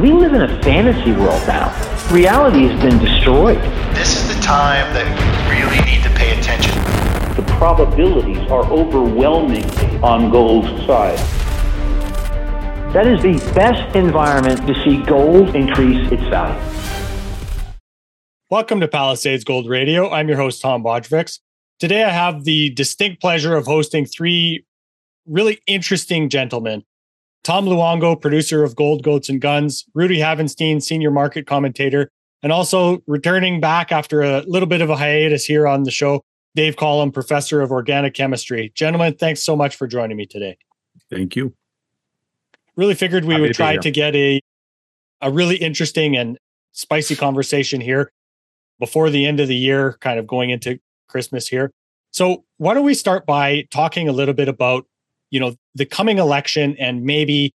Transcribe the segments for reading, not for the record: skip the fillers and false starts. We live in a fantasy world now. Reality has been destroyed. This is the time that we really need to pay attention. The probabilities are overwhelmingly on gold's side. That is the best environment to see gold increase its value. Welcome to Palisades Gold Radio. I'm your host, Tom Bodrovics. Today, I have the distinct pleasure of hosting three really interesting gentlemen. Tom Luongo, producer of Gold, Goats, and Guns, Rudy Havenstein, senior market commentator, and also returning back after a little bit of a hiatus here on the show, Dave Collum, professor of organic chemistry. Gentlemen, thanks so much for joining me today. Thank you. Really figured we would try to get a really interesting and spicy conversation here before the end of the year, kind of going into Christmas here. So why don't we start by talking a little bit about the coming election and maybe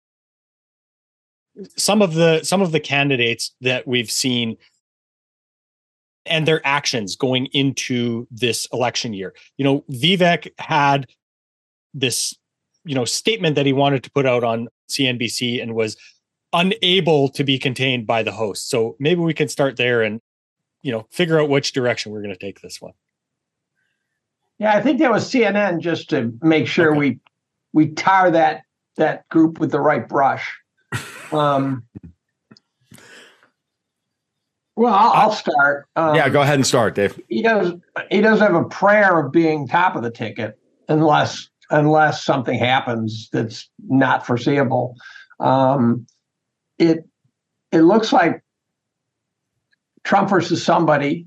some of the candidates that we've seen and their actions going into this election year. Vivek had this, statement that he wanted to put out on CNBC and was unable to be contained by the host. So maybe we can start there and, figure out which direction we're going to take this one. Yeah, I think that was CNN, just to make sure we tar that group with the right brush. Well, I'll start. Go ahead and start, Dave. He does have a prayer of being top of the ticket, unless something happens that's not foreseeable. It looks like Trump versus somebody,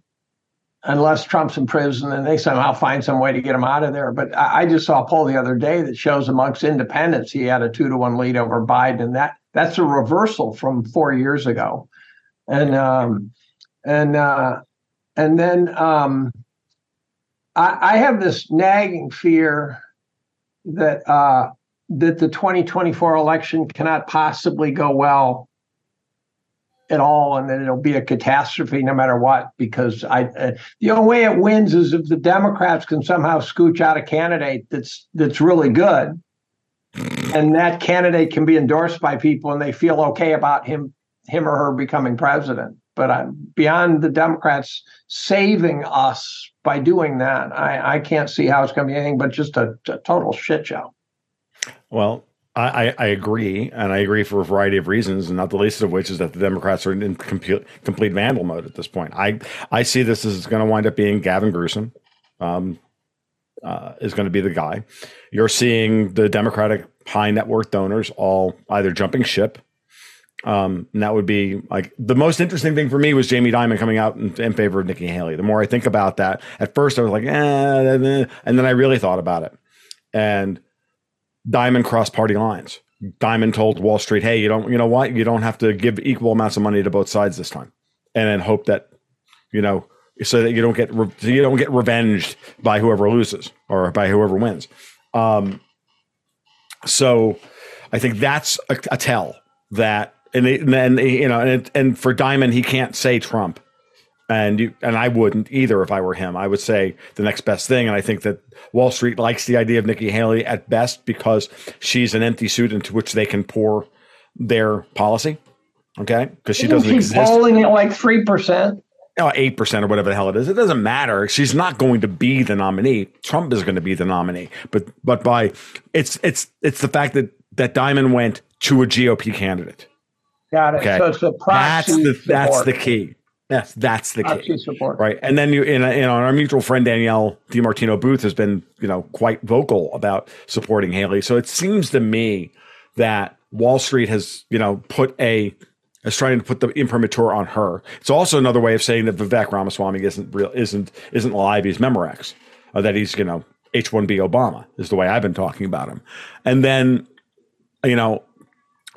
unless Trump's in prison and they somehow find some way to get him out of there. But I just saw a poll the other day that shows amongst independents, he had a 2-1 lead over Biden. And that's a reversal from 4 years ago. And then I have this nagging fear that the 2024 election cannot possibly go well at all, and that it'll be a catastrophe no matter what, because the only way it wins is if the Democrats can somehow scooch out a candidate that's really good, and that candidate can be endorsed by people and they feel okay about him or her becoming president. But beyond the Democrats saving us by doing that, I can't see how it's going to be anything but just a total shit show. Well, I agree, and I agree for a variety of reasons, and not the least of which is that the Democrats are in complete vandal mode at this point. I see this as going to wind up being Gavin Newsom is going to be the guy. You're seeing the Democratic high net worth donors all either jumping ship, and that would be like the most interesting thing for me was Jamie Dimon coming out in favor of Nikki Haley. The more I think about that, at first I was like, and then I really thought about it, and Dimon crossed party lines. Dimon told Wall Street, "Hey, you don't have to give equal amounts of money to both sides this time," and then hope that so that you don't get revenged by whoever loses or by whoever wins. So I think that's a tell that, and for Dimon, he can't say Trump. And I wouldn't either if I were him. I would say the next best thing. And I think that Wall Street likes the idea of Nikki Haley at best because she's an empty suit into which they can pour their policy. Okay, because she doesn't exist. She's polling at like 3%. 8% or whatever the hell it is. It doesn't matter. She's not going to be the nominee. Trump is going to be the nominee. But by it's the fact that Dimon went to a GOP candidate. Got it. Okay? So it's a proxy. That's the key. That's the key, right? And then our mutual friend Danielle DiMartino Booth has been, quite vocal about supporting Haley. So it seems to me that Wall Street has, is trying to put the imprimatur on her. It's also another way of saying that Vivek Ramaswamy isn't alive. He's Memorex, that he's H-1B Obama is the way I've been talking about him. And then,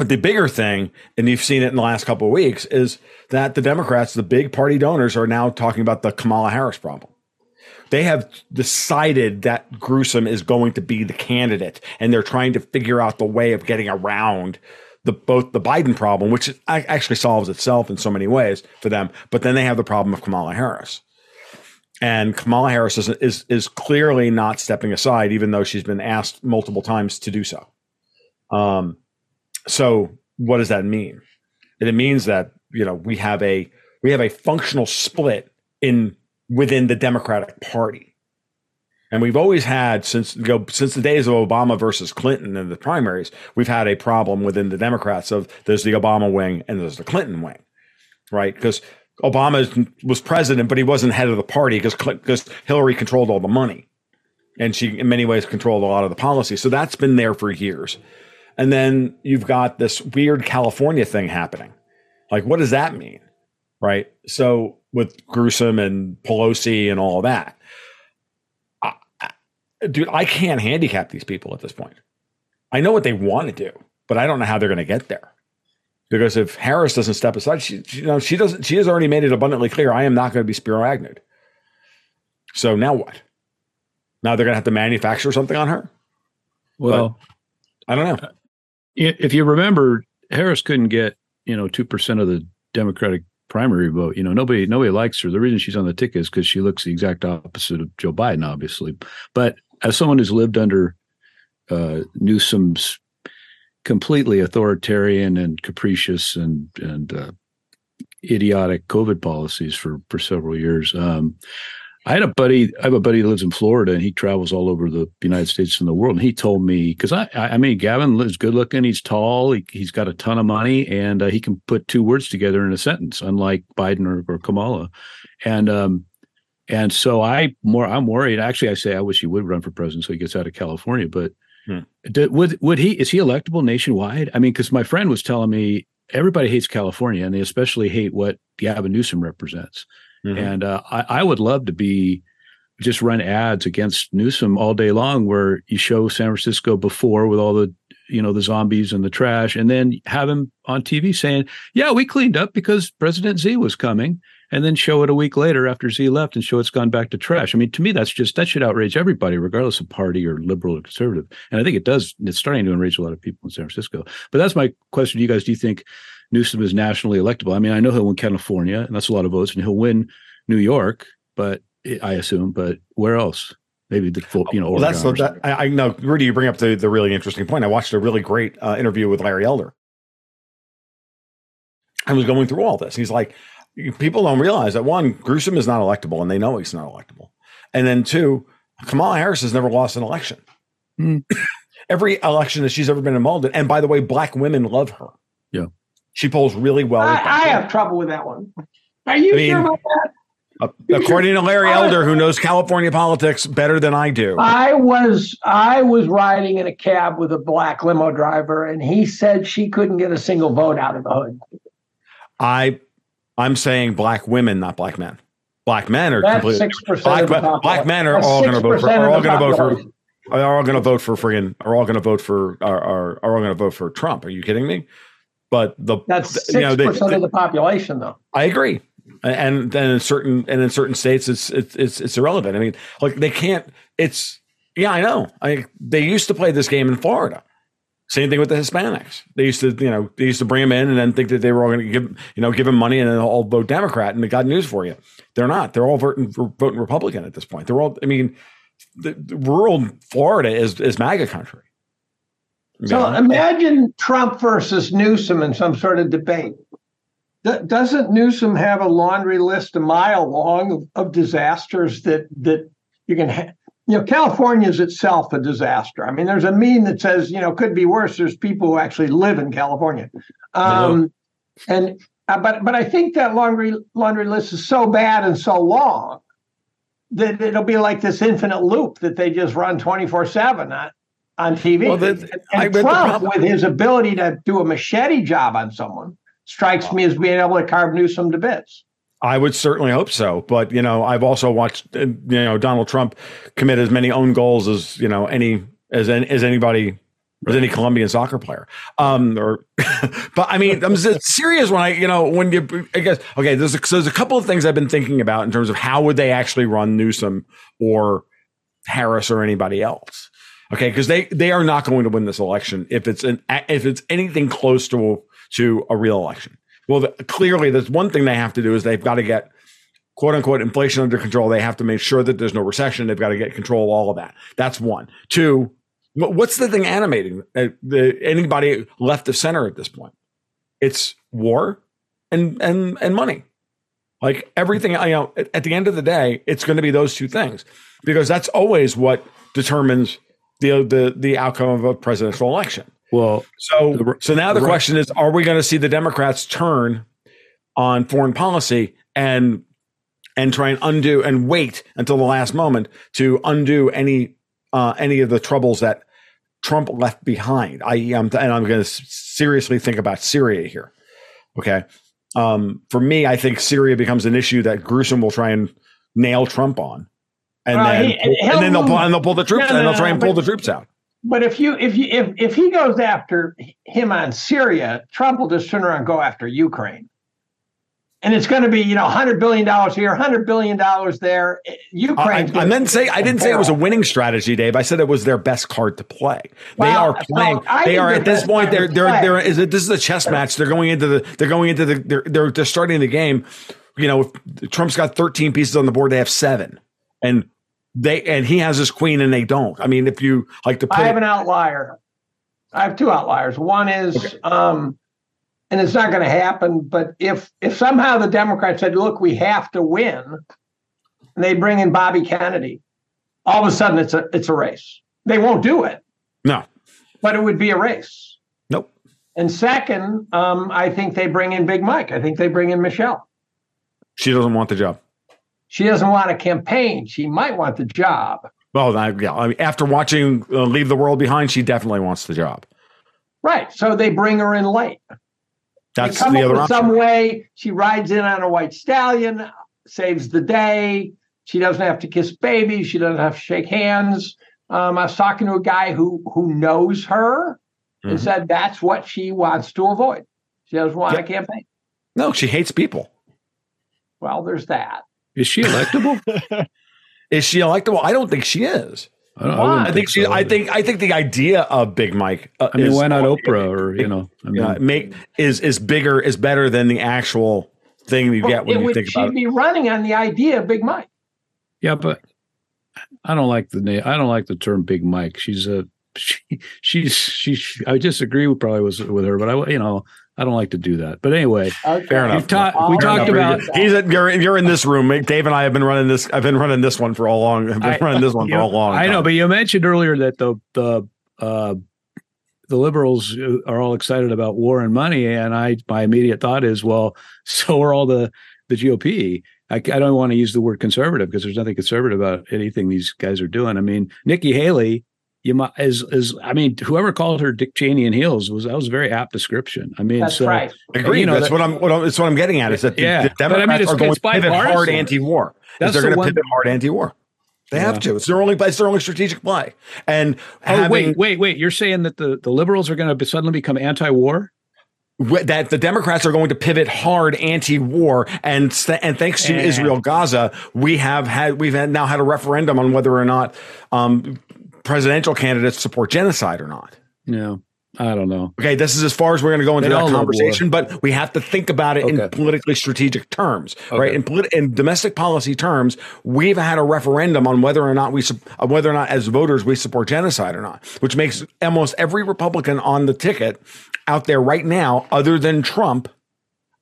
the bigger thing, and you've seen it in the last couple of weeks, is that the Democrats, the big party donors, are now talking about the Kamala Harris problem. They have decided that Newsom is going to be the candidate, and they're trying to figure out the way of getting around both the Biden problem, which actually solves itself in so many ways for them, but then they have the problem of Kamala Harris. And Kamala Harris is clearly not stepping aside, even though she's been asked multiple times to do so. So what does that mean? And it means that, you know, we have a functional split within the Democratic Party. And we've always had, since the days of Obama versus Clinton and the primaries, we've had a problem within the Democrats of there's the Obama wing and there's the Clinton wing, right? Because Obama was president, but he wasn't head of the party because Hillary controlled all the money. And she, in many ways, controlled a lot of the policy. So that's been there for years. And then you've got this weird California thing happening. Like, what does that mean, right? So with Newsom and Pelosi and all that. Dude, I can't handicap these people at this point. I know what they want to do, but I don't know how they're going to get there. Because if Harris doesn't step aside, she has already made it abundantly clear, I am not going to be Spiro Agnew. So now what? Now they're going to have to manufacture something on her? Well, but I don't know. If you remember, Harris couldn't get, 2% of the Democratic primary vote. Nobody likes her. The reason she's on the ticket is because she looks the exact opposite of Joe Biden, obviously. But as someone who's lived under Newsom's completely authoritarian and capricious and idiotic COVID policies for several years, I have a buddy who lives in Florida, and he travels all over the United States and the world. And he told me, because I mean, Gavin is good looking. He's tall. He's got a ton of money, and he can put two words together in a sentence, unlike Biden or Kamala. And so I'm worried. Actually, I say I wish he would run for president so he gets out of California. But is he electable nationwide? I mean, because my friend was telling me everybody hates California, and they especially hate what Gavin Newsom represents. Mm-hmm. And I would love to just run ads against Newsom all day long, where you show San Francisco before with all the, the zombies and the trash, and then have him on TV saying, yeah, we cleaned up because President Z was coming, and then show it a week later after Z left and show it's gone back to trash. I mean, to me, that should outrage everybody, regardless of party or liberal or conservative. And I think it does. It's starting to enrage a lot of people in San Francisco. But that's my question to you guys. Do you think Newsom is nationally electable? I mean, I know he'll win California, and that's a lot of votes, and he'll win New York, but where else? Maybe the full, Oregon. Well, I know, Rudy, you bring up the really interesting point. I watched a really great interview with Larry Elder. I was going through all this. He's like, people don't realize that, one, Newsom is not electable, and they know he's not electable. And then two, Kamala Harris has never lost an election. Mm. Every election that she's ever been involved in, and by the way, black women love her. Yeah. She polls really well. I have trouble with that one. Are you sure about that? According to Larry Elder, who knows California politics better than I do. I was riding in a cab with a black limo driver, and he said she couldn't get a single vote out of the hood. I'm saying black women, not black men. Black men are completely black men are all going to vote for are all going to vote for Trump. Are you kidding me? But that's 6% of the population, though. I agree, and then in certain states, it's irrelevant. I mean, like they can't. It's I know. They used to play this game in Florida. Same thing with the Hispanics. They used to bring them in and then think that they were all going to give them money and then all vote Democrat. And they got news for you, they're not. They're all voting Republican at this point. They're all. I mean, the rural Florida is MAGA country. So imagine Trump versus Newsom in some sort of debate. Doesn't Newsom have a laundry list a mile long of disasters that you can have? California is itself a disaster. I mean, there's a meme that says, could be worse. There's people who actually live in California. But I think that laundry list is so bad and so long that it'll be like this infinite loop that they just run 24/7 on TV. Well, and Trump, with his ability to do a machete job on someone, strikes me as being able to carve Newsom to bits. I would certainly hope so. But, I've also watched, Donald Trump commit as many own goals as, any Colombian soccer player. But I mean, I'm serious when there's a couple of things I've been thinking about in terms of how would they actually run Newsom or Harris or anybody else. Okay, because they are not going to win this election if it's anything close to a real election. Well, clearly, there's one thing they have to do is they've got to get "quote unquote" inflation under control. They have to make sure that there's no recession. They've got to get control of all of that. That's one. Two, what's the thing animating anybody left of center at this point? It's war and money. Like everything, you know, at the end of the day, it's going to be those two things, because that's always what determines the outcome of a presidential election. Well, so now the question is, are we going to see the Democrats turn on foreign policy and try and undo and wait until the last moment to undo any of the troubles that Trump left behind? I'm going to seriously think about Syria here. Okay. For me, I think Syria becomes an issue that Gruesome will try and nail Trump on, and then they'll try and pull the troops out. But if he goes after him on Syria, Trump will just turn around and go after Ukraine, and it's going to be $100 billion here, $100 billion there. Ukraine. I didn't say it was a winning strategy, Dave. I said it was their best card to play. Well, This is a chess match. They're starting the game. If Trump's got 13 pieces on the board, they have 7, and he has his queen and they don't. I mean, if you like to play, I have 2 outliers. One is, and it's not going to happen, but if somehow the Democrats said, look, we have to win, and they bring in Bobby Kennedy, all of a sudden it's a race. They won't do it. No. But it would be a race. Nope. And second, I think they bring in Big Mike. I think they bring in Michelle. She doesn't want the job. She doesn't want a campaign. She might want the job. Well, after watching Leave the World Behind, she definitely wants the job. Right. So they bring her in late. That's the other option. Some way she rides in on a white stallion, saves the day. She doesn't have to kiss babies. She doesn't have to shake hands. I was talking to a guy who knows her and said that's what she wants to avoid. She doesn't want a campaign. No, she hates people. Well, there's that. Is she electable? I don't think she is. I think the idea of Big Mike. Why not Oprah? Is better than the actual thing you get when you think about it. She'd be running on the idea of Big Mike. Yeah, but I don't like the name. I don't like the term Big Mike. I disagree with her, but I don't like to do that. But anyway, fair enough. You're in this room. Dave and I have been running this. I've been running this one for all along. I know, but you mentioned earlier that the liberals are all excited about war and money, and my immediate thought is, well, so are all the GOP. I don't want to use the word conservative because there's nothing conservative about anything these guys are doing. I mean, Nikki Haley. Whoever called her Dick Cheney in heels was a very apt description. That's right. Agreed. That's what I'm getting at. Is that the Democrats are going to pivot hard anti-war? They have to. It's their only strategic play. Wait. You're saying that the liberals are going to suddenly become anti-war? That the Democrats are going to pivot hard anti-war, and thanks to Israel Gaza, we've now had a referendum on whether or not presidential candidates support genocide or not. Yeah, I don't know. Okay, this is as far as we're going to go into that conversation, but we have to think about it in politically strategic terms, right? In domestic policy terms, we've had a referendum on whether or not as voters we support genocide or not, which makes almost every Republican on the ticket out there right now, other than Trump,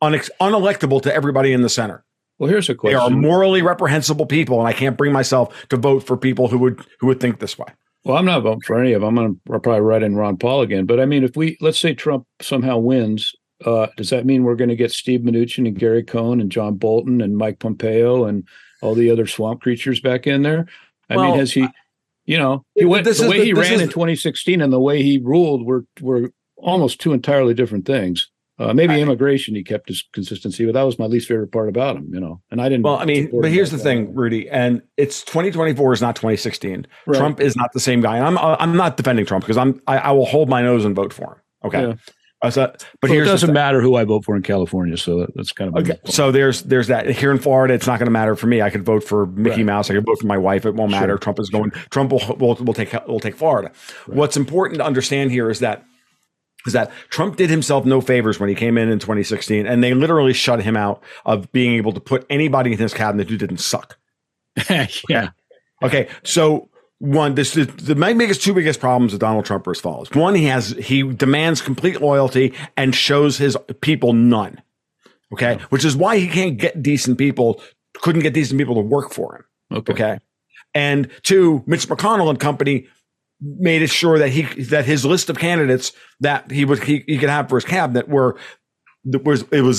unelectable to everybody in the center. Well, here's a question. They are morally reprehensible people, and I can't bring myself to vote for people who would think this way. Well, I'm not voting for any of them. I'm going to probably write in Ron Paul again. But let's say Trump somehow wins, does that mean we're going to get Steve Mnuchin and Gary Cohn and John Bolton and Mike Pompeo and all the other swamp creatures back in there? He ran in 2016 and the way he ruled were almost two entirely different things. Maybe immigration, he kept his consistency, but that was my least favorite part about him, and I didn't. Well, I mean, but here's the thing, Rudy, and it's 2024 is not 2016. Right. Trump is not the same guy. And I'm not defending Trump because I will hold my nose and vote for him. Okay. Yeah. It doesn't matter who I vote for in California. So that's kind of okay. So there's that. Here in Florida, it's not going to matter for me. I could vote for Mickey Mouse. I could vote for my wife. It won't matter. Sure. Trump is going. Sure. Trump will take Florida. Right. What's important to understand here is that Trump did himself no favors when he came in 2016, and they literally shut him out of being able to put anybody in his cabinet who didn't suck. Okay. So One, the biggest, two biggest problems with Donald Trump are as follows. One, he demands complete loyalty and shows his people none. Okay. Which is why he couldn't get decent people to work for him. Okay. Okay? And two, Mitch McConnell and company made it sure that his list of candidates that he could have for his cabinet was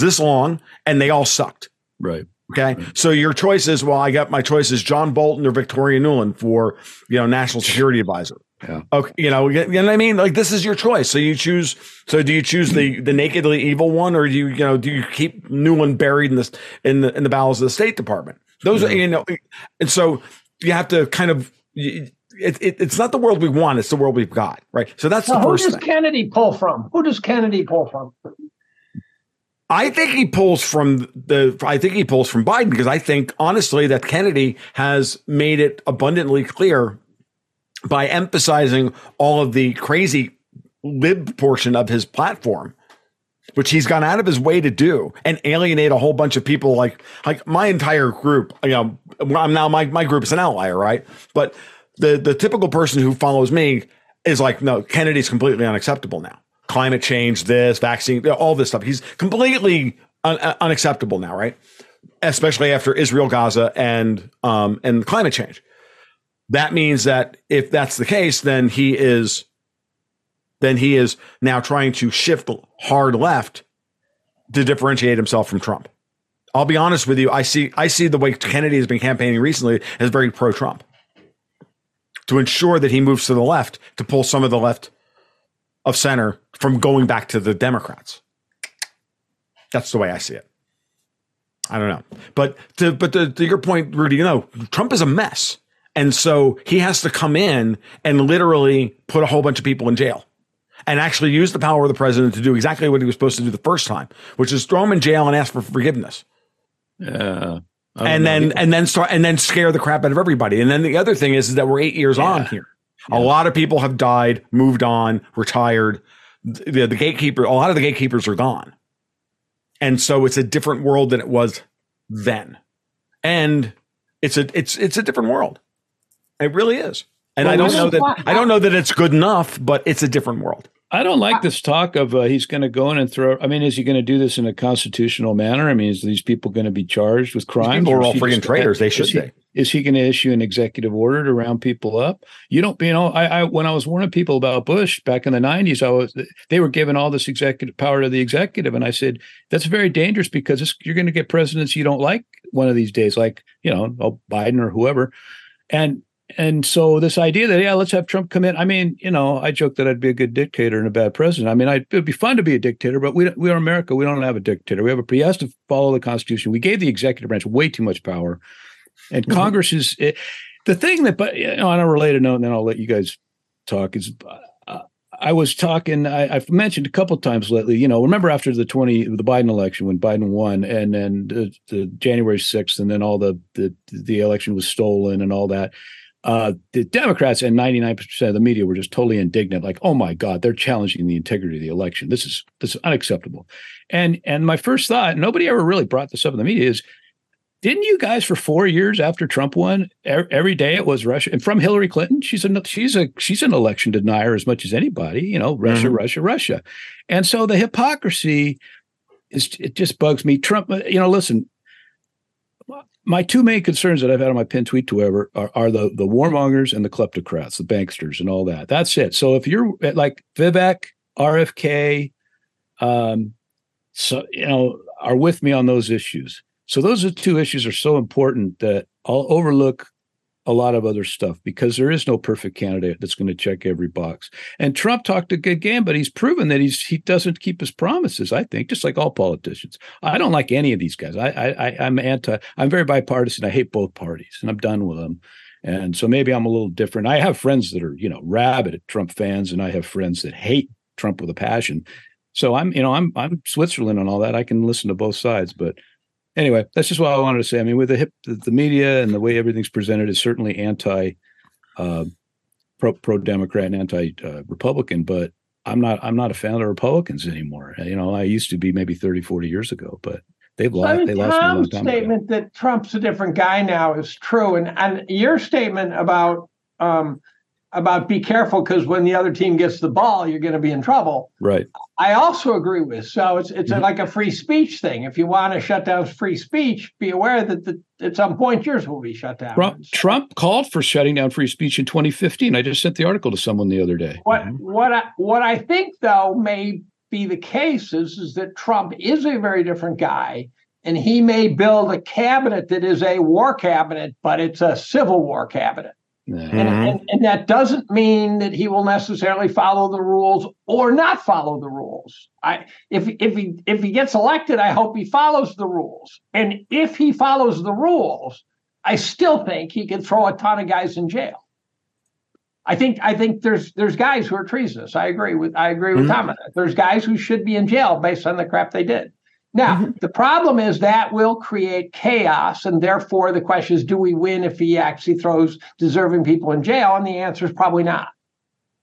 this long, and they all sucked. Right. Okay. Right. So your choice is, well, I got my choices, John Bolton or Victoria Nuland for, national security advisor. Yeah. Okay. You know what I mean? Like, this is your choice. So you choose. So do you choose the nakedly evil one, or do you keep Nuland buried in the bowels of the State Department? Those are, and so you have to kind of, it's not the world we want. It's the world we've got. Right. So that's the first thing. Who does Kennedy pull from? I think he pulls from Biden, because I think, honestly, that Kennedy has made it abundantly clear by emphasizing all of the crazy lib portion of his platform, which he's gone out of his way to do and alienate a whole bunch of people, like my entire group. I'm now my group is an outlier, right? But the typical person who follows me is like, no, Kennedy's completely unacceptable now. Climate change, this, vaccine, all this stuff. He's completely unacceptable now, right? Especially after Israel, Gaza, and climate change. That means that if that's the case, then he is now trying to shift hard left to differentiate himself from Trump. I'll be honest with you. I see the way Kennedy has been campaigning recently as very pro-Trump, to ensure that he moves to the left, to pull some of the left of center from going back to the Democrats. That's the way I see it. I don't know. But to your point, Rudy, Trump is a mess. And so he has to come in and literally put a whole bunch of people in jail and actually use the power of the president to do exactly what he was supposed to do the first time, which is throw him in jail and ask for forgiveness. Yeah. And then scare the crap out of everybody. And then the other thing is that we're 8 years on here. Yeah. A lot of people have died, moved on, retired. The gatekeeper, a lot of the gatekeepers are gone. And so it's a different world than it was then. And it's a different world. It really is. And I don't know that it's good enough, but it's a different world. I don't like this talk of he's going to go in and throw. I mean, is he going to do this in a constitutional manner? I mean, is these people going to be charged with crimes? These people are all freaking traitors. They should be. Is he going to issue an executive order to round people up? I when I was warning people about Bush back in the 90s, they were giving all this executive power to the executive. And I said, that's very dangerous, because you're going to get presidents you don't like one of these days, like, Biden or whoever. And so this idea that, let's have Trump come in. I mean, I joke that I'd be a good dictator and a bad president. I mean, it'd be fun to be a dictator, but we are America. We don't have a dictator. He has to follow the Constitution. We gave the executive branch way too much power. And Congress is the thing that, but on a related note, and then I'll let you guys talk, is I've mentioned a couple of times lately, remember after the Biden election, when Biden won, and then the January 6th, and then all the election was stolen and all that. The Democrats and 99% of the media were just totally indignant, like, oh my God, they're challenging the integrity of the election. This is unacceptable. And my first thought, nobody ever really brought this up in the media, is, didn't you guys, for 4 years after Trump won, every day it was Russia? And from Hillary Clinton, she's an election denier as much as anybody, Russia, mm-hmm. Russia, Russia. And so the hypocrisy it just bugs me. Trump, listen, my two main concerns that I've had on my pinned tweet to ever are the warmongers and the kleptocrats, the banksters and all that. That's it. So if you're like Vivek, RFK, are with me on those issues. So those are two issues are so important that I'll overlook a lot of other stuff, because there is no perfect candidate that's going to check every box. And Trump talked a good game, but he's proven that he doesn't keep his promises, I think, just like all politicians. I don't like any of these guys. I'm very bipartisan. I hate both parties, and I'm done with them. And so maybe I'm a little different. I have friends that are, rabid Trump fans, and I have friends that hate Trump with a passion. So I'm Switzerland on all that. I can listen to both sides, but anyway, that's just what I wanted to say. I mean, with the media and the way everything's presented is certainly pro-Democrat and anti-Republican, but I'm not a fan of the Republicans anymore. I used to be maybe 30, 40 years ago, but they lasted a long time. Tom's statement that Trump's a different guy now is true. And your statement about about be careful because when the other team gets the ball, you're going to be in trouble. Right. I also agree with. So it's like a free speech thing. If you want to shut down free speech, be aware that at some point yours will be shut down. Trump called for shutting down free speech in 2015. I just sent the article to someone the other day. What I think, though, may be the case is that Trump is a very different guy. And he may build a cabinet that is a war cabinet, but it's a civil war cabinet. Mm-hmm. And that doesn't mean that he will necessarily follow the rules or not follow the rules. If he gets elected, I hope he follows the rules. And if he follows the rules, I still think he can throw a ton of guys in jail. I think there's guys who are treasonous. I agree with Tom. There's guys who should be in jail based on the crap they did. Now, the problem is that will create chaos, and therefore the question is, do we win if he actually throws deserving people in jail? And the answer is probably not.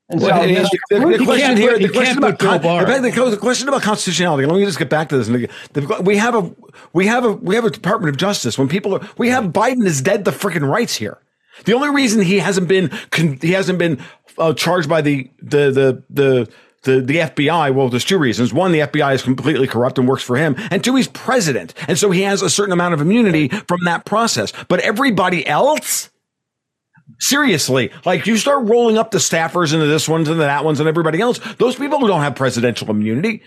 And so the question about constitutionality. Let me just get back to this. We have a Department of Justice. Biden is dead to freaking rights here. The only reason he hasn't been charged by the FBI, well, there's two reasons. One, the FBI is completely corrupt and works for him. And two, he's president. And so he has a certain amount of immunity from that process. But everybody else? Seriously, like you start rolling up the staffers into this ones and that ones and everybody else. Those people who don't have presidential immunity,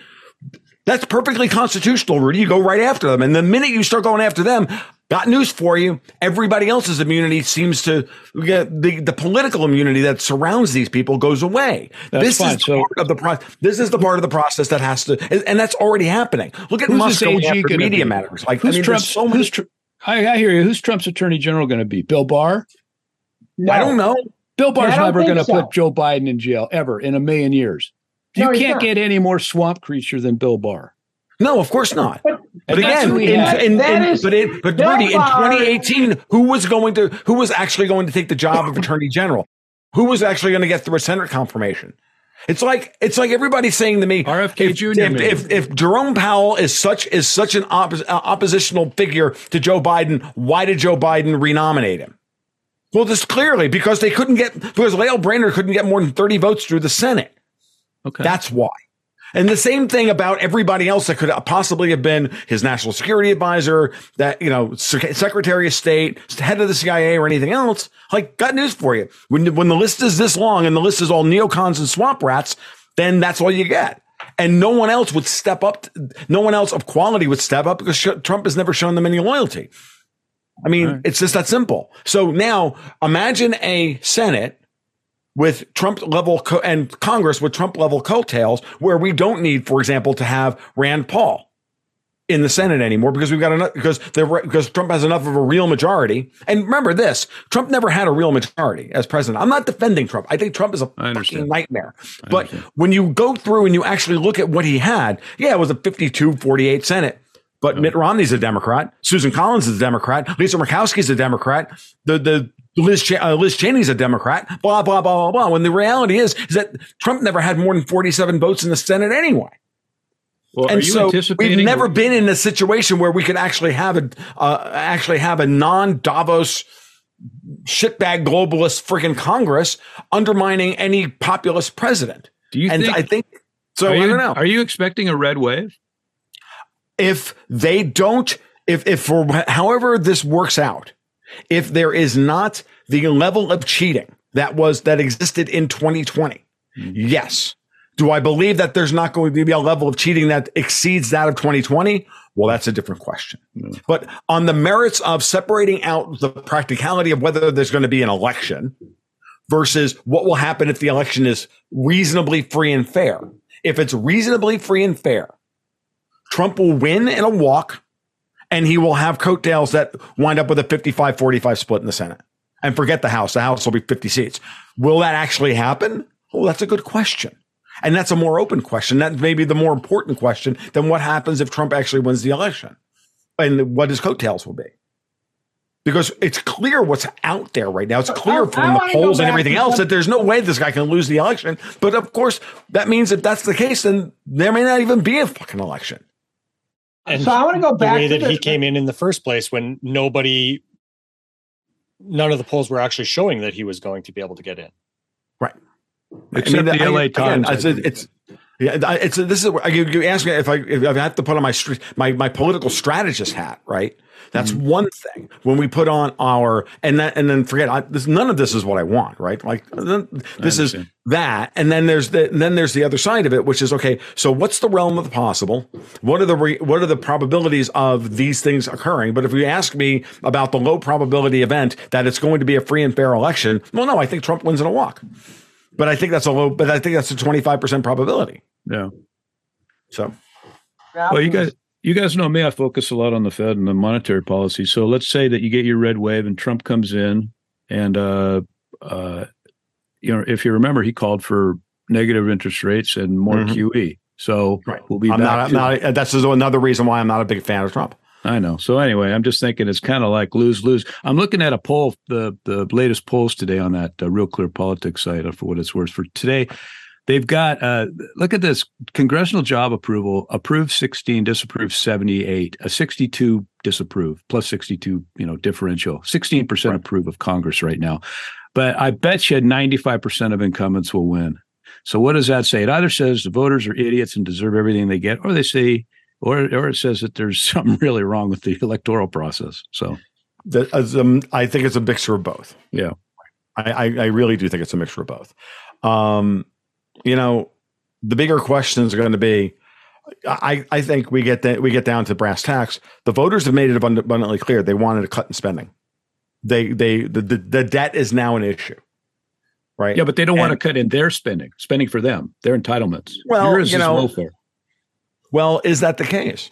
that's perfectly constitutional, Rudy. You go right after them. And the minute you start going after them, got news for you. Everybody else's immunity seems to get the political immunity that surrounds these people goes away. This is the part of the process that has to, and that's already happening. Look at Musk going after media matters. Like, who's Trump's? So many. I hear you. Who's Trump's attorney general going to be? Bill Barr? No. I don't know. Bill Barr's never going to put Joe Biden in jail ever in a million years. You can't get any more swamp creature than Bill Barr. No, of course not. But again, Rudy, in 2018, who was actually going to take the job of attorney general? Who was actually going to get through a Senate confirmation? It's like everybody's saying to me, RFK Jr. If Jerome Powell is such an oppositional figure to Joe Biden, why did Joe Biden renominate him? Well, this clearly because Lael Brainard couldn't get more than 30 votes through the Senate. Okay, that's why. And the same thing about everybody else that could possibly have been his national security advisor, that, you know, secretary of state, head of the CIA or anything else. Like, got news for you. When the list is this long and the list is all neocons and swamp rats, then that's all you get. And no one else would step up. No one else of quality would step up because Trump has never shown them any loyalty. I mean, It's just that simple. So now imagine a Senate with Trump level and Congress with Trump level coattails, where we don't need, for example, to have Rand Paul in the Senate anymore because we've got enough, because Trump has enough of a real majority. And remember this, Trump never had a real majority as president. I'm not defending Trump. I think Trump is a fucking nightmare. But when you go through and you actually look at what he had, it was a 52-48 Senate. But Mitt Romney's a Democrat. Susan Collins is a Democrat. Lisa Murkowski's a Democrat. Liz Cheney's a Democrat, blah, blah, blah, blah, blah. When the reality is that Trump never had more than 47 votes in the Senate anyway. Well, and so we've never been in a situation where we could actually have a non-Davos shitbag globalist freaking Congress undermining any populist president. I don't know. Are you expecting a red wave? If they don't, if for however this works out, if there is not the level of cheating that existed in 2020, yes. Do I believe that there's not going to be a level of cheating that exceeds that of 2020? Well, that's a different question. Mm. But on the merits of separating out the practicality of whether there's going to be an election versus what will happen if the election is reasonably free and fair. If it's reasonably free and fair, Trump will win in a walk. And he will have coattails that wind up with a 55-45 split in the Senate. And forget the House. The House will be 50 seats. Will that actually happen? Well, that's a good question. And that's a more open question. That may be the more important question than what happens if Trump actually wins the election and what his coattails will be. Because it's clear what's out there right now. It's clear from the polls and everything else that there's no way this guy can lose the election. But, of course, that means if that's the case, then there may not even be a fucking election. And so I want to go back to the way that he came in the first place when nobody none of the polls were actually showing that he was going to be able to get in. Right. Except the LA Times. This is where you ask me if I have to put on my political strategist hat, right? That's one thing. When we put on our none of this is what I want, right? Like this is that, and then there's the other side of it, which is okay. So what's the realm of the possible? What are the probabilities of these things occurring? But if you ask me about the low probability event that it's going to be a free and fair election, well, no, I think Trump wins in a walk. But I think that's a low. But I think that's a 25% probability. Yeah. So, well, you guys know me. I focus a lot on the Fed and the monetary policy. So let's say that you get your red wave and Trump comes in, and if you remember, he called for negative interest rates and more QE. So we'll be that's another reason why I'm not a big fan of Trump. I know. So anyway, I'm just thinking it's kind of like lose-lose. I'm looking at a poll, the latest polls today on that Real Clear Politics site, for what it's worth. For today, they've got, look at this, congressional job approval, approved 16, disapproved 78, a 62 disapprove, plus 62, differential, 16% approve of Congress right now. But I bet you 95% of incumbents will win. So what does that say? It either says the voters are idiots and deserve everything they get, or they say, or it says that there's something really wrong with the electoral process. So I think it's a mixture of both. Yeah. I really do think it's a mixture of both. The bigger question is going to be, I think we get down to brass tacks. The voters have made it abundantly clear. They wanted a cut in spending. The debt is now an issue. Right. Yeah. But they don't want to cut in their spending for them, their entitlements. Well, yours is welfare. Well, is that the case?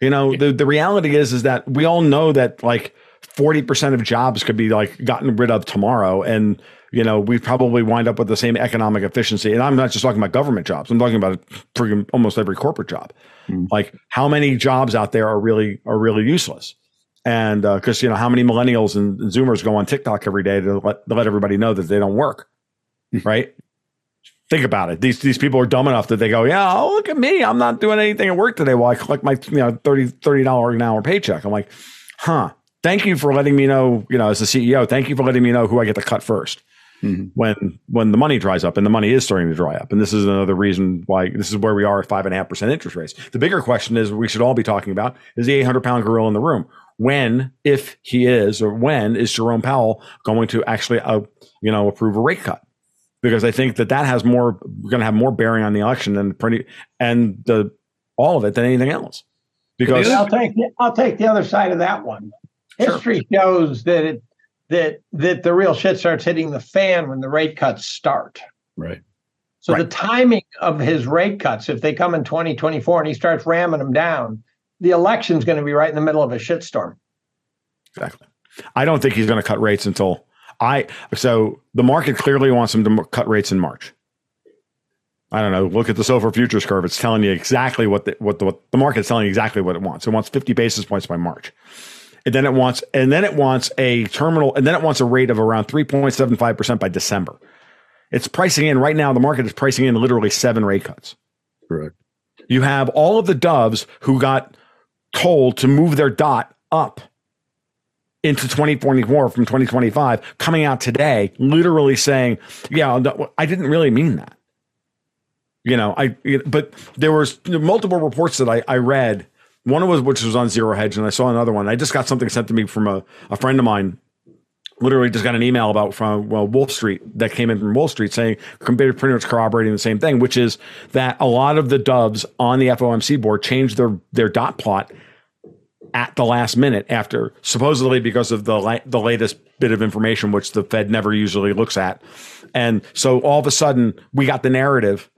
The reality is that we all know that 40% of jobs could be gotten rid of tomorrow. And, we probably wind up with the same economic efficiency. And I'm not just talking about government jobs. I'm talking about freaking almost every corporate job. How many jobs out there are really useless? And because, how many millennials and Zoomers go on TikTok every day to let everybody know that they don't work. Right. Think about it. These people are dumb enough that they go, yeah, oh, look at me. I'm not doing anything at work today while I collect my $30 an hour paycheck. I'm like, huh, thank you for letting me know, as the CEO, thank you for letting me know who I get to cut first when the money dries up, and the money is starting to dry up. And this is another reason why this is where we are at 5.5% interest rates. The bigger question is we should all be talking about is the 800-pound gorilla in the room. When, if he is, or when is Jerome Powell going to actually, approve a rate cut? Because I think that has going to have more bearing on the election than all of it than anything else. Because I'll take the other side of that one. Sure. History shows that that the real shit starts hitting the fan when the rate cuts start. Right. So the timing of his rate cuts, if they come in 2024 and he starts ramming them down, the election's going to be right in the middle of a shitstorm. Exactly. I don't think he's going to cut rates until. So the market clearly wants them to cut rates in March. I don't know. Look at the silver futures curve. It's telling you exactly what the market's telling you exactly what it wants. It wants 50 basis points by March. And then it wants a terminal, and then it wants a rate of around 3.75% by December. It's pricing in right now. The market is pricing in literally 7 rate cuts. Correct. You have all of the doves who got told to move their dot up into 2024 from 2025 coming out today, literally saying, yeah, I didn't really mean that. But there was multiple reports that I read. One of which was on Zero Hedge. And I saw another one. I just got something sent to me from a friend of mine, literally just got an email from Wolf Street that came in from Wolf Street saying, pretty much corroborating the same thing, which is that a lot of the doves on the FOMC board changed their dot plot at the last minute, after supposedly because of the latest bit of information, which the Fed never usually looks at. And so all of a sudden we got the narrative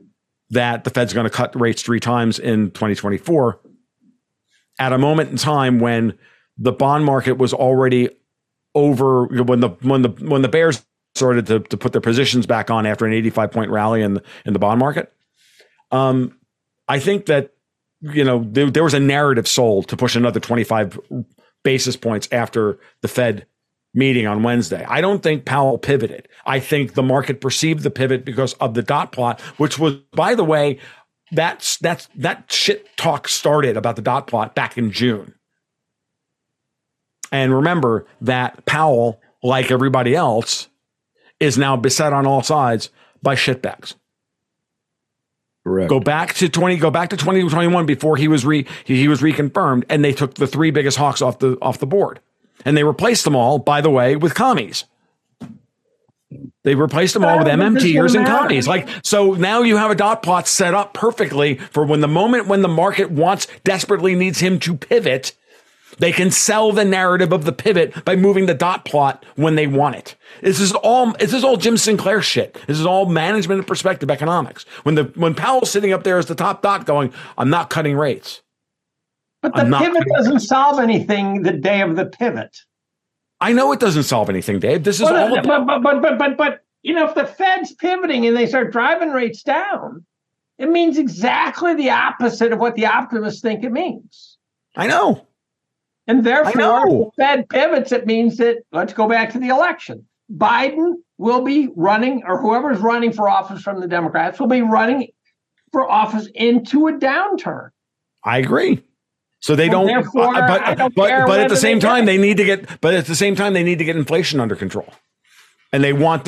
that the Fed's going to cut rates 3 times in 2024 at a moment in time when the bond market was already over, when the bears started to put their positions back on after an 85 point rally in the bond market. I think that there was a narrative sold to push another 25 basis points after the Fed meeting on Wednesday. I don't think Powell pivoted. I think the market perceived the pivot because of the dot plot, which was, by the way, that shit talk started about the dot plot back in June. And remember that Powell, like everybody else, is now beset on all sides by shitbags. Correct. Go back to 2021 before he was reconfirmed, and they took the three biggest hawks off the board, and they replaced them all, by the way, with commies. They replaced them all with MMTers and commies. Like, so now you have a dot plot set up perfectly for when the moment when the market desperately needs him to pivot, they can sell the narrative of the pivot by moving the dot plot when they want it. This is all Jim Sinclair shit. This is all management and perspective economics. When Powell's sitting up there as the top doc going, I'm not cutting rates. But the pivot doesn't solve anything the day of the pivot. I know it doesn't solve anything, Dave. This is all about. But you know, if the Fed's pivoting and they start driving rates down, it means exactly the opposite of what the optimists think it means. I know. And therefore, if the Fed pivots, it means that, let's go back to the election, Biden will be running, or whoever's running for office from the Democrats will be running for office into a downturn. I agree. So they don't, but at the same time, they need to get inflation under control, and they want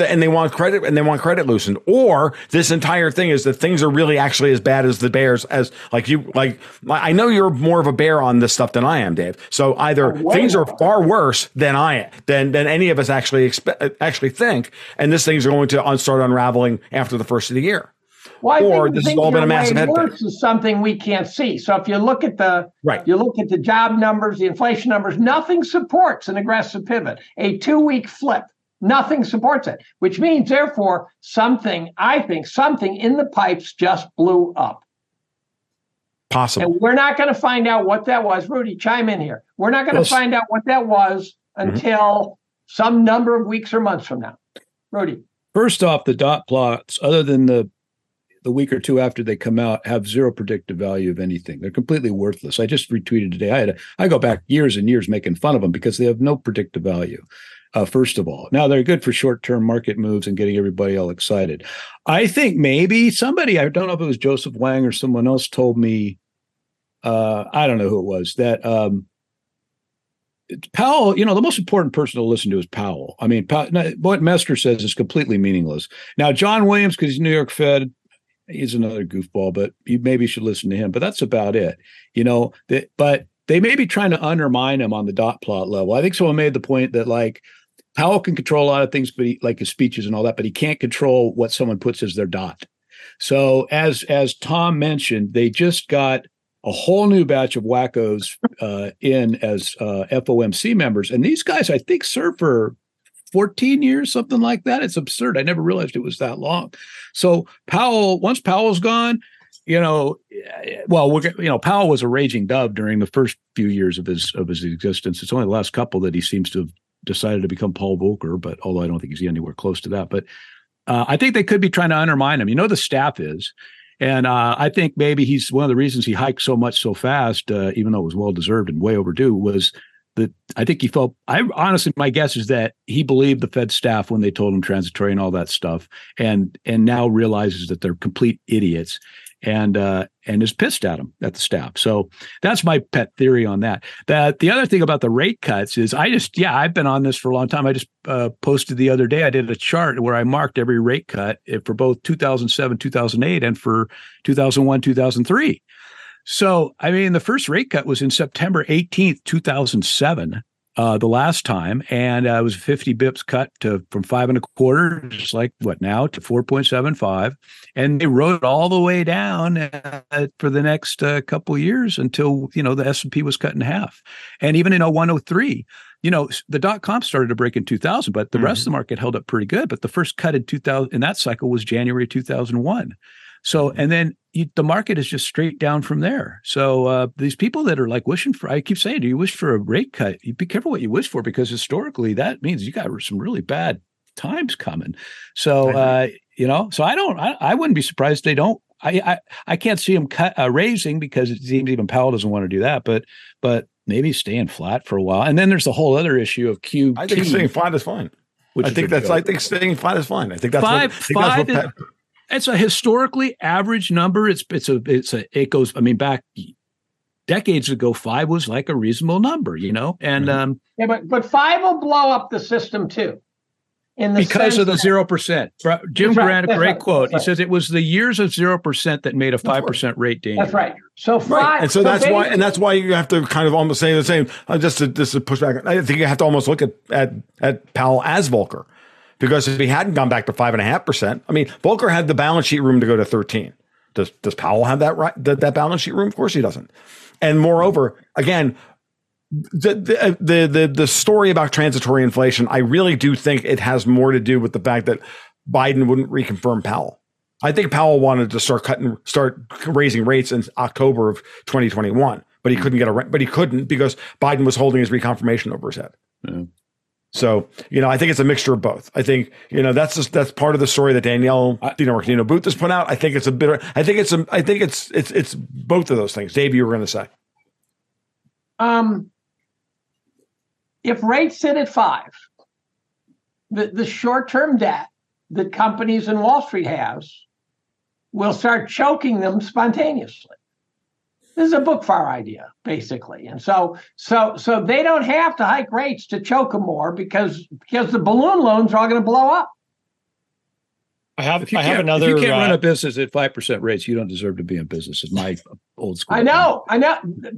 credit loosened, or this entire thing is that things are really actually as bad as the bears, as like I know you're more of a bear on this stuff than I am, Dave. So either things are far worse than than any of us actually think. And this thing's going to start unraveling after the first of the year. Well, or this has all been a massive headwind. Is something we can't see. So if you look at the job numbers, the inflation numbers, nothing supports an aggressive pivot, a 2-week flip. Nothing supports it, which means, therefore, something in the pipes just blew up. Possible. And we're not going to find out what that was. Rudy, chime in here. We're not going to find out what that was until some number of weeks or months from now. Rudy. First off, the dot plots, other than the week or two after they come out, have zero predictive value of anything. They're completely worthless. I just retweeted today. I go back years and years making fun of them because they have no predictive value. First of all, now they're good for short-term market moves and getting everybody all excited. I think maybe somebody, I don't know if it was Joseph Wang or someone else, told me, I don't know who it was, that Powell, you know, the most important person to listen to is Powell. I mean, what Mester says is completely meaningless. Now, John Williams, because he's New York Fed, he's another goofball, but you maybe should listen to him. But that's about it, you know. But they may be trying to undermine him on the dot plot level. I think someone made the point that like Powell can control a lot of things, but like his speeches and all that, but he can't control what someone puts as their dot. So as Tom mentioned, they just got a whole new batch of wackos in as FOMC members, and these guys I think serve for 14 years, something like that. It's absurd. I never realized it was that long. So Powell, once Powell's gone, you know, well, Powell was a raging dove during the first few years of his existence. It's only the last couple that he seems to have decided to become Paul Volcker, but although I don't think he's anywhere close to that, but I think they could be trying to undermine him. You know, the staff is. And I think maybe he's one of the reasons he hiked so much so fast, even though it was well-deserved and way overdue, was that I think he felt, my guess is that he believed the Fed staff when they told him transitory and all that stuff, and now realizes that they're complete idiots and is pissed at them, at the staff. So that's my pet theory on that. The other thing about the rate cuts is I've been on this for a long time. I just posted the other day, I did a chart where I marked every rate cut for both 2007, 2008, and for 2001, 2003. So, I mean, the first rate cut was in September 18th, 2007, the last time. And it was a 50 bips cut from 5.25, just like what now, to 4.75. And they rode it all the way down for the next couple of years until, you know, the S&P was cut in half. And even in 0103, you know, the dot-com started to break in 2000, but the rest of the market held up pretty good. But the first cut in 2000 in that cycle was January 2001. So, and then the market is just straight down from there. So these people that are like wishing for, I keep saying, do you wish for a rate cut? You be careful what you wish for, because historically that means you got some really bad times coming. So, you know, so I wouldn't be surprised if they don't. I can't see them raising, because it seems even Powell doesn't want to do that, but maybe staying flat for a while. And then there's the whole other issue of QT. I think staying flat is fine. I think that's what it's a historically average number. It goes, I mean, back decades ago, 5 was like a reasonable number, you know? And but 5 will blow up the system too. Because of the 0%. Jim Brandt, a great quote. He says it was the years of 0% that made a 5% rate dangerous. That's right. So 5. Right. And so that's why, and that's why you have to kind of almost say the same. Just to push back, I think you have to almost look at Powell as Volcker, because if he hadn't gone back to 5.5%, I mean, Volcker had the balance sheet room to go to 13. Does Powell have that right? That balance sheet room? Of course he doesn't. And moreover, again, the story about transitory inflation, I really do think it has more to do with the fact that Biden wouldn't reconfirm Powell. I think Powell wanted to start raising rates in October of 2021, but he couldn't because Biden was holding his reconfirmation over his head. Yeah. So, you know, I think it's a mixture of both. I think, you know, that's part of the story that Danielle DiMartino Booth has put out. I think it's a bit. I think it's both of those things. Dave, you were going to say. If rates sit at 5, the short-term debt that companies and Wall Street has will start choking them spontaneously. This is a book far idea, basically. And so they don't have to hike rates to choke them more because the balloon loans are all going to blow up. If you can't run a business at 5% rates, you don't deserve to be in business. Is my old school. I know.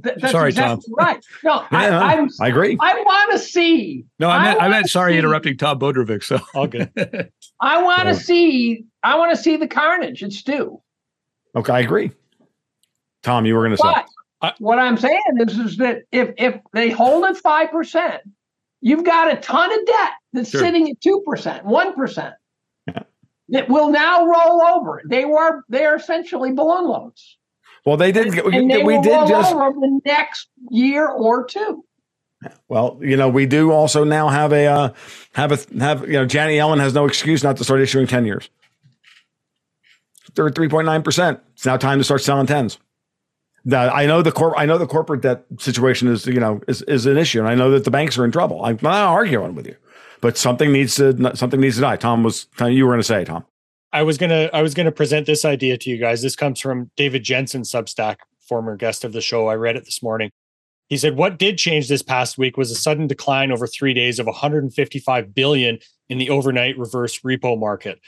That's sorry, exactly Tom. Right. No, yeah, I agree. I want to see. No, I meant sorry, interrupting Tom Bodrovics. So okay. I want to see the carnage. It's due. Okay, I agree. Tom, you were going to say. What I'm saying is that if they hold at 5%, you've got a ton of debt that's sitting at 2%, 1%. That will now roll over. They are essentially balloon loans. Well, they did. Over the next year or two. Well, you know, we do also now have Janet Yellen has no excuse not to start issuing 10-years. They're at 3.9%. It's now time to start selling 10s. Now, I know the corporate debt situation is an issue, and I know that the banks are in trouble. I'm not arguing with you. But something needs to die. You were going to say, Tom. I was going to present this idea to you guys. This comes from David Jensen, Substack, former guest of the show. I read it this morning. He said, what did change this past week was a sudden decline over 3 days of $155 billion in the overnight reverse repo market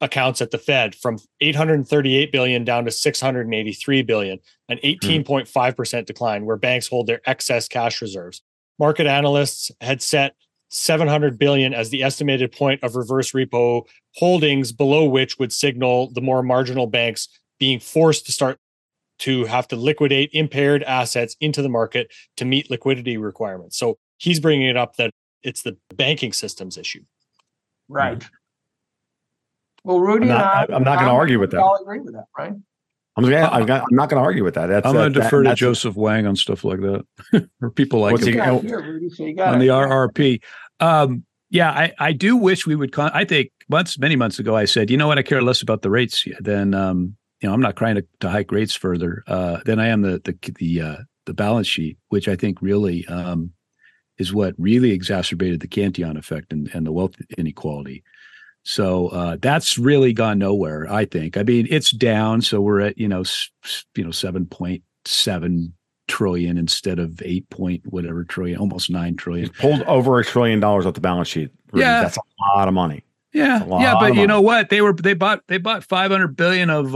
accounts at the Fed, from $838 billion down to $683 billion, an 18.5% decline where banks hold their excess cash reserves. Market analysts had set $700 billion as the estimated point of reverse repo holdings, below which would signal the more marginal banks being forced to start to have to liquidate impaired assets into the market to meet liquidity requirements. So he's bringing it up that it's the banking system's issue. Right. Well, Rudy, I'm not going to argue with that. I'll agree with that, right? I'm not going to argue with that. I'm going to defer to Joseph Wang on stuff like that, or people like him on the RRP. I do wish we would. I think many months ago, I said, you know what? I care less about the rates than I'm not trying to hike rates further than I am the balance sheet, which I think really is what really exacerbated the Cantillon effect and the wealth inequality. So that's really gone nowhere, I think. I mean, it's down, so we're at 7.7 trillion instead of 8 point whatever trillion, almost 9 trillion. It's pulled over $1 trillion off the balance sheet. Really. Yeah, that's a lot of money. Yeah, but you know what? They bought $500 billion of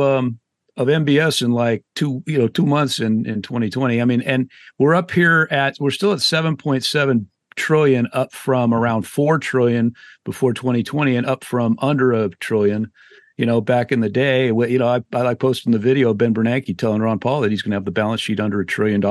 MBS in like 2 months in 2020. I mean, and we're up here at we're still at 7.7 trillion, up from around 4 trillion before 2020, and up from under $1 trillion, back in the day. I like posting the video of Ben Bernanke telling Ron Paul that he's going to have the balance sheet under $1 trillion.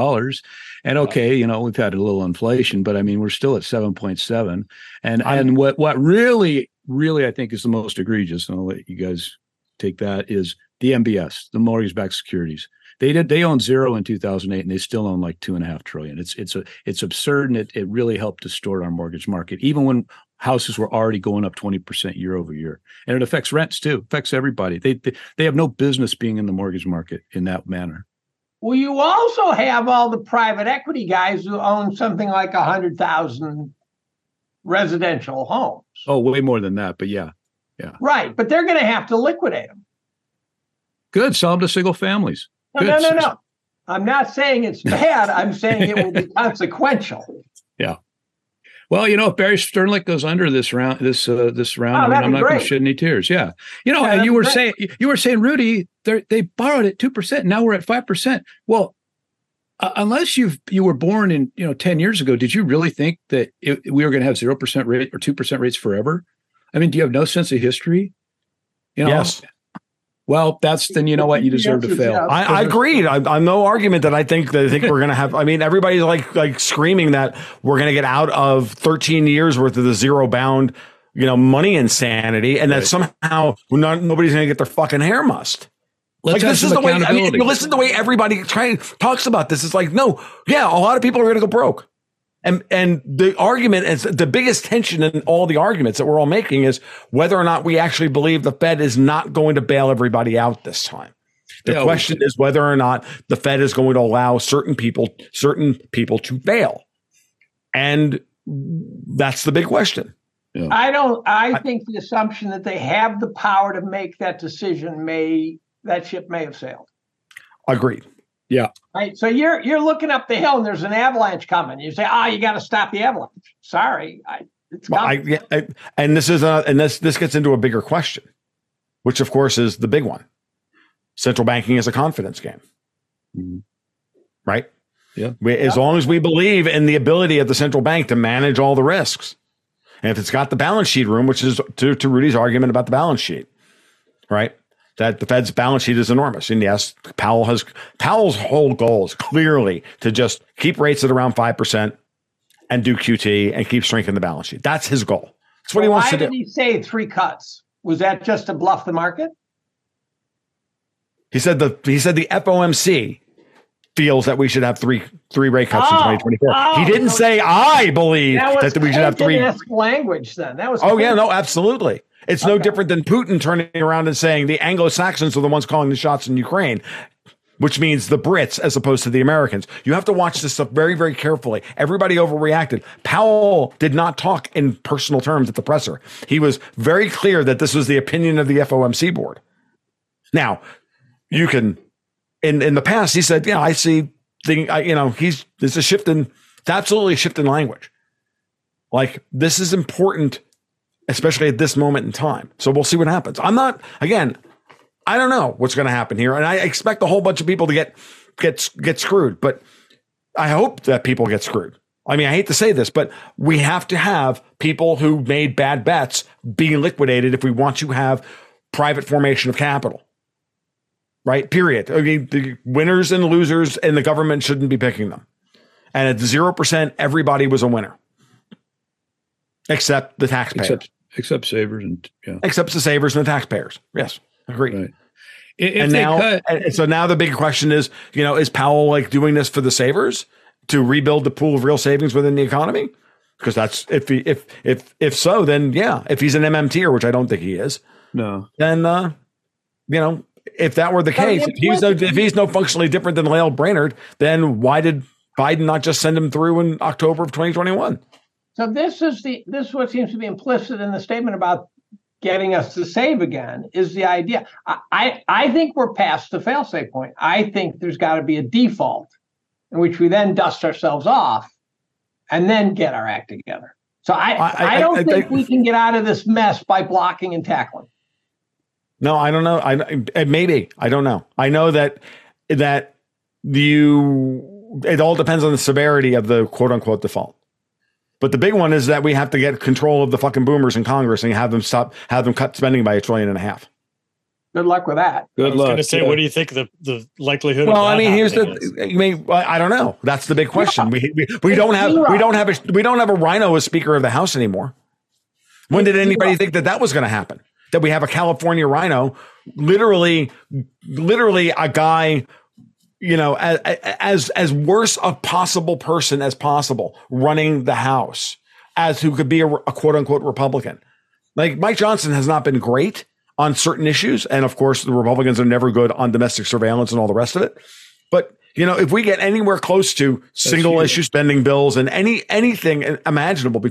And okay, we've had a little inflation, but I mean, we're still at 7.7. And what really, really I think is the most egregious, and I'll let you guys take that, is the MBS, the mortgage-backed securities. They owned zero in 2008, and they still own like $2.5 trillion. It's absurd, and it really helped distort our mortgage market, even when houses were already going up 20% year over year. And it affects rents too, affects everybody. They have no business being in the mortgage market in that manner. Well, you also have all the private equity guys who own something like 100,000 residential homes. Oh, way more than that, but yeah. Right, but they're going to have to liquidate them. Good, sell them to single families. No, I'm not saying it's bad. I'm saying it will be consequential. Yeah. Well, you know, if Barry Sternlicht goes under this round, I'm not going to shed any tears. Yeah. You know, and you were saying, Rudy, they borrowed at 2%. Now we're at 5%. Well, unless you were born in, 10 years ago, did you really think that we were going to have 0% rate or 2% rates forever? I mean, do you have no sense of history? Yes. Well, you know what? You deserve to fail. I agreed. I'm no argument that I think we're going to have. I mean, everybody's like screaming that we're going to get out of 13 years worth of the zero bound, money insanity. And that somehow nobody's going to get their fucking hair mussed. This is the way. I mean, listen to the way everybody talks about this. It's like, a lot of people are going to go broke. And the argument is the biggest tension in all the arguments that we're all making is whether or not we actually believe the Fed is not going to bail everybody out this time. The question is whether or not the Fed is going to allow certain people to bail. And that's the big question. Yeah. I think the assumption that they have the power to make that decision that ship may have sailed. Agreed. Yeah. Right. So you're looking up the hill and there's an avalanche coming. You say, you got to stop the avalanche. Sorry. It's coming. And this is this gets into a bigger question, which of course is the big one. Central banking is a confidence game. Mm-hmm. Right. Yeah. As long as we believe in the ability of the central bank to manage all the risks. And if it's got the balance sheet room, which is to Rudy's argument about the balance sheet. Right. That the Fed's balance sheet is enormous. And yes, Powell's whole goal is clearly to just keep rates at around 5% and do QT and keep shrinking the balance sheet. That's his goal. That's what he wants to do. Why did he say 3 cuts? Was that just to bluff the market? He said the FOMC feels that we should have three rate cuts in 2024. He didn't say I believe that we should have 3 language then. That was crazy. Absolutely. It's no different than Putin turning around and saying the Anglo-Saxons are the ones calling the shots in Ukraine, which means the Brits as opposed to the Americans. You have to watch this stuff very, very carefully. Everybody overreacted. Powell did not talk in personal terms at the presser. He was very clear that this was the opinion of the FOMC board. Now, you can in the past, he said, I see thing. It's a shift in. It's absolutely a shift in language. Like, this is important, especially at this moment in time. So we'll see what happens. I don't know what's going to happen here. And I expect a whole bunch of people to get screwed, but I hope that people get screwed. I mean, I hate to say this, but we have to have people who made bad bets be liquidated if we want to have private formation of capital, right? Period. I mean, the winners and losers and the government shouldn't be picking them. And at 0%, everybody was a winner. Except the taxpayers. Except savers and Except the savers and the taxpayers. Yes, agreed. Right. So now the big question is, is Powell doing this for the savers to rebuild the pool of real savings within the economy? Because that's if so, then if he's an MMTer, which I don't think he is, then if that were the case, if he's no functionally different than Lael Brainard, then why did Biden not just send him through in October of 2021? So this is what seems to be implicit in the statement about getting us to save again is the idea. I think we're past the fail-safe point. I think there's got to be a default in which we then dust ourselves off and then get our act together. So I don't think we can get out of this mess by blocking and tackling. No, I don't know. Maybe. I don't know. I know that it all depends on the severity of the quote-unquote default. But the big one is that we have to get control of the fucking boomers in Congress and have them cut spending by $1.5 trillion. Good luck with that. Good luck. I was going to say, what do you think the likelihood? Well, of that is? I don't know. That's the big question. Yeah. We don't have a rhino as Speaker of the House anymore. When did anybody think that was going to happen? That we have a California rhino, literally a guy. As worse a possible person as possible running the House as who could be a quote unquote Republican. Like Mike Johnson has not been great on certain issues. And of course, the Republicans are never good on domestic surveillance and all the rest of it. But, if we get anywhere close to single issue spending bills and anything imaginable but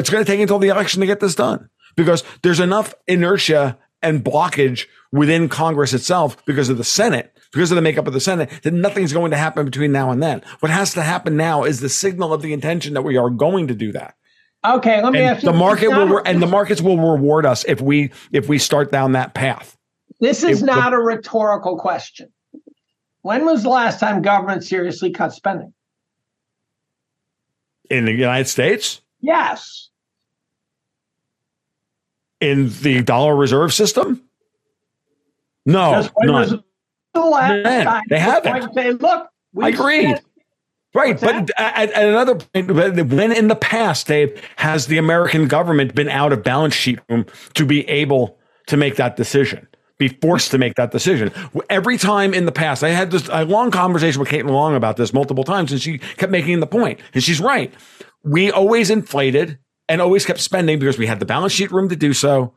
it's going to take until the election to get this done because there's enough inertia and blockage within Congress itself because of the Senate, because of the makeup of the Senate, that nothing's going to happen between now and then. What has to happen now is the signal of the intention that we are going to do that. Okay, let me ask you. The markets will reward us if we start down that path. This is not a rhetorical question. When was the last time government seriously cut spending? In the United States? Yes. In the dollar reserve system? No, none. They haven't. Say, look, I agree. Right. But at another point, when in the past, Dave, has the American government been out of balance sheet room to be able to make that decision, be forced to make that decision? Every time in the past, I had a long conversation with Caitlin Long about this multiple times, and she kept making the point, and she's right. We always inflated and always kept spending because we had the balance sheet room to do so,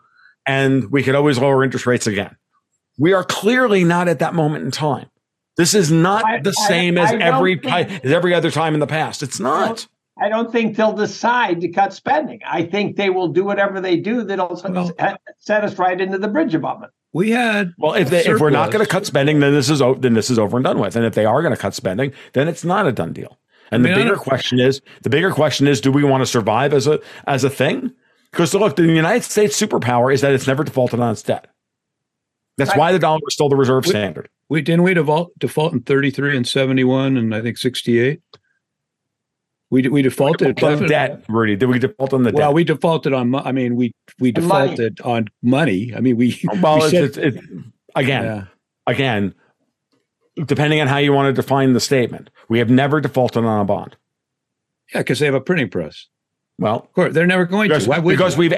and we could always lower interest rates again. We are clearly not at that moment in time. This is not the same as every other time in the past. It's not. I don't think they'll decide to cut spending. I think they will do whatever they do that'll set us right into the bridge abutment. If we're not going to cut spending, then this is over and done with. And if they are going to cut spending, then it's not a done deal. And the bigger question is, do we want to survive as a thing? Because look, the United States superpower is that it's never defaulted on its debt. That's why the dollar is still the reserve standard. Wait, didn't we default in 33 and 71 and I think 68? We defaulted on debt, Rudy. Did we default on the debt? Well, we defaulted on. I mean, we defaulted on money. I mean, again, depending on how you want to define the statement, we have never defaulted on a bond. Yeah, because they have a printing press. Well, of course, they're never going to. Why would they? Because we've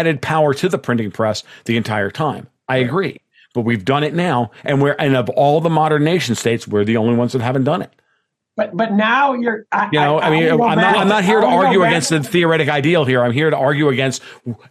added power to the printing press the entire time. I agree. But we've done it now, and of all the modern nation states, we're the only ones that haven't done it. But now you're, I'm not here to argue against the theoretic ideal here. I'm here to argue against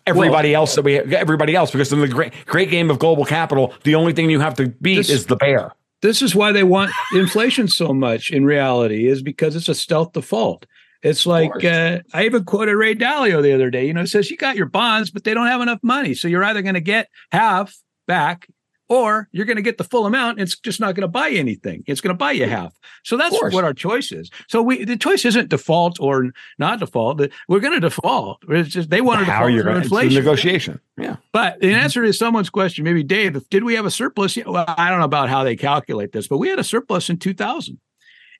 everybody else, because in the great game of global capital, the only thing you have to beat is the bear. This is why they want inflation so much. In reality, is because it's a stealth default. It's like I even quoted Ray Dalio the other day. You know, it says you got your bonds, but they don't have enough money, so you're either going to get half back, or you're going to get the full amount. It's just not going to buy you anything. It's going to buy you half. So that's what our choice is. So the choice isn't default or not default. We're going to default. It's just they want to default through inflation. It's a negotiation. Yeah. But in answer to someone's question, maybe Dave, did we have a surplus? Well, I don't know about how they calculate this, but we had a surplus in 2000.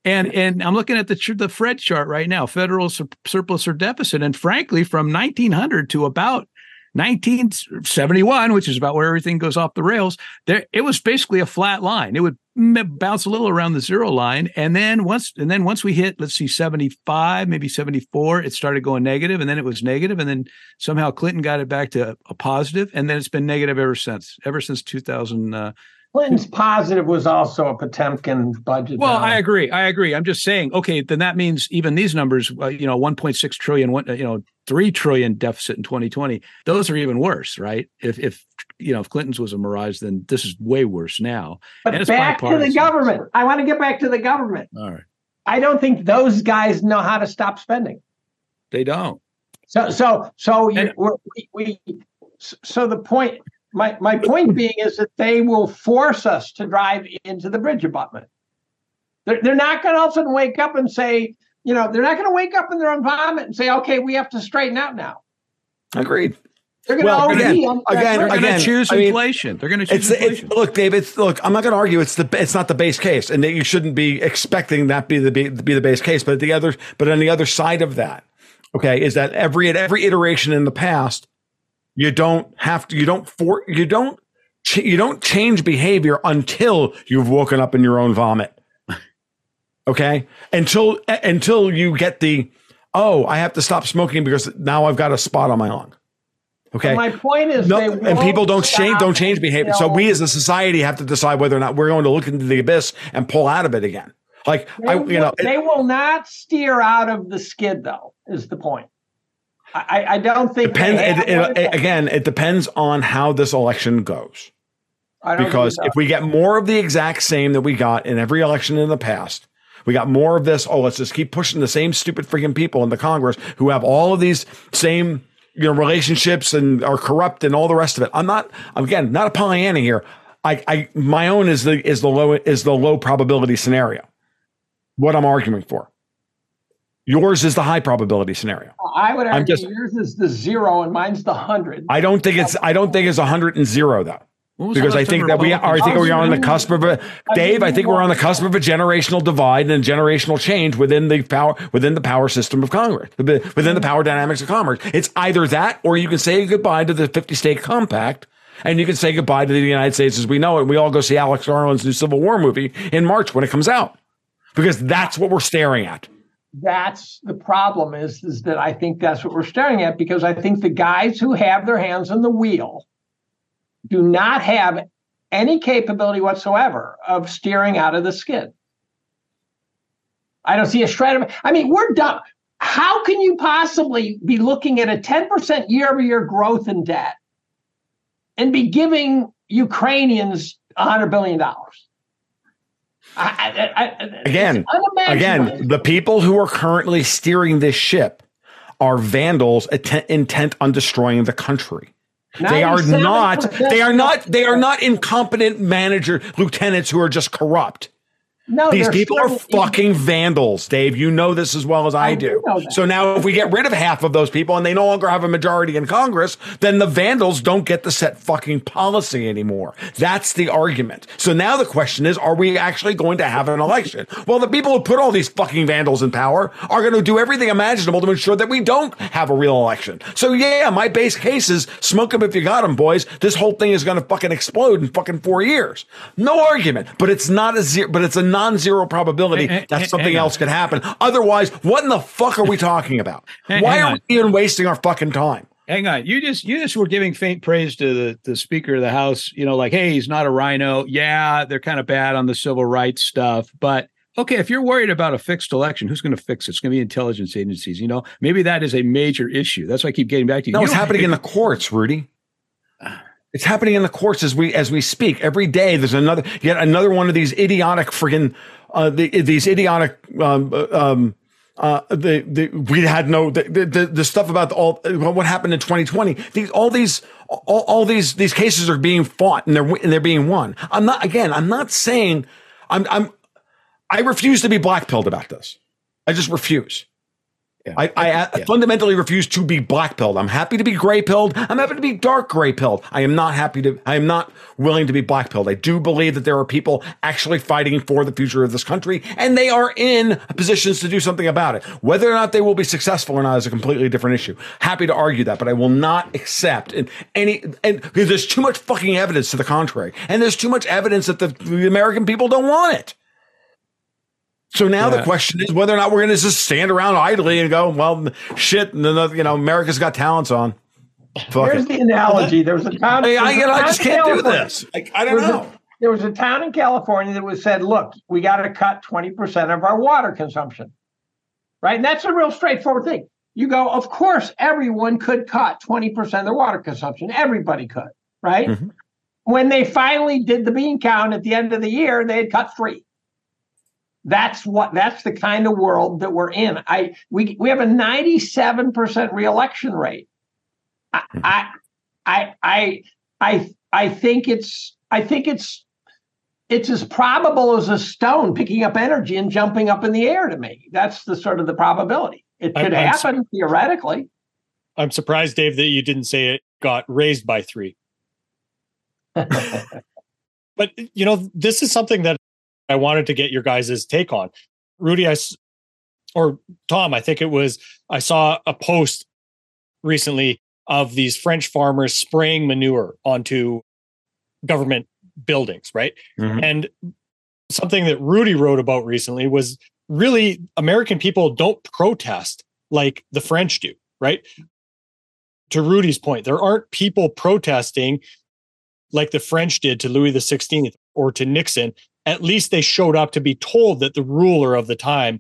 And I'm looking at the Fed chart right now, federal surplus or deficit. And frankly, from 1900 to about 1971, which is about where everything goes off the rails, there it was basically a flat line. It would bounce a little around the zero line, and then once we hit, let's see, 75, maybe 74, it started going negative, and then it was negative, and then somehow Clinton got it back to a positive, and then it's been negative ever since 2000. Clinton's positive was also a Potemkin budget. Well, I agree. I'm just saying, okay, then that means even these numbers, 1.6 trillion, 3 trillion deficit in 2020. Those are even worse, right? If Clinton's was a mirage, then this is way worse now. But back to the government. I want to get back to the government. All right. I don't think those guys know how to stop spending. They don't. The point. My point being is that they will force us to drive into the bridge abutment. They're not going to all of a sudden wake up and say, they're not going to wake up in their own vomit and say, okay, we have to straighten out now. Agreed. They're going to choose inflation. They're going to choose inflation. Look, David, I'm not going to argue. It's not the base case, and that you shouldn't be expecting that be the base case. But on the other side of that, okay, is that at every iteration in the past, You don't change behavior until you've woken up in your own vomit. Okay, until you get the I have to stop smoking because now I've got a spot on my lung. Okay, and my point is, people don't change behavior. So we as a society have to decide whether or not we're going to look into the abyss and pull out of it again. They will not steer out of the skid, though, is the point. I don't think it depends on how this election goes, because if we get more of the exact same that we got in every election in the past, we got more of this. Let's just keep pushing the same stupid freaking people in the Congress who have all of these same relationships and are corrupt and all the rest of it. I'm not a Pollyanna here. I my own is the low probability scenario. What I'm arguing for. Yours is the high probability scenario. I would argue yours is the 0 and mine's the 100. I don't think it's 100 and 0 though. Because I think that we are on the cusp of a, Dave, I think we're on the cusp of a generational divide and a generational change within the power system of Congress, within the power dynamics of Congress. It's either that, or you can say goodbye to the 50-state compact, and you can say goodbye to the United States as we know it. We all go see Alex Garland's new Civil War movie in March when it comes out, because that's what we're staring at. That's the problem is that I think that's what we're staring at, because I think the guys who have their hands on the wheel do not have any capability whatsoever of steering out of the skid. I don't see a shred of, I mean, we're done. How can you possibly be looking at a 10% year-over-year growth in debt and be giving Ukrainians $100 billion? Again, the people who are currently steering this ship are vandals intent on destroying the country. They are not incompetent manager lieutenants who are just corrupt. No, these people are fucking vandals, Dave. You know this as well as I do. So now if we get rid of half of those people and they no longer have a majority in Congress, then the vandals don't get to set fucking policy anymore. That's the argument. So now the question is, are we actually going to have an election? Well, the people who put all these fucking vandals in power are going to do everything imaginable to ensure that we don't have a real election. So yeah, my base case is smoke them if you got them, boys. This whole thing is going to fucking explode in fucking 4 years. No argument, but it's not a zero, but it's a non-zero probability that something else could happen. Otherwise, what in the fuck are we talking about? Why are we even wasting our fucking time? Hang on. You just were giving faint praise to the Speaker of the House, you know, like, hey, he's not a rhino. Yeah, they're kind of bad on the civil rights stuff. But okay, if you're worried about a fixed election, who's going to fix it? It's going to be intelligence agencies. You know, maybe that is a major issue. That's why I keep getting back to you. No, it's happening in the courts, Rudy. It's happening in the courts as we speak. Every day there's yet another one of these idiotic friggin' the stuff about what happened in 2020. These cases are being fought and they're being won. I refuse to be blackpilled about this. I just refuse. Yeah. I fundamentally refuse to be blackpilled. I'm happy to be graypilled. I'm happy to be dark graypilled. I am not willing to be blackpilled. I do believe that there are people actually fighting for the future of this country, and they are in positions to do something about it. Whether or not they will be successful or not is a completely different issue. Happy to argue that, but I will not accept and there's too much fucking evidence to the contrary, and there's too much evidence that the American people don't want it. So now the question is whether or not we're going to just stand around idly and go, well, shit, you know, America's Got Talents on. Here's the analogy. There was a town. I just can't do this. I don't know. There was a town in California that said, look, we got to cut 20% of our water consumption. Right. And that's a real straightforward thing. You go, of course, everyone could cut 20% of their water consumption. Everybody could. Right. Mm-hmm. When they finally did the bean count at the end of the year, they had cut 3. That's the kind of world that we're in. We have a 97% reelection rate. I think it's as probable as a stone picking up energy and jumping up in the air to me. That's the sort of the probability. It could happen theoretically. I'm surprised, Dave, that you didn't say it got raised by 3. But you know, this is something that I wanted to get your guys' take on. Rudy, or Tom, I think it was, I saw a post recently of these French farmers spraying manure onto government buildings, right? Mm-hmm. And something that Rudy wrote about recently was really American people don't protest like the French do, right? To Rudy's point, there aren't people protesting like the French did to Louis XVI or to Nixon. At least they showed up to be told that the ruler of the time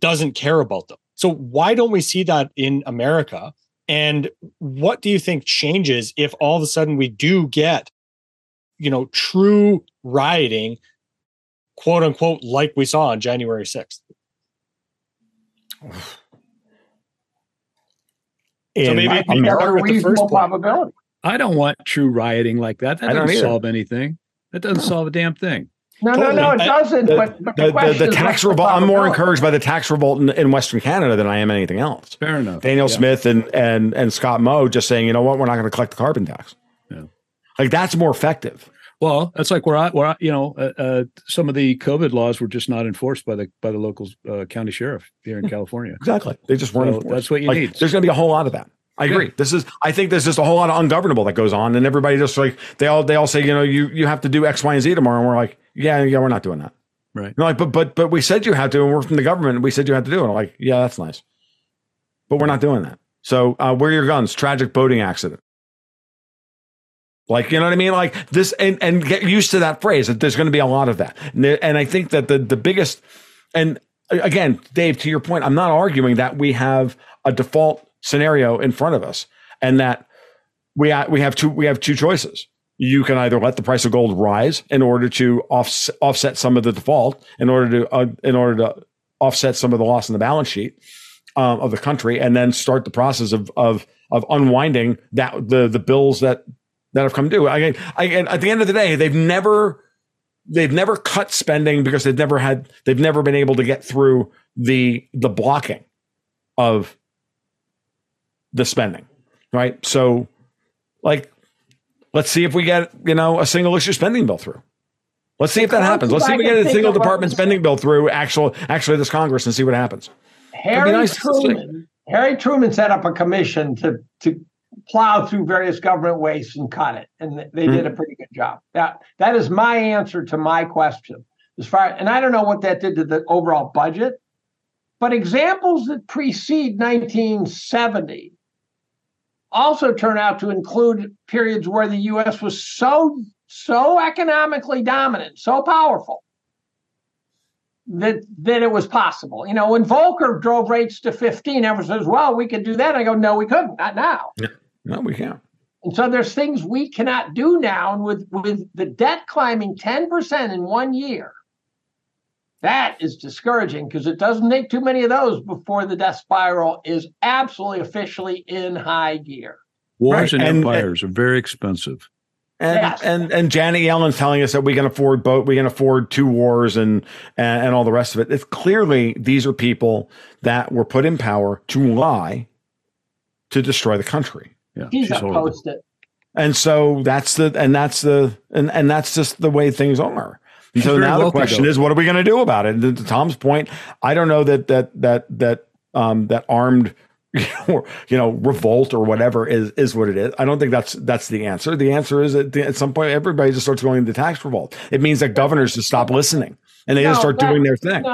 doesn't care about them. So why don't we see that in America? And what do you think changes if all of a sudden we do get, you know, true rioting, quote unquote, like we saw on January 6th? So maybe reasonable probability. I don't want true rioting like that. That doesn't solve anything. That doesn't solve a damn thing. No, it doesn't. But the tax revolt. I'm more encouraged by the tax revolt in Western Canada than I am anything else. Fair enough. Daniel Smith and Scott Moe just saying, you know what, we're not going to collect the carbon tax. Yeah, like that's more effective. Well, that's like where some of the COVID laws were just not enforced by the local county sheriff here in California. Exactly, they just weren't enforced. That's what you need. There's going to be a whole lot of that. I agree. I think there's just a whole lot of ungovernable that goes on, and everybody just like they all say, you know, you have to do X, Y, and Z tomorrow, and we're like, yeah, we're not doing that, right? And like, but we said you had to, and we're from the government, and we said you had to do it. And I'm like, yeah, that's nice, but we're not doing that. So wear your guns. Tragic boating accident. Like, you know what I mean? Like this, and get used to that phrase. That there's going to be a lot of that. And I think that the biggest, and again, Dave, to your point, I'm not arguing that we have a default scenario in front of us and that we have two choices. You can either let the price of gold rise in order to offset some of the default, in order to offset some of the loss in the balance sheet of the country, and then start the process of unwinding that the bills that have come due. Again, at the end of the day, they've never cut spending because they've never been able to get through the blocking of the spending, right? So, like, let's see if we get a single issue spending bill through. Let's see if that happens. Let's see if we get a single department spending bill through actually this Congress and see what happens. Harry Truman set up a commission to plow through various government waste and cut it. And they did a pretty good job. That is my answer to my question. And I don't know what that did to the overall budget, but examples that precede 1970 also turn out to include periods where the U.S. was so economically dominant, so powerful, that it was possible. You know, when Volcker drove rates to 15, everyone says, well, we could do that. I go, no, we couldn't. Not now. Yeah. No, we can't. And so there's things we cannot do now. And with the debt climbing 10% in 1 year, that is discouraging because it doesn't take too many of those before the death spiral is absolutely officially in high gear. Wars and empires are very expensive. And Janet Yellen's telling us that we can afford two wars and all the rest of it. It's clearly these are people that were put in power to lie, to destroy the country. Yeah, he's not posted. And so that's just the way things are. And so now the question is, what are we going to do about it? And to Tom's point, I don't know that armed revolt or whatever is what it is. I don't think that's the answer. The answer is that at some point everybody just starts going into tax revolt. It means that governors just stop listening and they just start doing their thing.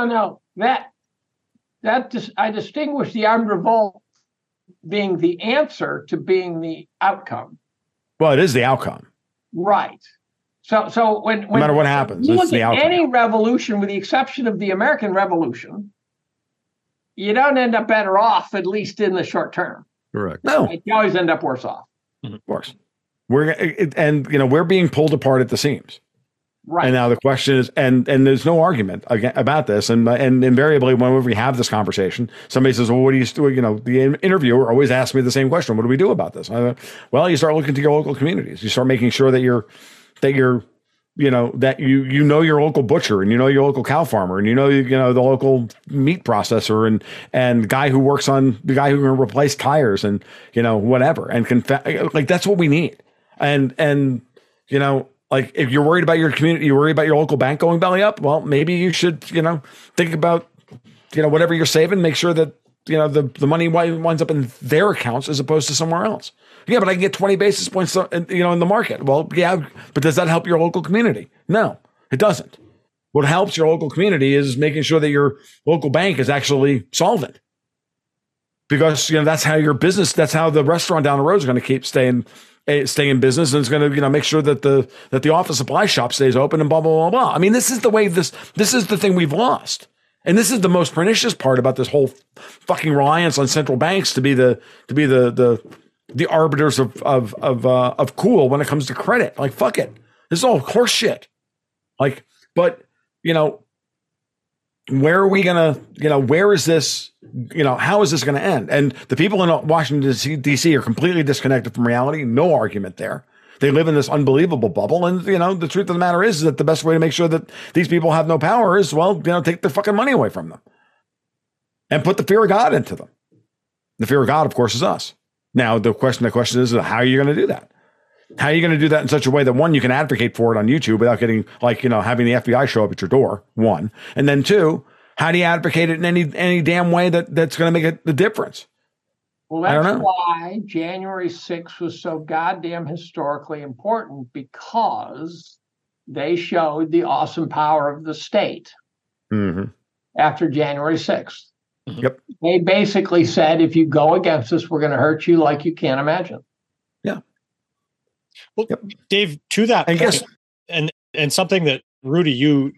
I distinguish the armed revolt being the answer to being the outcome. Well, it is the outcome, right? So when no matter what happens, you look it's the outcome. Any revolution, with the exception of the American Revolution, you don't end up better off, at least in the short term. Correct. No, you always end up worse off. Of course, we're being pulled apart at the seams. Right. And now the question is, and there's no argument about this. And invariably, whenever we have this conversation, somebody says, well, what do you do? The interviewer always asks me the same question. What do we do about this? Well, you start looking to your local communities. You start making sure that you know your local butcher and you know your local cow farmer and you know the local meat processor and the guy who can replace tires and, whatever. And that's what we need. And like if you're worried about your community, you worry about your local bank going belly up. Well, maybe you should, think about, whatever you're saving, make sure that, the money winds up in their accounts as opposed to somewhere else. Yeah, but I can get 20 basis points, in the market. Well, yeah, but does that help your local community? No, it doesn't. What helps your local community is making sure that your local bank is actually solvent. Because, that's how your business, that's how the restaurant down the road is going to keep stay in business, and it's going to make sure that the office supply shop stays open and blah blah blah blah. I mean, this is the way this is the thing we've lost, and this is the most pernicious part about this whole fucking reliance on central banks to be the arbiters of cool when it comes to credit. Like, fuck it, this is all horse shit. Like, but where are we going to, where is this, how is this going to end? And the people in Washington, D.C. are completely disconnected from reality. No argument there. They live in this unbelievable bubble. And, the truth of the matter is that the best way to make sure that these people have no power is, well, take the fucking money away from them and put the fear of God into them. The fear of God, of course, is us. Now, the question is, how are you going to do that? How are you going to do that in such a way that, one, you can advocate for it on YouTube without getting, having the FBI show up at your door, one. And then, two, how do you advocate it in any damn way that's going to make a difference? Well, that's why January 6th was so goddamn historically important, because they showed the awesome power of the state after January 6th. Yep. They basically said, if you go against us, we're going to hurt you like you can't imagine. Yeah. Well, yep. Dave, to that point, and something that, Rudy, you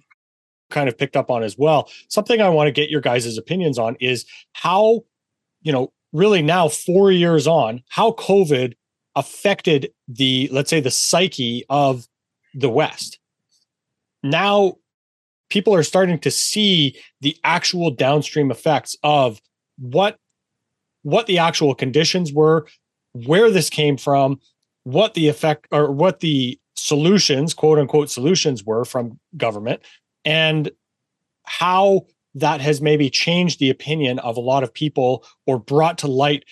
kind of picked up on as well, something I want to get your guys' opinions on is how, really now 4 years on, how COVID affected the psyche of the West. Now people are starting to see the actual downstream effects of what the actual conditions were, where this came from, what the effect or what the solutions, quote unquote solutions, were from government, and how that has maybe changed the opinion of a lot of people or brought to light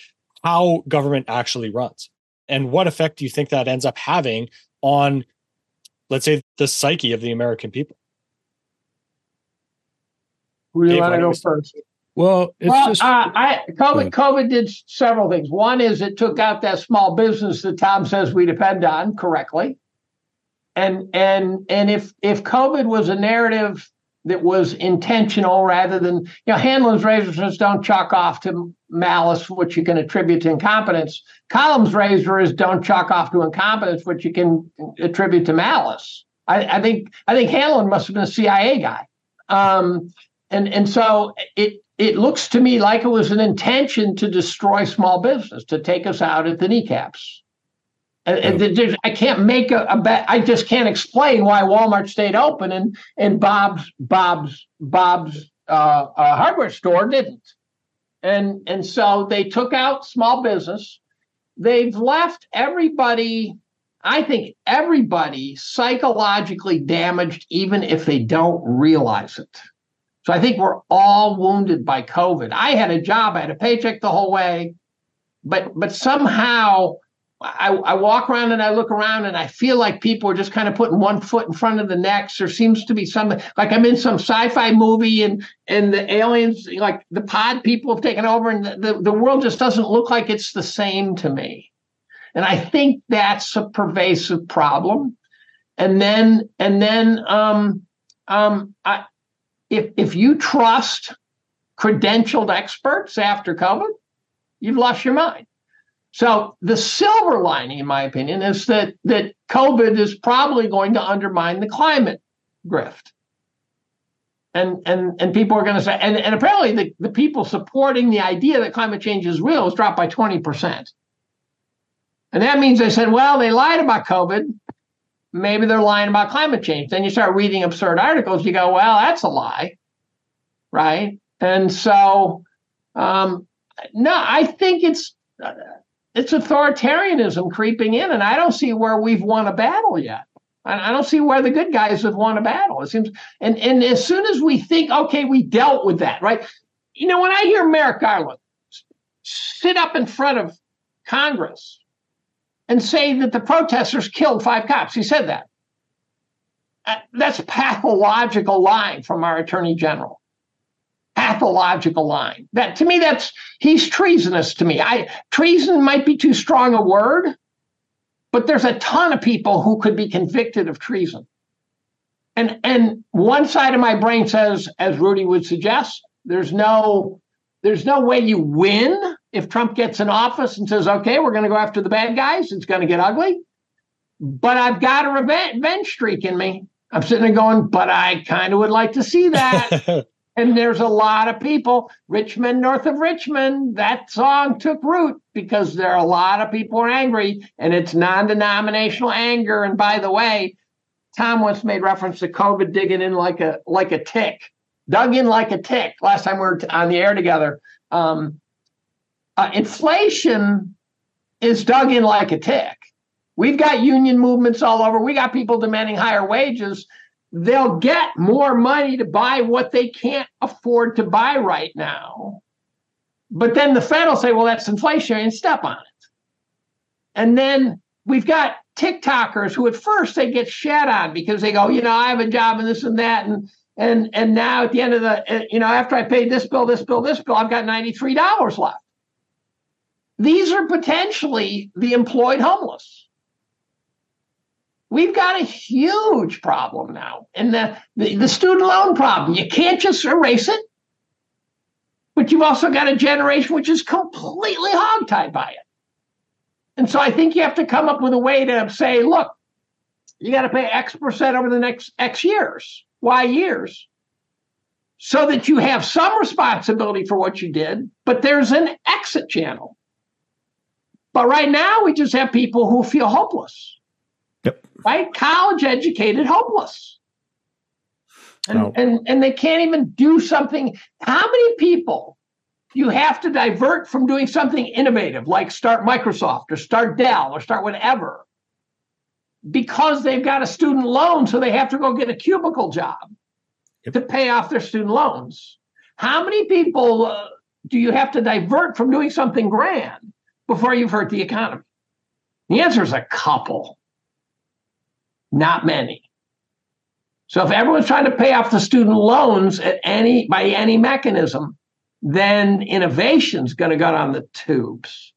how government actually runs. And what effect do you think that ends up having on, let's say, the psyche of the American people? Who do you want to go first? Well, COVID did several things. One is it took out that small business that Tom says we depend on, correctly. And if COVID was a narrative that was intentional rather than, Hanlon's razor don't chalk off to malice what you can attribute to incompetence. Collum's razor is don't chalk off to incompetence what you can attribute to malice. I think Hanlon must have been a CIA guy. And so it looks to me like it was an intention to destroy small business, to take us out at the kneecaps. And I can't make a bet. I just can't explain why Walmart stayed open and Bob's hardware store didn't. And so they took out small business. They've left everybody, I think everybody, psychologically damaged, even if they don't realize it. So I think we're all wounded by COVID. I had a job, I had a paycheck the whole way, but somehow I walk around and I look around and I feel like people are just kind of putting one foot in front of the next. There seems to be something like I'm in some sci-fi movie and the aliens, like the pod people have taken over, and the world just doesn't look like it's the same to me. And I think that's a pervasive problem. If you trust credentialed experts after COVID, you've lost your mind. So the silver lining, in my opinion, is that COVID is probably going to undermine the climate grift. And people are going to say, and apparently the people supporting the idea that climate change is real has dropped by 20%. And that means they said, well, they lied about COVID. Maybe they're lying about climate change. Then you start reading absurd articles. You go, well, that's a lie, right? And so, no, I think it's authoritarianism creeping in, and I don't see where we've won a battle yet. I don't see where the good guys have won a battle. It seems, and as soon as we think, okay, we dealt with that, right? When I hear Merrick Garland sit up in front of Congress and say that the protesters killed 5 cops. He said that. That's pathological lying from our attorney general. Pathological lying. That, to me, he's treasonous to me. Treason might be too strong a word, but there's a ton of people who could be convicted of treason. And one side of my brain says, as Rudy would suggest, there's no way you win if Trump gets in office and says, okay, we're going to go after the bad guys. It's going to get ugly. But I've got a revenge streak in me. I'm sitting there going, but I kind of would like to see that. And there's a lot of people, Richmond, north of Richmond, that song took root because there are a lot of people who are angry, and it's non-denominational anger. And by the way, Tom once made reference to COVID digging in like a tick. dug in like a tick last time we were on the air together. Inflation is dug in like a tick. We've got union movements all over. We got people demanding higher wages. They'll get more money to buy what they can't afford to buy right now. But then the Fed will say, well, that's inflationary, and step on it. And then we've got TikTokers who at first they get shat on because they go, you know, I have a job and this and that. And now at the end of the, you know, after I paid this bill, I've got $93 left. These are potentially the employed homeless. We've got a huge problem now. And the student loan problem, you can't just erase it. But you've also got a generation which is completely hogtied by it. And so I think you have to come up with a way to say, look, you got to pay X percent over the next X years, Y years, so that you have some responsibility for what you did, but there's an exit channel. But right now, we just have people who feel hopeless. Yep. Right? College-educated hopeless. And they can't even do something. How many people you have to divert from doing something innovative, like start Microsoft or start Dell or start whatever, because they've got a student loan, so they have to go get a cubicle job to pay off their student loans? How many people do you have to divert from doing something grand before you've hurt the economy? The answer is a couple, not many. So if everyone's trying to pay off the student loans at by any mechanism, then innovation's going to go down the tubes.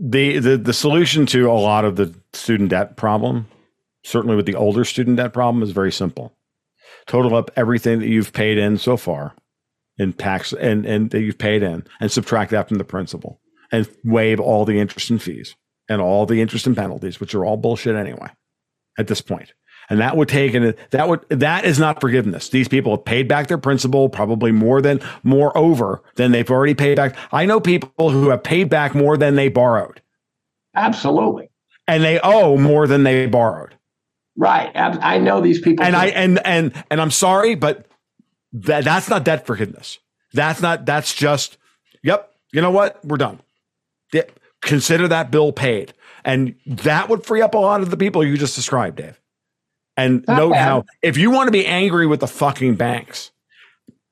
The solution to a lot of the student debt problem, certainly with the older student debt problem, is very simple. Total up everything that you've paid in so far in tax and that you've paid in, and subtract that from the principal and waive all the interest and fees and all the interest and penalties, which are all bullshit anyway at this point. And that would take, and that is not forgiveness. These people have paid back their principal probably more than they've already paid back. I know people who have paid back more than they borrowed. Absolutely. And they owe more than they borrowed. Right. I know these people. And and I'm sorry, but that's not debt forgiveness. That's just, yep. You know what? We're done. Consider that bill paid. And that would free up a lot of the people you just described, Dave. And note how, if you want to be angry with the fucking banks,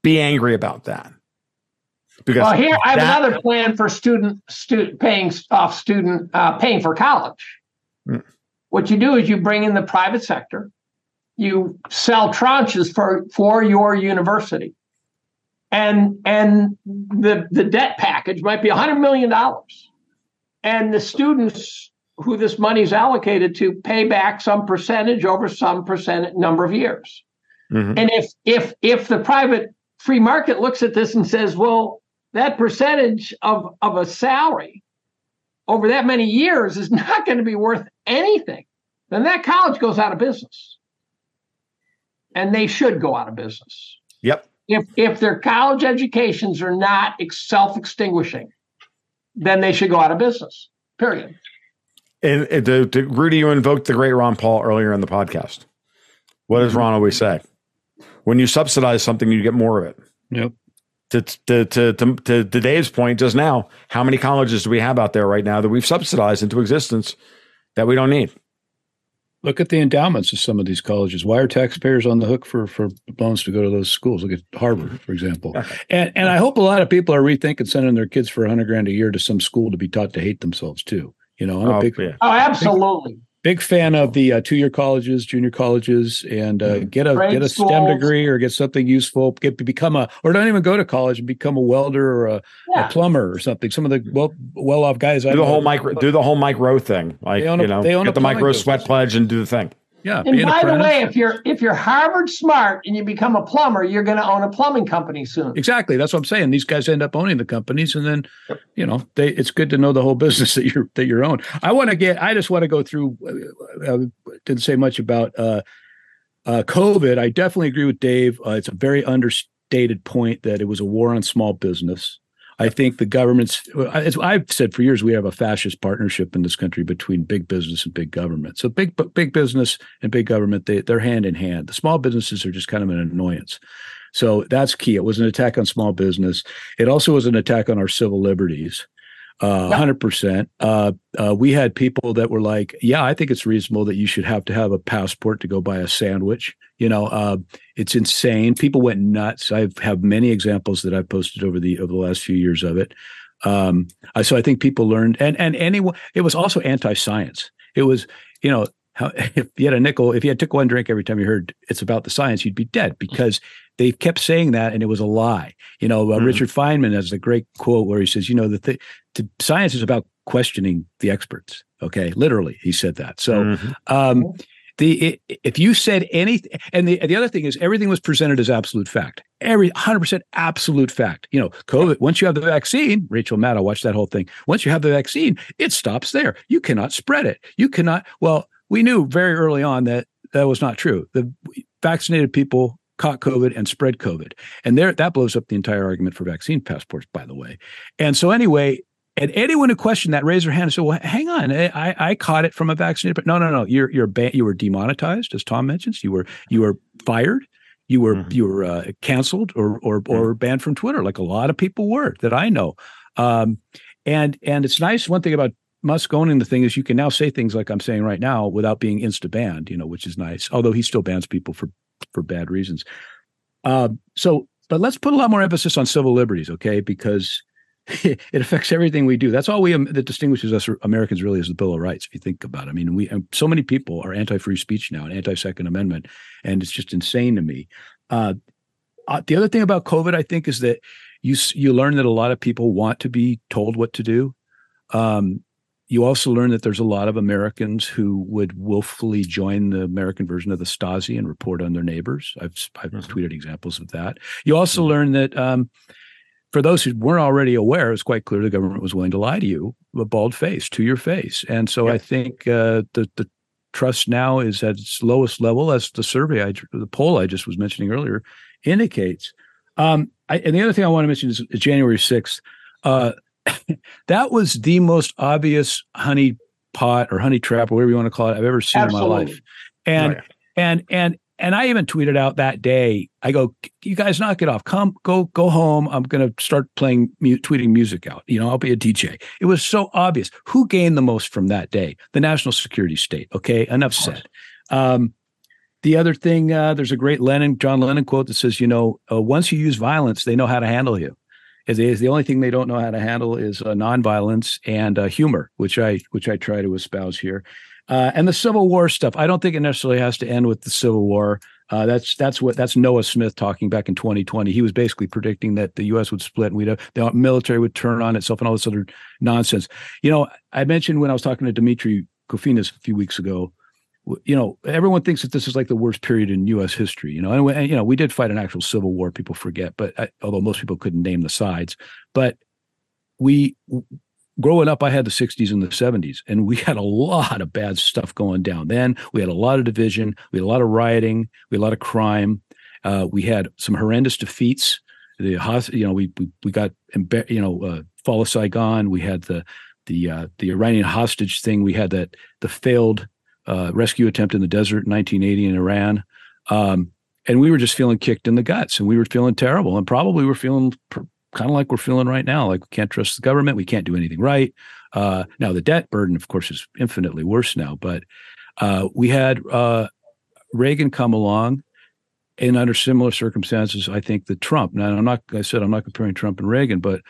be angry about that. Because here I have another plan for paying for college. What you do is you bring in the private sector, you sell tranches for your university, and the debt package might be $100 million, and the students who this money is allocated to pay back some percentage over some percent number of years. Mm-hmm. And if the private free market looks at this and says, well, that percentage of a salary over that many years is not going to be worth anything, then that college goes out of business. And they should go out of business. Yep. If their college educations are not self-extinguishing, then they should go out of business, period. And Rudy, you invoked the great Ron Paul earlier in the podcast. What does Ron always say? When you subsidize something, you get more of it. Yep. To Dave's point just now, how many colleges do we have out there right now that we've subsidized into existence that we don't need? Look at the endowments of some of these colleges. Why are taxpayers on the hook for loans to go to those schools? Look at Harvard, for example. And I hope a lot of people are rethinking sending their kids for $100,000 a year to some school to be taught to hate themselves too. You know, I'm absolutely big fan of the two-year colleges, junior colleges, and get a STEM degree or get something useful. Or don't even go to college and become a welder or a plumber or something. Some of the well-off guys do the whole Mike Rowe thing. Like get the Mike Rowe sweat pledge and do the thing. Yeah. And by the way, if you're Harvard smart and you become a plumber, you're going to own a plumbing company soon. Exactly. That's what I'm saying. These guys end up owning the companies, and then, it's good to know the whole business that you're own. I just want to go through. I didn't say much about COVID. I definitely agree with Dave. It's a very understated point that it was a war on small business. I think the government's, as I've said for years, we have a fascist partnership in this country between big business and big government. So big business and big government, they're hand in hand. The small businesses are just kind of an annoyance. So that's key. It was an attack on small business. It also was an attack on our civil liberties. 100%. We had people that were like, yeah, I think it's reasonable that you should have to have a passport to go buy a sandwich. You know, it's insane. People went nuts. I have many examples that I've posted over the last few years of it. So I think people learned, and anyone, it was also anti-science. It was, you know, if you had a nickel, if you had took one drink every time you heard it's about the science, you'd be dead, because they kept saying that, and it was a lie. You know, Richard Feynman has a great quote where he says, you know, the science is about questioning the experts. Okay, literally, he said that. So if you said anything, and the other thing is everything was presented as absolute fact, 100% absolute fact. You know, COVID, once you have the vaccine, Rachel Maddow watched that whole thing. Once you have the vaccine, it stops there. You cannot spread it. You cannot. Well, we knew very early on that was not true. The vaccinated people caught COVID and spread COVID. And that blows up the entire argument for vaccine passports, by the way. And so anyway, and anyone who questioned that raised their hand and said, well, hang on, I caught it from a vaccinated person. No, you were demonetized, as Tom mentions. You were fired. You were canceled or banned from Twitter, like a lot of people were that I know. And it's nice. One thing about Musk owning the thing is you can now say things like I'm saying right now without being insta-banned, you know, which is nice, although he still bans people for bad reasons. But let's put a lot more emphasis on civil liberties, okay, because it affects everything we do. That's all that distinguishes us Americans really is the Bill of Rights, if you think about it. I mean, so many people are anti-free speech now and anti-Second Amendment, and it's just insane to me. The other thing about COVID, I think, is that you learn that a lot of people want to be told what to do. You also learn that there's a lot of Americans who would willfully join the American version of the Stasi and report on their neighbors. I've tweeted examples of that. You also learn that for those who weren't already aware, it's quite clear the government was willing to lie to you, to your face. And so I think the trust now is at its lowest level, as the poll I just was mentioning earlier indicates. And the other thing I want to mention is January 6th. That was the most obvious honey pot or honey trap or whatever you want to call it I've ever seen in my life. And I even tweeted out that day, I go, you guys knock it off. Come, go home. I'm going to start tweeting music out. You know, I'll be a DJ. It was so obvious. Who gained the most from that day? The national security state. Okay, enough said. The other thing, there's a great John Lennon quote that says, you know, once you use violence, they know how to handle you. The only thing they don't know how to handle is nonviolence and humor, which I try to espouse here. And the Civil War stuff, I don't think it necessarily has to end with the Civil War. That's Noah Smith talking back in 2020. He was basically predicting that the U.S. would split and the military would turn on itself and all this other nonsense. You know, I mentioned when I was talking to Dimitri Kofinas a few weeks ago, you know, everyone thinks that this is like the worst period in U.S. history, you know, and you know, we did fight an actual civil war. People forget, but although most people couldn't name the sides, but growing up, I had the 60s and the 70s, and we had a lot of bad stuff going down. Then we had a lot of division. We had a lot of rioting. We had a lot of crime. We had some horrendous defeats. We got, fall of Saigon. We had the Iranian hostage thing. We had the failed rescue attempt in the desert in 1980 in Iran. And we were just feeling kicked in the guts, and we were feeling terrible, and probably we're feeling kind of like we're feeling right now, like we can't trust the government. We can't do anything right. Now the debt burden, of course, is infinitely worse now, but we had Reagan come along, and under similar circumstances, I think that Trump, now I'm not comparing Trump and Reagan, but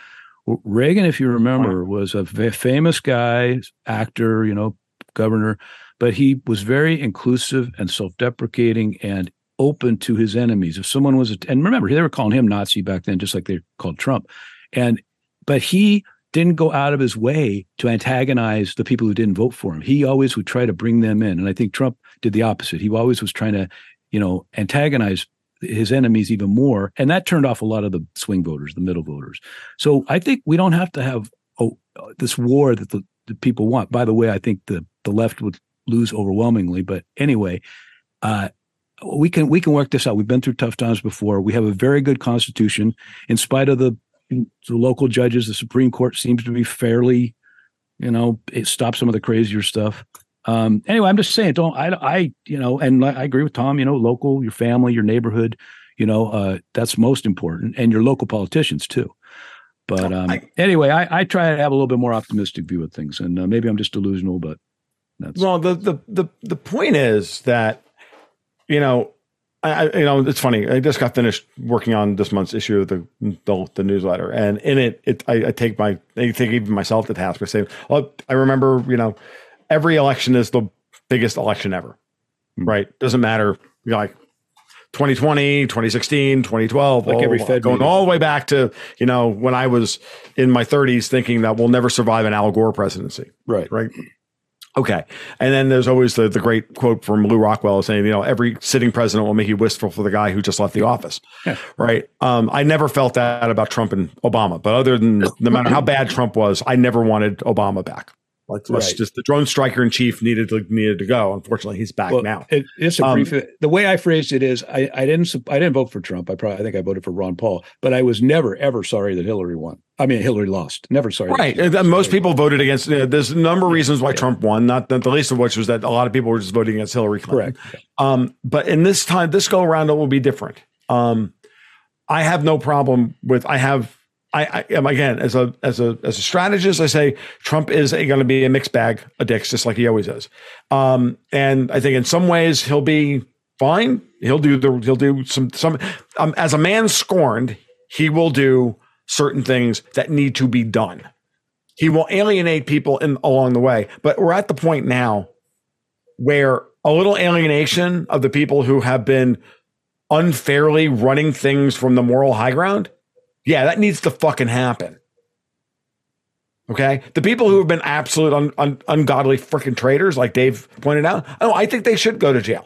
Reagan, if you remember, was a famous guy, actor, you know, governor, but he was very inclusive and self-deprecating and open to his enemies. If someone was, and remember, they were calling him Nazi back then, just like they called Trump. But he didn't go out of his way to antagonize the people who didn't vote for him. He always would try to bring them in. And I think Trump did the opposite. He always was trying to, you know, antagonize his enemies even more. And that turned off a lot of the swing voters, the middle voters. So I think we don't have to have this war that the people want. By the way, I think the left would lose overwhelmingly, but anyway, we can work this out. We've been through tough times before. We have a very good constitution, in spite of the to local judges. The Supreme Court seems to be fairly, it stops some of the crazier stuff. Anyway, I'm just saying, and I agree with Tom, local, your family, your neighborhood, that's most important, and your local politicians too. But I try to have a little bit more optimistic view of things, and maybe I'm just delusional, but that's... Well, the point is that, it's funny. I just got finished working on this month's issue of the newsletter, and in it I take even myself to task. I say, well, I remember, every election is the biggest election ever, right? Doesn't matter, 2020, 2016, 2012, all the way back to, when I was in my 30s thinking that we'll never survive an Al Gore presidency. Right. Okay. And then there's always the great quote from Lou Rockwell saying, every sitting president will make you wistful for the guy who just left the office. Yeah. Right. I never felt that about Trump and Obama, but other than no matter how bad Trump was, I never wanted Obama back. Just the drone striker in chief needed to go. Unfortunately, he's back now. It's a brief. The way I phrased it is, I didn't vote for Trump. I think I voted for Ron Paul, but I was never ever sorry that Hillary won. I mean, Hillary lost. Never sorry. Right. Most people voted against. There's a number of reasons why Trump won. Not the least of which was that a lot of people were just voting against Hillary Clinton. Correct. But in this go around, it will be different. I have no problem with. I am, again, as a strategist, I say Trump is going to be a mixed bag of dicks, just like he always is. And I think in some ways he'll be fine. He'll do some as a man scorned, he will do certain things that need to be done. He will alienate people along the way, but we're at the point now where a little alienation of the people who have been unfairly running things from the moral high ground. Yeah, that needs to fucking happen. Okay? The people who have been absolute ungodly freaking traitors, like Dave pointed out, I think they should go to jail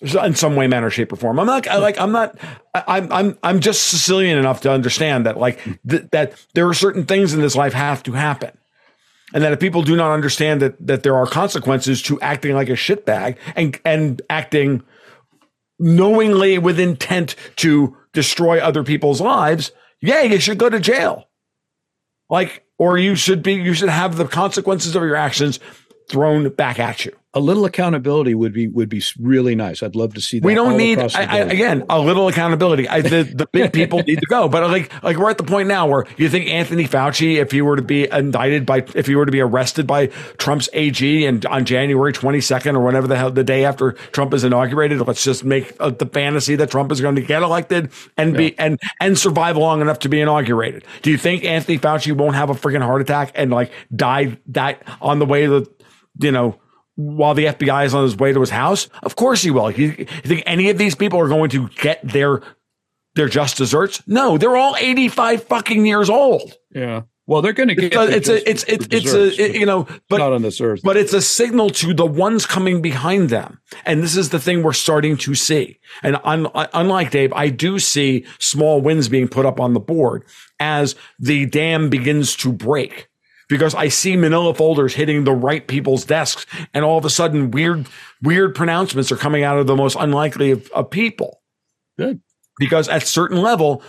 in some way, manner, shape, or form. I'm just Sicilian enough to understand that that there are certain things in this life have to happen. And that if people do not understand that there are consequences to acting like a shitbag and acting knowingly with intent to destroy other people's lives, you should go to jail. Or you should have the consequences of your actions thrown back at you. A little accountability would be really nice. I'd love to see that. We don't need, again, a little accountability. The big people need to go. But we're at the point now where you think Anthony Fauci, if he were to be arrested by Trump's AG and on January 22nd or whenever the hell, the day after Trump is inaugurated, let's just make the fantasy that Trump is going to get elected and be and survive long enough to be inaugurated. Do you think Anthony Fauci won't have a freaking heart attack and die that on the way to while the FBI is on his way to his house? Of course he will. You think any of these people are going to get their just desserts? No, they're all 85 fucking years old. Yeah. Well, they're going to get not on this earth. But it's a signal to the ones coming behind them. And this is the thing we're starting to see. And unlike Dave, I do see small wins being put up on the board as the dam begins to break. Because I see manila folders hitting the right people's desks, and all of a sudden weird pronouncements are coming out of the most unlikely of people. Good. Because at a certain level,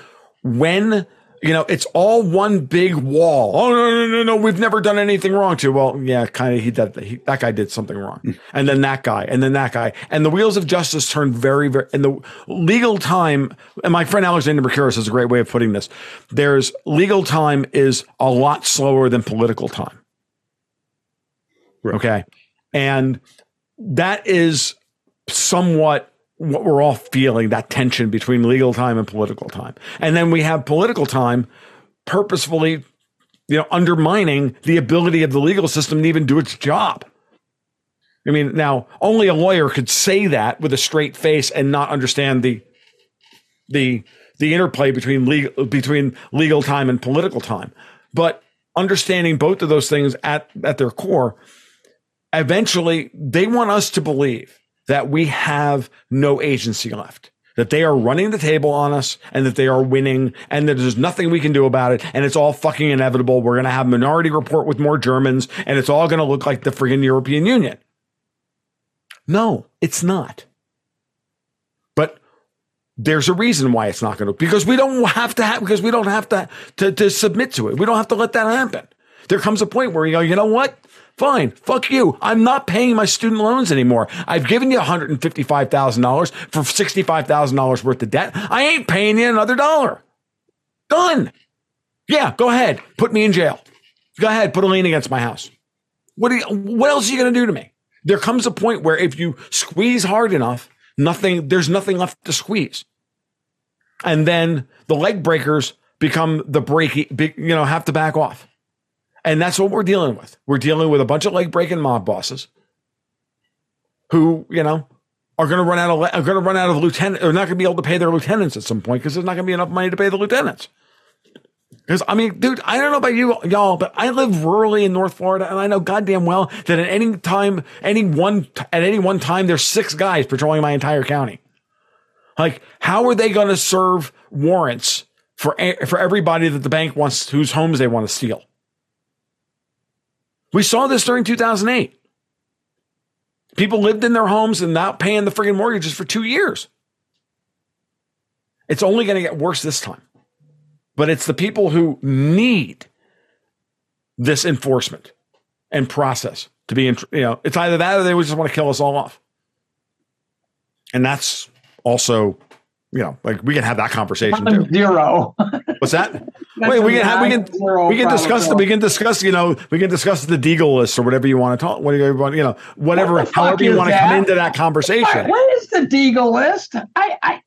when, it's all one big wall. Oh, no, we've never done anything wrong to. Well, yeah, kind of, that guy did something wrong. And then that guy, and then that guy. And the wheels of justice turn very, very, and the legal time, and my friend Alexander Mercurius has a great way of putting this. There's legal time is a lot slower than political time. Right. Okay. And that is somewhat what we're all feeling, that tension between legal time and political time. And then we have political time purposefully, undermining the ability of the legal system to even do its job. I mean, now only a lawyer could say that with a straight face and not understand the interplay between legal time and political time. But understanding both of those things at their core, eventually they want us to believe that we have no agency left, that they are running the table on us and that they are winning and that there's nothing we can do about it. And it's all fucking inevitable. We're going to have Minority Report with more Germans and it's all going to look like the friggin' European Union. No, it's not. But there's a reason why it's not going to, because we don't have to have, because we don't have to submit to it. We don't have to let that happen. There comes a point where you go, you know what? Fine. Fuck you. I'm not paying my student loans anymore. I've given you $155,000 for $65,000 worth of debt. I ain't paying you another dollar. Done. Yeah, go ahead. Put me in jail. Go ahead. Put a lien against my house. What else are you going to do to me? There comes a point where if you squeeze hard enough, there's nothing left to squeeze. And then the leg breakers become the breaky, you know, have to back off. And that's what we're dealing with. We're dealing with a bunch of leg breaking mob bosses who, you know, are going to run out of lieutenant. They're not going to be able to pay their lieutenants at some point because there's not going to be enough money to pay the lieutenants. Because, I mean, dude, I don't know about you, y'all, but I live rurally in North Florida, and I know goddamn well that at any time, at any one time, there's six guys patrolling my entire county. Like, how are they going to serve warrants for everybody that the bank wants, whose homes they want to steal? We saw this during 2008. People lived in their homes and not paying the friggin' mortgages for 2 years. It's only going to get worse this time. But it's the people who need this enforcement and process to be, you know, it's either that or they would just want to kill us all off. And that's also, you know, like we can have that conversation too. Zero. What's that? Wait, we can discuss, you know, we can discuss the Deagle list or whatever you want to talk, however you want to come into that conversation. What is the Deagle list? I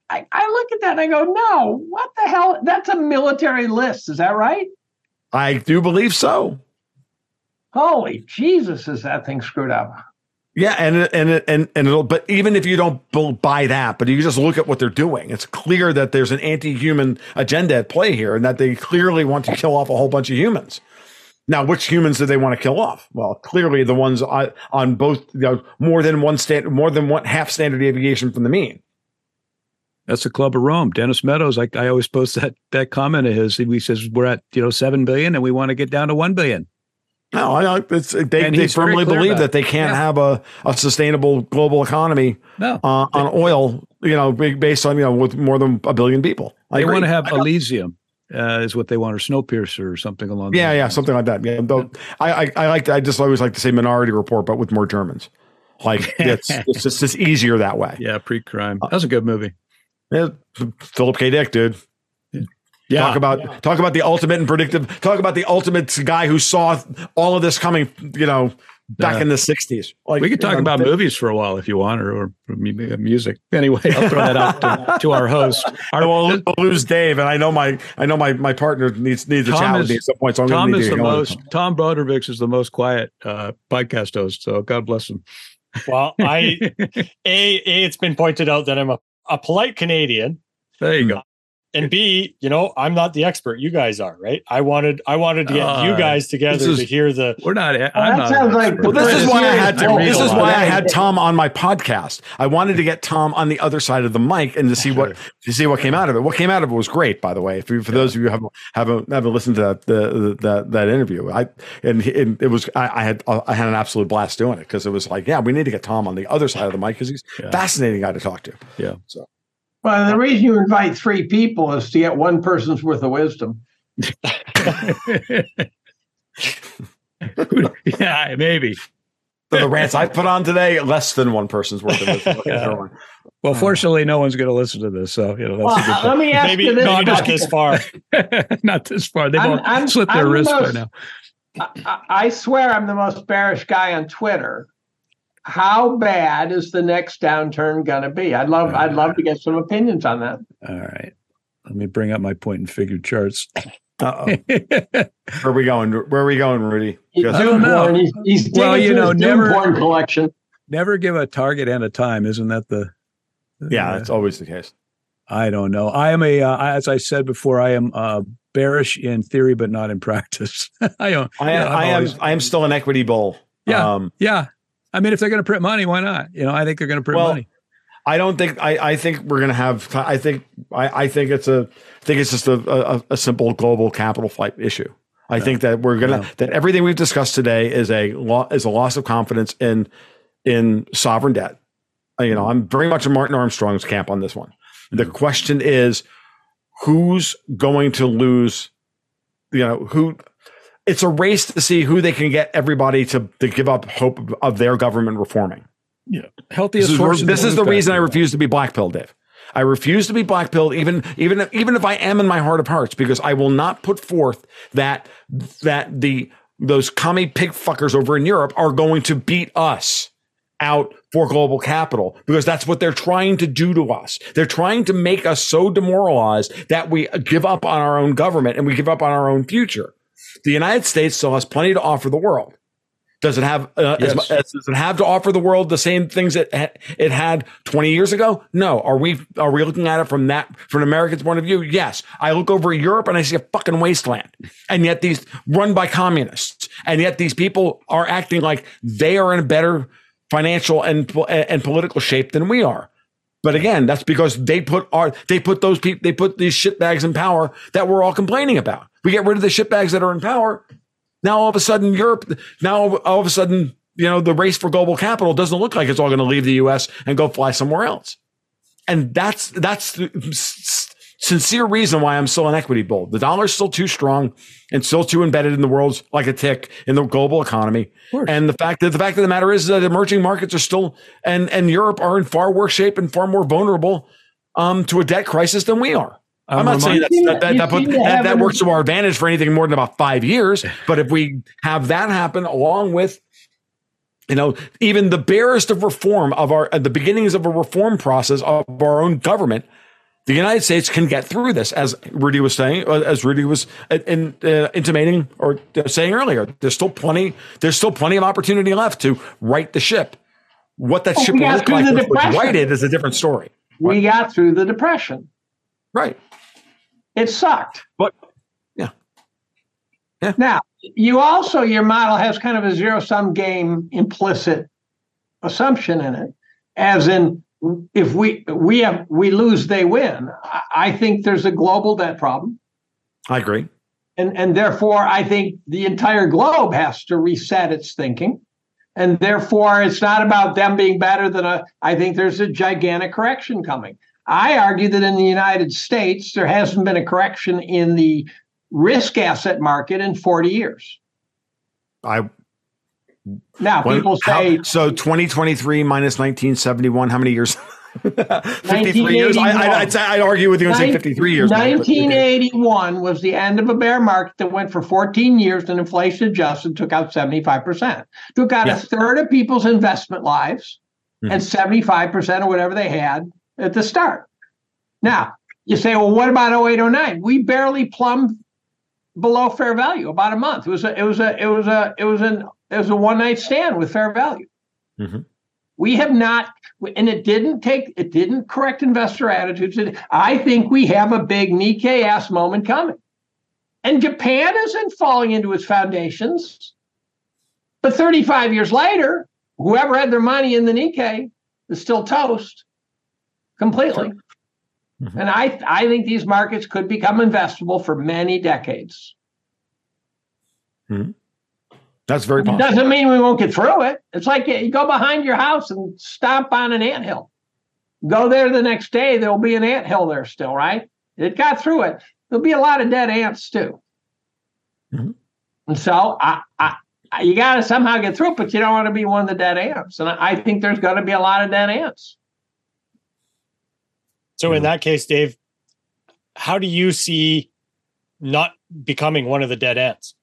look at that and I go, no, what the hell? That's a military list. Is that right? I do believe so. Holy Jesus, is that thing screwed up? Yeah. And it'll, but even if you don't buy that, but you just look at what they're doing, it's clear that there's an anti-human agenda at play here and that they clearly want to kill off a whole bunch of humans. Now, which humans do they want to kill off? Well, clearly the ones on both, you know, more than one half standard deviation from the mean. That's the Club of Rome. Dennis Meadows, I always post that comment of his. He says, we're at, you know, 7 billion and we want to get down to 1 billion. No, I know. They firmly believe that they can't have a sustainable global economy on oil, you know, based on, you know, with more than a billion people. They want to have Elysium is what they want, or Snowpiercer or something along that. Yeah, something like that. Yeah, though, yeah. I just always like to say Minority Report, but with more Germans. Like, it's just easier that way. Yeah, pre-crime. That was a good movie. Yeah, Philip K. Dick, dude. Yeah. Talk about the ultimate and predictive. Talk about the ultimate guy who saw all of this coming, you know, back in the 60s. Like, we could talk about movies for a while if you want, or music. Anyway, I'll throw that out to our host. We'll lose Dave, and I know my partner needs a challenge at some point. So I'm going to need Tom Bodrovics is the most quiet podcast host. So God bless him. Well, it's been pointed out that I'm a polite Canadian. There you go. And B, you know, I'm not the expert. You guys are, right? I wanted to get you guys together to hear the. We're not. This is why I had Tom on my podcast. I wanted to get Tom on the other side of the mic and to see what came out of it. What came out of it was great, by the way. For those of you who haven't listened to that interview, I had an absolute blast doing it because it was like, yeah, we need to get Tom on the other side of the mic because he's a fascinating guy to talk to. Yeah. So. Well, the reason you invite three people is to get one person's worth of wisdom. Yeah, maybe. So the rants I put on today, less than one person's worth of wisdom. Yeah. Well, fortunately, no one's going to listen to this. So, you know, that's a good thing. Let me ask you this. Maybe not this far. Not this far. They won't slit their wrists right now. I swear I'm the most bearish guy on Twitter. How bad is the next downturn going to be? I'd love to get some opinions on that. All right. Let me bring up my point and figure charts. Uh-oh. Where are we going, Rudy? He's never collection. Never give a target and a time. Isn't that the... Yeah, that's always the case. I don't know. I am as I said before, I am bearish in theory, but not in practice. I am still an equity bull. Yeah. Yeah. I mean, if they're going to print money, why not? You know, I think they're going to print money. I think it's just a simple global capital flight issue. I think that that everything we've discussed today is a loss of confidence in sovereign debt. You know, I'm very much in Martin Armstrong's camp on this one. The question is, who's going to lose? You know, who? It's a race to see who they can get everybody to give up hope of their government reforming. Yeah, healthiest. This is the reason I refuse to be blackpilled, Dave. I refuse to be blackpilled, even if I am in my heart of hearts, because I will not put forth that those commie pig fuckers over in Europe are going to beat us out for global capital, because that's what they're trying to do to us. They're trying to make us so demoralized that we give up on our own government and we give up on our own future. The United States still has plenty to offer the world. Does it have does it have to offer the world the same things it had 20 years ago? No. Are we looking at it from an American's point of view? Yes. I look over Europe and I see a fucking wasteland, and yet these run by communists, and yet these people are acting like they are in a better financial and political shape than we are. But again, that's because they put these shitbags in power that we're all complaining about. We get rid of the shitbags that are in power. Now, all of a sudden, the race for global capital doesn't look like it's all going to leave the U.S. and go fly somewhere else. And that's the sincere reason why I'm still an equity bull. The dollar's still too strong and still too embedded in the world's like a tick in the global economy. And the fact of the matter is that emerging markets are still and Europe are in far worse shape and far more vulnerable to a debt crisis than we are. I'm not saying that works to our advantage for anything more than about 5 years. But if we have that happen along with, you know, even the barest of reform the beginnings of a reform process of our own government, the United States can get through this, as Rudy was saying, as Rudy was intimating or saying earlier. There's still plenty of opportunity left to right the ship. What that ship will look like when it's righted is a different story. We got through the Depression. Right. It sucked. But yeah. Now, your model has kind of a zero-sum game implicit assumption in it, as in if we lose, they win. I think there's a global debt problem. I agree. And therefore, I think the entire globe has to reset its thinking. And therefore, it's not about them being better than I think there's a gigantic correction coming. I argue that in the United States, there hasn't been a correction in the risk asset market in 40 years. People say... So 2023 minus 1971, how many years? 53 years? I'd argue with you and say 53 years. 1981 was the end of a bear market that went for 14 years and inflation adjusted, took out 75%. Took out a third of people's investment lives and 75% of whatever they had at the start. Now, you say, well, what about 08-09? We barely plumbed below fair value about a month. It was a one-night stand with fair value. Mm-hmm. We have not, and it didn't correct investor attitudes. I think we have a big Nikkei ass moment coming. And Japan isn't falling into its foundations. But 35 years later, whoever had their money in the Nikkei is still toast. Completely. Mm-hmm. And I think these markets could become investable for many decades. Mm-hmm. That's very possible. It doesn't mean we won't get through it. It's like you go behind your house and stomp on an anthill. Go there the next day, there'll be an anthill there still, right? It got through it. There'll be a lot of dead ants too. Mm-hmm. And so you got to somehow get through it, but you don't want to be one of the dead ants. And I think there's going to be a lot of dead ants. So in that case, Dave, how do you see not becoming one of the dead ends?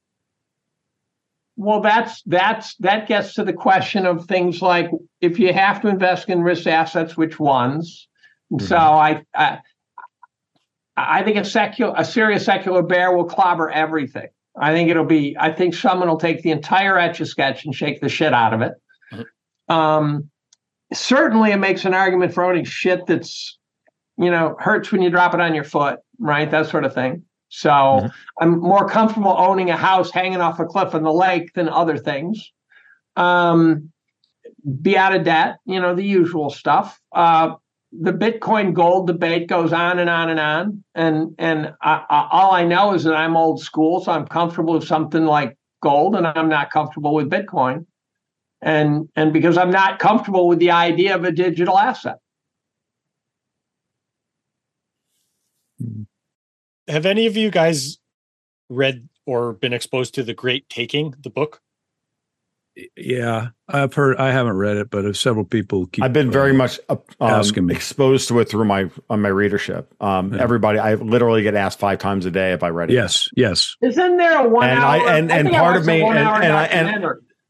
Well, that gets to the question of things like if you have to invest in risk assets, which ones? Mm-hmm. So I think a serious secular bear will clobber everything. I think someone will take the entire Etch-a-Sketch and shake the shit out of it. Mm-hmm. Certainly, it makes an argument for owning shit that's, you know, hurts when you drop it on your foot, right? That sort of thing. So mm-hmm. I'm more comfortable owning a house hanging off a cliff in the lake than other things. Be out of debt, you know, the usual stuff. The Bitcoin gold debate goes on and on and on. And all I know is that I'm old school, so I'm comfortable with something like gold, and I'm not comfortable with Bitcoin. And because I'm not comfortable with the idea of a digital asset. Have any of you guys read or been exposed to The Great Taking, the book? Yeah, I've heard. I haven't read it, but several people keep. I've been very much asking me. Exposed to it through my readership. Yeah. Everybody, I literally get asked 5 times a day if I read it. Yes. Isn't there a 1 hour? And part of me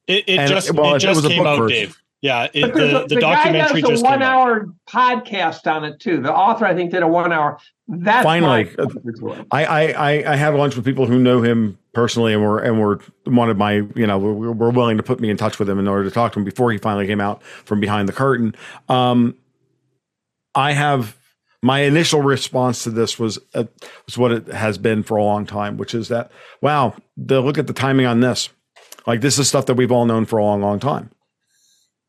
it just came out, first. Dave. Yeah, the documentary just came out. The guy does a 1 hour podcast on it too. The author, I think, did a 1 hour. That's finally, I had lunch with people who know him personally and were one of my, were willing to put me in touch with him in order to talk to him before he finally came out from behind the curtain. I have my initial response to this was what it has been for a long time, which is that wow, look at the timing on this. Like this is stuff that we've all known for a long, long time.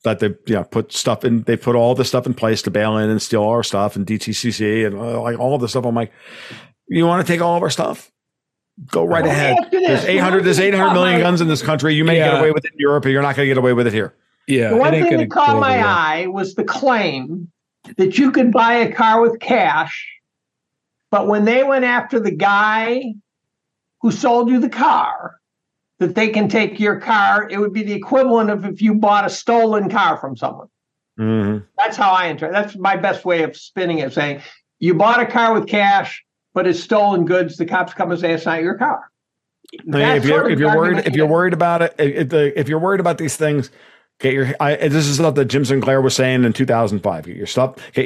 That they put stuff in, they put all the stuff in place to bail in and steal our stuff and DTCC and like all of the stuff. I'm like, you want to take all of our stuff? Go right ahead. There's 800 million guns in this country. You may get away with it in Europe, but you're not going to get away with it here. Yeah. The one thing that caught my eye was the claim that you could buy a car with cash, but when they went after the guy who sold you the car, that they can take your car. It would be the equivalent of if you bought a stolen car from someone. Mm-hmm. That's how I interpret. That's my best way of spinning it, saying you bought a car with cash, but it's stolen goods. The cops come and say it's not your car. If you're worried about these things, get your. This is stuff that Jim Sinclair was saying in 2005. Get your stuff. Get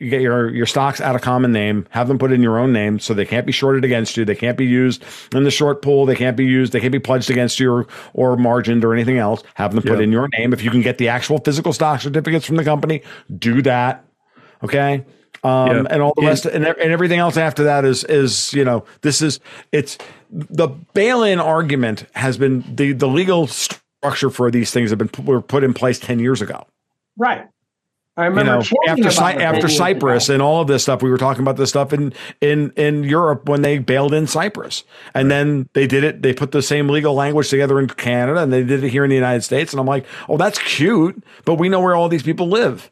your stocks out of common name. Have them put in your own name so they can't be shorted against you. They can't be used in the short pool. They can't be used. They can't be pledged against you or margined or anything else. Have them put in your name. If you can get the actual physical stock certificates from the company, do that. Okay. And all the rest and everything else after that is the bail-in argument has been the legal structure for these things were put in place 10 years ago. Right. I remember after Cyprus and all of this stuff, we were talking about this stuff in Europe when they bailed in Cyprus. And then they did it. They put the same legal language together in Canada and they did it here in the United States. And I'm like, oh, that's cute. But we know where all these people live.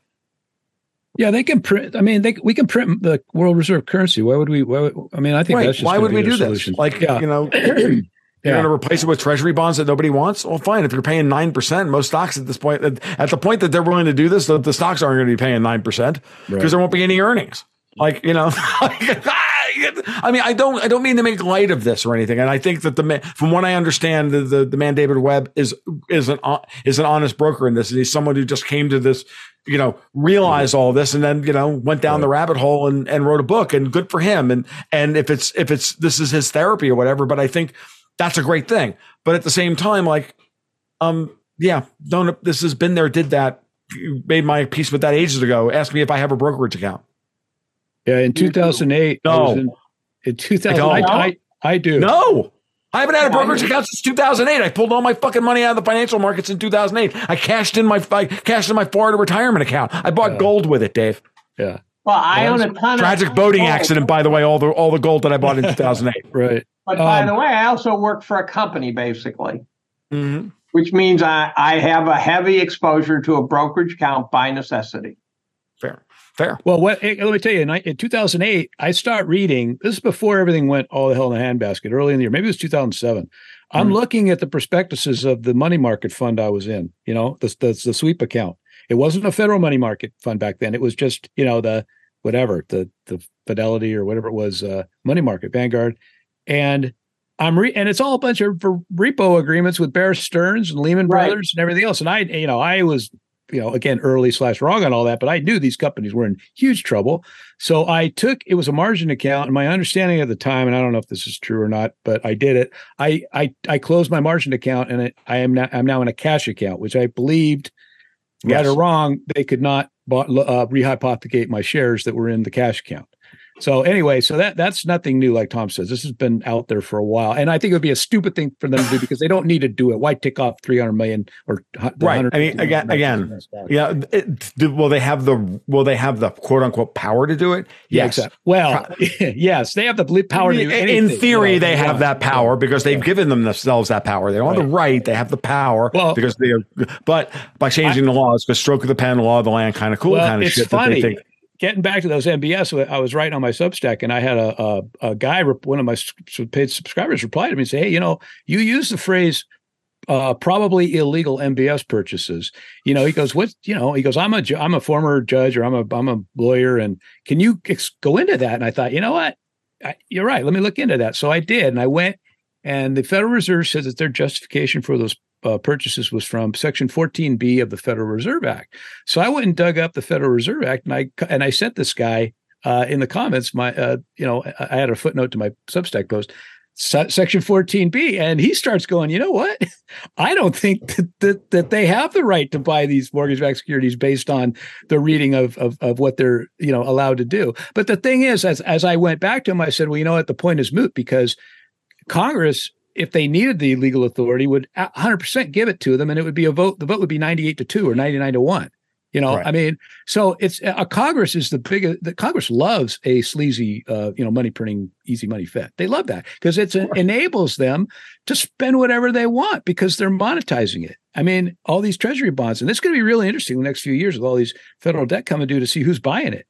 Yeah, they can print. I mean, we can print the world reserve currency. Why would we? I think that's just why would we do this? Like, you're going to replace it with treasury bonds that nobody wants? Well, fine. If you're paying 9%, most stocks at this point, at the point that they're willing to do this, the stocks aren't going to be paying 9% because there won't be any earnings. Like, I mean, I don't mean to make light of this or anything. And I think that from what I understand, the man David Webb is an honest broker in this, and he's someone who just came to this, realized all this, and then went down the rabbit hole and wrote a book. And good for him. And if it's this is his therapy or whatever, but I think that's a great thing. But at the same time, like, don't. This has been there, did that, made my peace with that ages ago. Ask me if I have a brokerage account. Yeah, in 2008. No, in 2000, I do. No, I haven't had a brokerage account since 2008. I pulled all my fucking money out of the financial markets in 2008. I cashed in my Florida retirement account. I bought gold with it, Dave. Yeah. Well, I own a ton. Tragic boating accident, by the way. All the gold that I bought in 2008. Right. But by the way, I also work for a company, basically, which means I have a heavy exposure to a brokerage account by necessity. Fair. Well, let me tell you, in 2008, I start reading. This is before everything went all the hell in a handbasket early in the year. Maybe it was 2007. I'm looking at the prospectuses of the money market fund I was in, the sweep account. It wasn't a federal money market fund back then. It was just, the Fidelity or whatever it was, money market, Vanguard. And and it's all a bunch of repo agreements with Bear Stearns and Lehman Brothers and everything else. And I was... again, early/wrong on all that, but I knew these companies were in huge trouble. So it was a margin account, and my understanding at the time, and I don't know if this is true or not, but I did it. I closed my margin account, and I'm now in a cash account, which I believed, right or wrong, they could not rehypothecate my shares that were in the cash account. So anyway, that's nothing new, like Tom says. This has been out there for a while. And I think it would be a stupid thing for them to do because they don't need to do it. Why tick off 300 million or right? I mean, again, yeah. Will they have the quote unquote power to do it? Yes. Yeah, exactly. Well, yes, they have the power to do anything. In theory, they have that power because they've given themselves that power. They don't have the right. They have the power because they are, but by changing the laws, the stroke of the pen, law of the land, kind of cool kind of shit. Funny. That they think. getting back to those MBS, I was writing on my Substack, and I had a guy, one of my paid subscribers, reply to me and say, hey, you know, you use the phrase probably illegal MBS purchases. You know, he goes, what? You know, he goes, I'm a former judge, or I'm a lawyer, and can you go into that? And I thought, you know what, you're right. Let me look into that. So I did, and I went, and the Federal Reserve said that their justification for those purchases was from Section 14B of the Federal Reserve Act. So I went and dug up the Federal Reserve Act, and I sent this guy in the comments. My, you know, I had a footnote to my Substack post, Section 14B, and he starts going, you know what? I don't think that they have the right to buy these mortgage-backed securities based on the reading of what they're, you know, allowed to do. But the thing is, as I went back to him, I said, well, you know what? The point is moot, because Congress, if they needed the legal authority, would 100% give it to them, and it would be a vote. The vote would be 98-2 or 99-1. You know, right. I mean, so it's a Congress is the biggest. The Congress loves a sleazy, you know, money printing, easy money Fed. They love that because it enables them to spend whatever they want because they're monetizing it. I mean, all these treasury bonds, and it's going to be really interesting in the next few years with all these federal debt coming due to see who's buying it.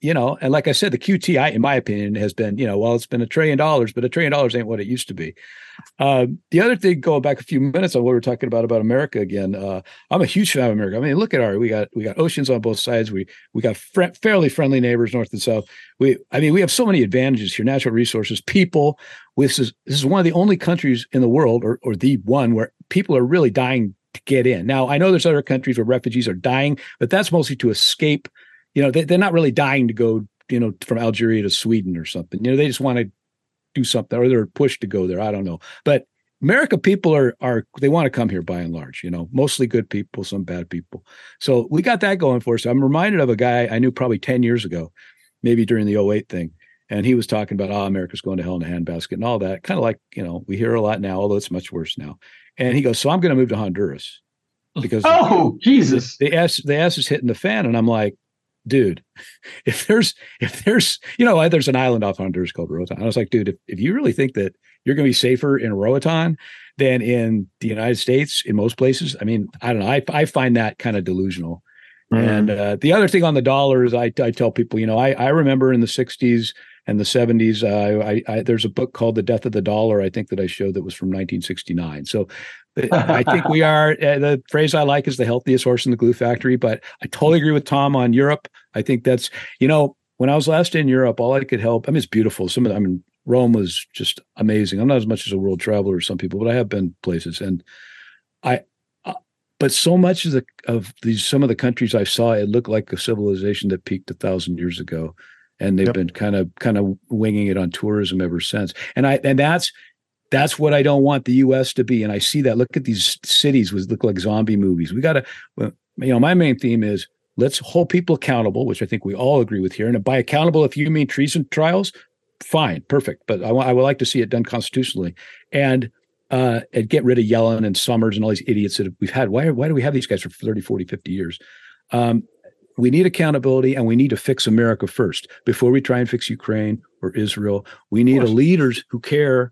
You know, and like I said, the QT, in my opinion, has been, you know, well, it's been $1 trillion, but $1 trillion ain't what it used to be. The other thing, going back a few minutes on what we were talking about America again, I'm a huge fan of America. I mean, look at we got oceans on both sides. We got fairly friendly neighbors, north and south. We have so many advantages here, natural resources, people. This is one of the only countries in the world, or the one, where people are really dying to get in. Now, I know there's other countries where refugees are dying, but that's mostly to escape. You know, they're not really dying to go, you know, from Algeria to Sweden or something. You know, they just want to do something, or they're pushed to go there. I don't know. But America people are they want to come here by and large, you know, mostly good people, some bad people. So we got that going for us. I'm reminded of a guy I knew probably 10 years ago, maybe during the 2008 thing. And he was talking about, America's going to hell in a handbasket and all that. Kind of like, you know, we hear a lot now, although it's much worse now. And he goes, so I'm going to move to Honduras because Jesus, the ass is hitting the fan. And I'm like, dude, if there's, you know, there's an island off Honduras called Roatan. I was like, dude, if you really think that you're going to be safer in Roatan than in the United States in most places, I mean, I don't know. I find that kind of delusional. Mm-hmm. And the other thing on the dollar is I tell people, you know, I remember in the 60s and the 70s, there's a book called The Death of the Dollar, I think, that I showed that was from 1969. So I think we are, the phrase I like is the healthiest horse in the glue factory, but I totally agree with Tom on Europe. I think that's, you know, when I was last in Europe, all I could help, I mean, it's beautiful. Rome was just amazing. I'm not as much as a world traveler as some people, but I have been places. And but so much some of the countries I saw, it looked like a civilization that peaked 1,000 years ago, and they've been kind of winging it on tourism ever since. And that's what I don't want the U.S. to be. And I see that. Look at these cities, which look like zombie movies. We got to, you know, my main theme is let's hold people accountable, which I think we all agree with here. And by accountable, if you mean treason trials, fine, perfect. But I would like to see it done constitutionally. And get rid of Yellen and Summers and all these idiots that we've had. Why do we have these guys for 30, 40, 50 years? We need accountability, and we need to fix America first before we try and fix Ukraine or Israel. We need leaders who care.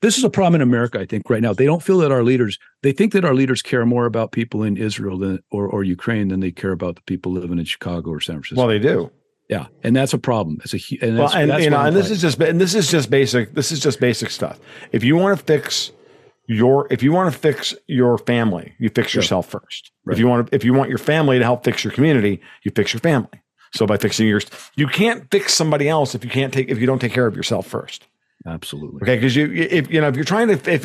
This is a problem in America, I think, right now. They don't feel that they think that our leaders care more about people in Israel or Ukraine than they care about the people living in Chicago or San Francisco. Well, they do. Yeah, and that's a problem. It's a This is just basic stuff. If you want to fix your family, you fix yourself first. Right. If you want your family to help fix your community, you fix your family. So by fixing yours, you can't fix somebody else if you don't take care of yourself first. Absolutely. Okay, because if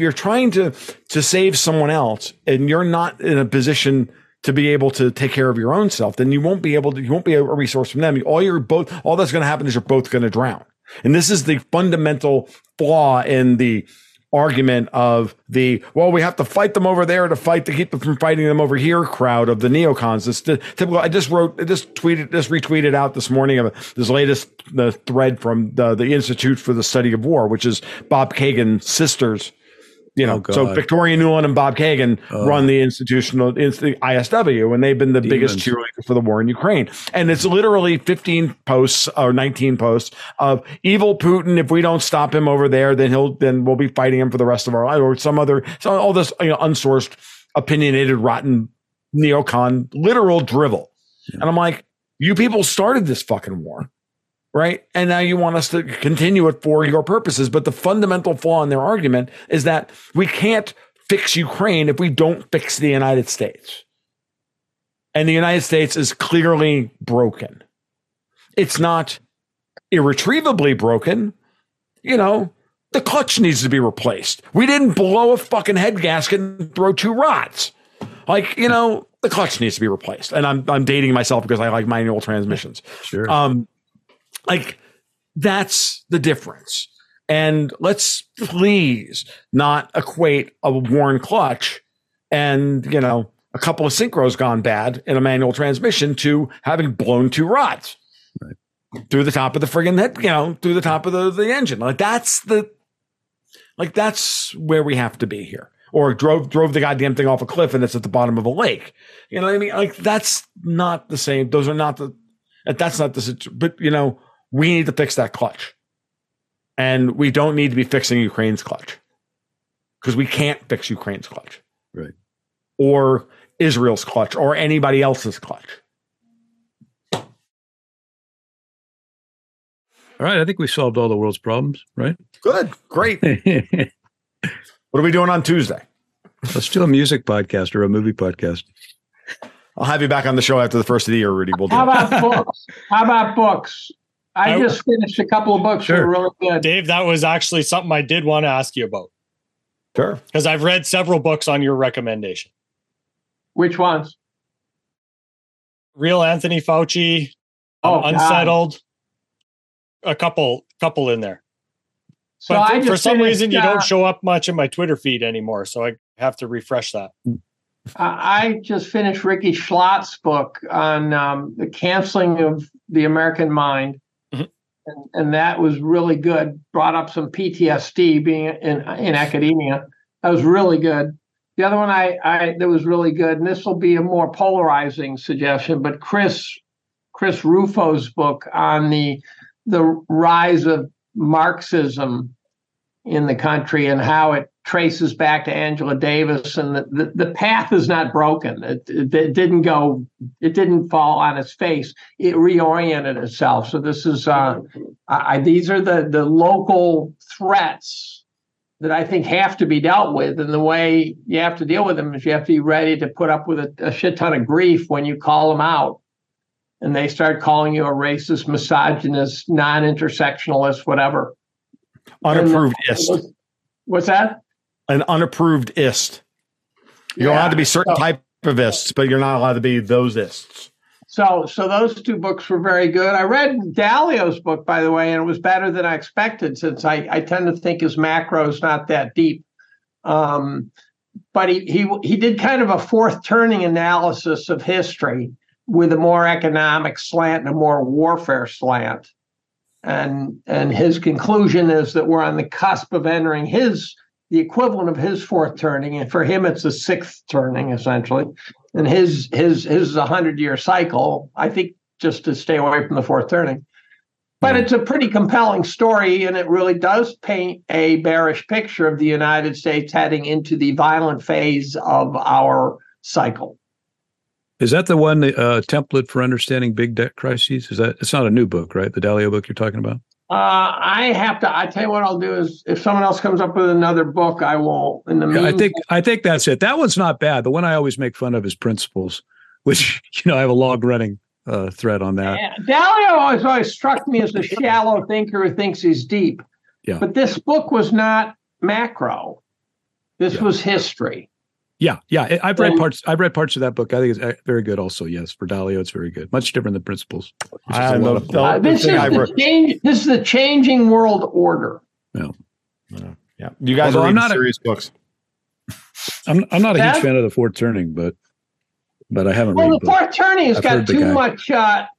you're trying to save someone else and you're not in a position to be able to take care of your own self, then you won't be a resource from them. All that's going to happen is you're both going to drown. And this is the fundamental flaw in the argument of we have to fight them over there to keep them from fighting them over here crowd of the neocons. It's typical. I just retweeted out this morning of this latest thread from the Institute for the Study of War, which is Bob Kagan's sisters. You know, so Victoria Nuland and Bob Kagan run the institutional ISW, and they've been the biggest cheerleader for the war in Ukraine. And it's literally 15 posts or 19 posts of evil Putin. If we don't stop him over there, then we'll be fighting him for the rest of our life, or all this, you know, unsourced, opinionated, rotten neocon, literal drivel. Yeah. And I'm like, You people started this fucking war, right? And now you want us to continue it for your purposes. But the fundamental flaw in their argument is that we can't fix Ukraine if we don't fix the United States. And the United States is clearly broken. It's not irretrievably broken. You know, the clutch needs to be replaced. We didn't blow a fucking head gasket and throw two rods. Like, you know, the clutch needs to be replaced. And I'm dating myself because I like manual transmissions. Sure. Like, that's the difference. And let's please not equate a worn clutch and, you know, a couple of synchros gone bad in a manual transmission to having blown two rods through the top of the friggin' head, you know, through the top of the engine. Like, that's the, like, that's where we have to be here. Or drove the goddamn thing off a cliff and it's at the bottom of a lake. You know what I mean? Like, that's not the same. Those are not the, that's not the, but, you know, we need to fix that clutch. And we don't need to be fixing Ukraine's clutch, because we can't fix Ukraine's clutch. Right. Or Israel's clutch, or anybody else's clutch. All right. I think we solved all the world's problems, right? Good. Great. What are we doing on Tuesday? Let's do a music podcast or a movie podcast. I'll have you back on the show after the first of the year, Rudy. We'll do How about books? I just finished a couple of books. Sure. That were really good. Dave, that was actually something I did want to ask you about. Sure. Because I've read several books on your recommendation. Which ones? Real Anthony Fauci, Unsettled, God. a couple in there. So but for some reason, you don't show up much in my Twitter feed anymore, so I have to refresh that. I just finished Ricky Schlott's book on the canceling of the American mind. And that was really good. Brought up some PTSD being in academia. That was really good. The other one I that was really good, and this will be a more polarizing suggestion, but Chris Rufo's book on the rise of Marxism in the country and how it traces back to Angela Davis, and the path is not broken. It didn't go, it didn't fall on its face. It reoriented itself. So this is, these are the local threats that I think have to be dealt with. And the way you have to deal with them is you have to be ready to put up with a shit ton of grief when you call them out and they start calling you a racist, misogynist, non-intersectionalist, whatever. Unapproved-ist. What's that? An unapproved ist. You're allowed to be certain type of ists, but you're not allowed to be those ists. So those two books were very good. I read Dalio's book, by the way, and it was better than I expected, since I tend to think his macro is not that deep. But he did kind of a fourth turning analysis of history with a more economic slant and a more warfare slant. And his conclusion is that we're on the cusp of entering the equivalent of his fourth turning, and for him it's the sixth turning essentially, and his is a 100-year cycle, I think, just to stay away from the fourth turning. But it's a pretty compelling story, and it really does paint a bearish picture of the United States heading into the violent phase of our cycle. Is that the one, template for understanding big debt crises? Is that, it's not a new book, right? The Dalio book you're talking about? I tell you what I'll do is, if someone else comes up with another book, I will. I think that's it. That one's not bad. The one I always make fun of is Principles, which, you know, I have a log running thread on that. Yeah. Dalio has always struck me as a shallow thinker who thinks he's deep. Yeah. But this book was not macro. This was history. Yeah. I've read parts of that book. I think it's very good also. Yes, for Dalio, it's very good. Much different than Principles. I love this is the changing world order. Yeah. You guys are reading serious books. I'm not a huge fan of the fourth turning, but I haven't read the fourth turning has got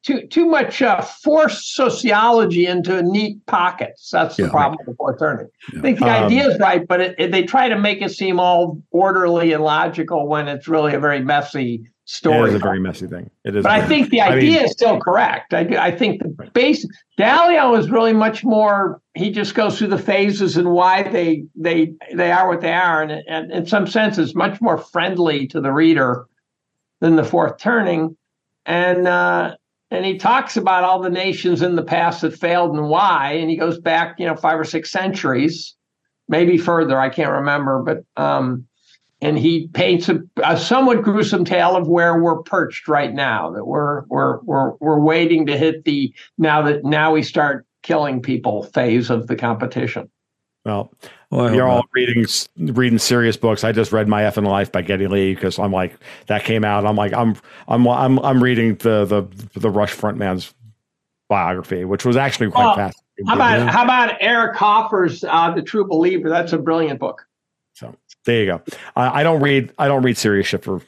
too much forced sociology into neat pockets. That's the problem with the fourth turning. Yeah. I think the idea is right, but they try to make it seem all orderly and logical when it's really a very messy story. It is a very messy thing. It is. But I think the idea is still correct. I think the base Dalio is really much more. He just goes through the phases and why they are what they are, and in some sense, it's much more friendly to the reader than the fourth turning. And And he talks about all the nations in the past that failed and why. And he goes back, 5 or 6 centuries, maybe further. I can't remember. But and he paints a somewhat gruesome tale of where we're perched right now, that we're waiting to hit the now we start killing people phase of the competition. Well, you're all reading serious books. I just read My Effing Life by Geddy Lee because I'm like, that came out. I'm like, I'm reading the Rush frontman's biography, which was actually quite fascinating. How about Eric Hoffer's The True Believer? That's a brilliant book. So there you go. I don't read serious shit for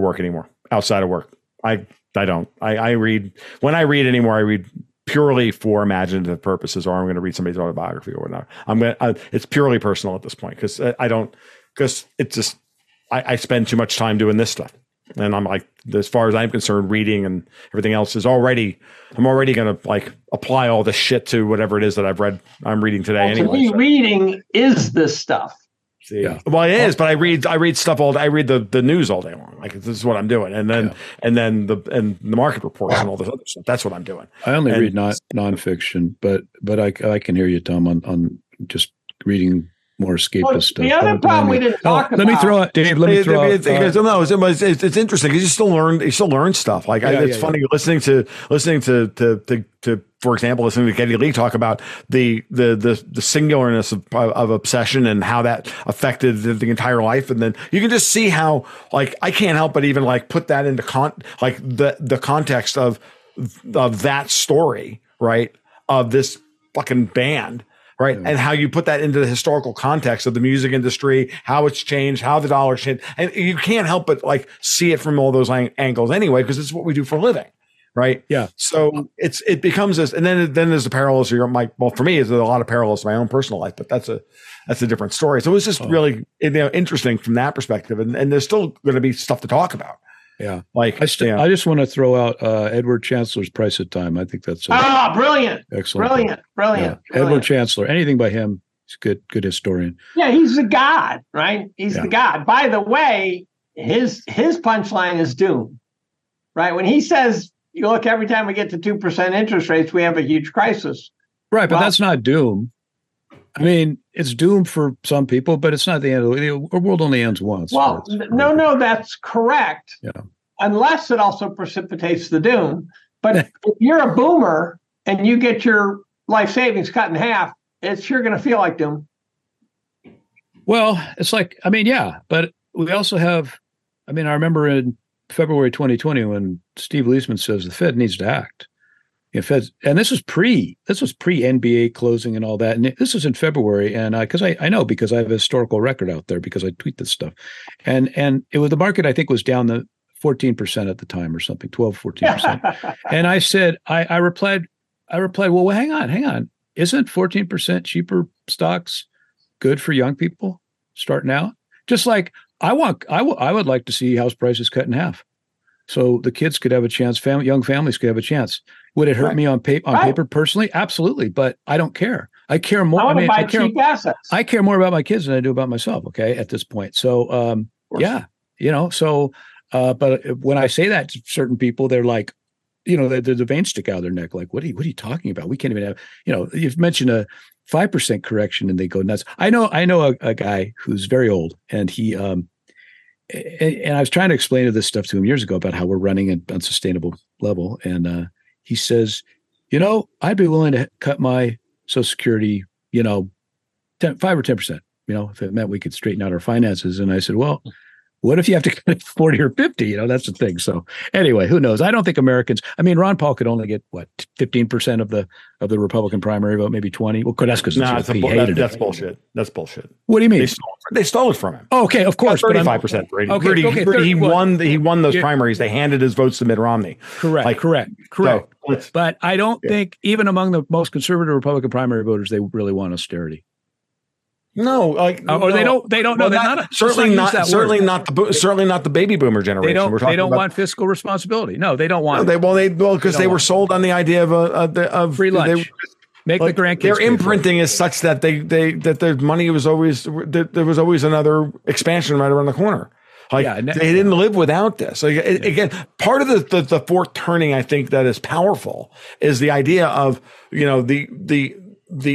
work anymore. Outside of work, I don't. I read when I read anymore. I read purely for imaginative purposes, or I'm going to read somebody's autobiography or whatnot. It's purely personal at this point because I spend too much time doing this stuff, and I'm like, as far as I'm concerned, reading and everything else is already. I'm already going to like apply all this shit to whatever it is that I've read. I'm reading today anyway. To me, reading is this stuff. See, yeah. Well, it is, but I read stuff all day. I read the news all day long. Like, this is what I'm doing, and then the market reports and all this other stuff. That's what I'm doing. I only read nonfiction, but I can hear you, Tom, on just reading more escapist stuff. The other problem we didn't talk about. Let me throw it, Dave. It's interesting because you still learn stuff. Like funny listening to, for example, listening to Geddy Lee talk about the singularness of obsession and how that affected the entire life. And then you can just see how, like, I can't help but even like put that into the context of that story, right? Of this fucking band. Right. And how you put that into the historical context of the music industry, how it's changed, how the dollar changed. And you can't help but like see it from all those angles anyway, because it's what we do for a living. Right. Yeah. So it becomes this. And then there's the parallels. For me, there's a lot of parallels to my own personal life, but that's a different story. So it was just really interesting from that perspective. And there's still going to be stuff to talk about. Yeah. Like I just want to throw out Edward Chancellor's Price of Time. I think that's brilliant. Excellent. Brilliant. Yeah. Brilliant. Edward Chancellor. Anything by him. He's a good historian. Yeah, he's the god, right? He's the god. By the way, his punchline is doom. Right? When he says, you look, every time we get to 2% interest rates, we have a huge crisis. Right, but that's not doom. I mean, it's doomed for some people, but it's not the end of the world. Only ends once. Well, no, that's correct. Yeah. Unless it also precipitates the doom. But if you're a boomer and you get your life savings cut in half, it's sure going to feel like doom. Well, it's like, but we also have, I remember in February 2020 when Steve Leisman says the Fed needs to act. And this was pre NBA closing and all that, and this was in February, and because I know, because I have a historical record out there because I tweet this stuff, and it was, the market I think was down the 14% at the time or something, 12-14%, and I said I replied, well, hang on, isn't 14% cheaper stocks good for young people starting out? Just like I would like to see house prices cut in half, so the kids could have a chance, young families could have a chance. Would it hurt me on paper personally? Absolutely, but I don't care. I care more. I want to buy cheap assets. I care more about my kids than I do about myself. Okay, at this point. So But when I say that to certain people, they're like, the veins stick out of their neck. Like, what are you talking about? We can't even have. You've mentioned a 5% correction, and they go nuts. I know a guy who's very old, and he. And I was trying to explain this stuff to him years ago about how we're running an unsustainable level, and. He says, I'd be willing to cut my Social Security, 5 or 10%, if it meant we could straighten out our finances. And I said, well, what if you have to cut it 40 or 50? That's the thing. So anyway, who knows? I don't think Americans, Ron Paul could only get, 15% of the Republican primary vote, maybe 20. Well, that's because that's bullshit. That's bullshit. What do you mean? They stole it from him. Oh, okay, of course. 35%. Rudy, he won those primaries. They handed his votes to Mitt Romney. Correct. So, but I don't think, even among the most conservative Republican primary voters, they really want austerity. No, they don't know. Certainly not the baby boomer generation. They don't want fiscal responsibility. No, they don't want. Because they were sold on the idea of free lunch. Make the grandkids. Their imprinting is such that their money was always there was always another expansion right around the corner. Like, they didn't live without this. Like, again, part of the fourth turning, I think, that is powerful is the idea of, you know, the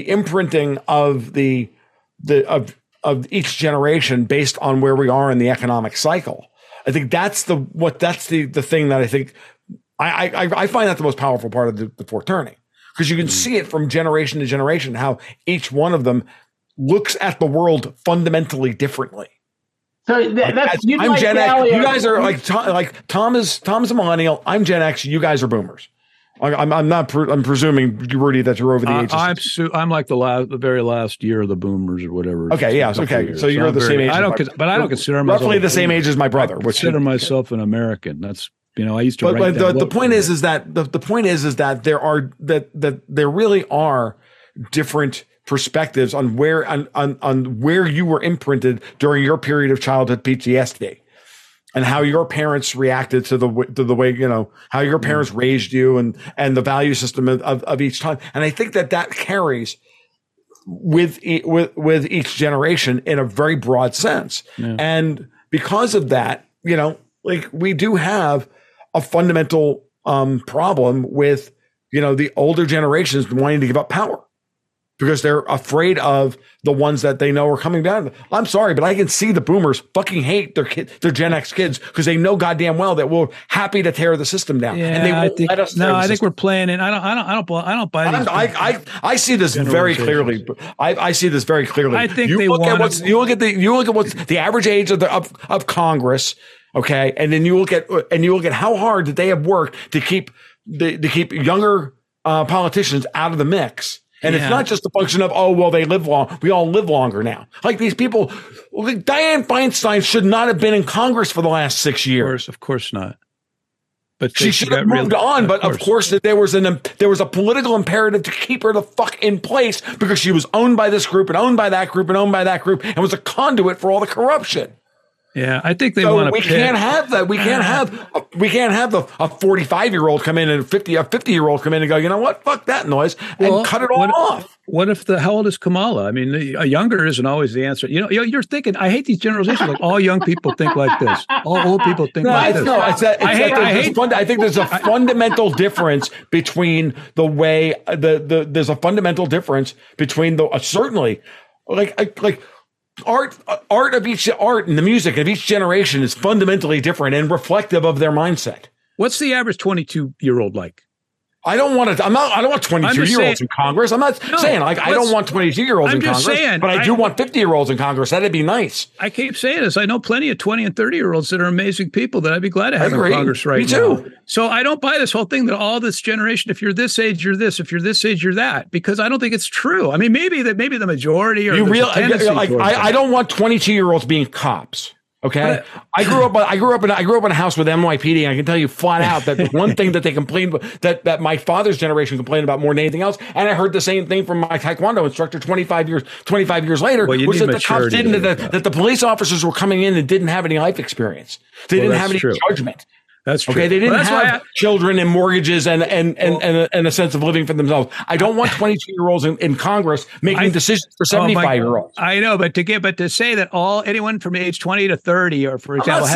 imprinting of each generation based on where we are in the economic cycle. I think that's the thing that I think I find that the most powerful part of the fourth turning, because you can see it from generation to generation, how each one of them looks at the world fundamentally differently. So that's, I'm like Gen X. You guys are like Tom's a millennial. I'm Gen X. You guys are boomers. I'm presuming, Rudy, that you're over the age. I'm like the very last year of the boomers or whatever. Okay, yeah, okay. So you're the same age. I don't consider myself roughly the same age as my brother. I consider myself an American. That's, you know, I used to. But the point is that the point is that there are that there really are different perspectives on where on where you were imprinted during your period of childhood PTSD, and how your parents reacted to the way, you know, how your parents raised you, and the value system of each time. And I think that carries with each generation in a very broad sense. Yeah. And because of that, you know, like, we do have a fundamental problem with, you know, the older generations wanting to give up power, because they're afraid of the ones that they know are coming down. I'm sorry, but I can see the boomers fucking hate their Gen X kids, because they know goddamn well that we're happy to tear the system down. Yeah, and they won't let us. No, I think we're playing in. I don't buy these. I see this very clearly. I see this very clearly. I think they want. You look at what's the average age of Congress. Okay, and then you look at how hard that they have worked to keep younger politicians out of the mix. And it's not just a function of, oh, well, they live long. We all live longer now. Like, these people, like Dianne Feinstein should not have been in Congress for the last 6 years. Of course not. But she should have moved on. But of course that there was a political imperative to keep her the fuck in place, because she was owned by this group and owned by that group and owned by that group, and was a conduit for all the corruption. Yeah, I think they want to. We can't have that. We can't have a 45-year-old come in and a 50-year-old come in and go, you know what? Fuck that noise, and cut it all off. What if how old is Kamala? I mean, younger isn't always the answer. You know, you're thinking. I hate these generalizations. Like, all young people think like this. All old people think like this. No, I think there's a fundamental difference between the way there's a fundamental difference between the certainly like. Art and the music of each generation is fundamentally different and reflective of their mindset. What's the average 22-year-old like? I don't want 22-year-olds in Congress. I'm not saying like I don't want 22-year-olds in Congress, but I do want 50-year-olds in Congress. That'd be nice. I keep saying this. I know plenty of 20 and 30-year-olds that are amazing people that I'd be glad to have in Congress right now. Me too. So I don't buy this whole thing that all this generation, if you're this age, you're this. If you're this age, you're that. Because I don't think it's true. I mean, maybe the majority. Or you I don't want 22-year-olds being cops. Okay, I grew up in a house with NYPD, and I can tell you flat out that the one thing that they complained that my father's generation complained about more than anything else, and I heard the same thing from my Taekwondo instructor 25 years later, was that the cops didn't, that the police officers were coming in and didn't have any life experience. They didn't have any judgment. That's true. Okay, they didn't have children and mortgages and a sense of living for themselves. I don't want 22-year-olds in Congress making decisions for 75-year-olds. I know, but to say that anyone from age 20 to 30, or for example,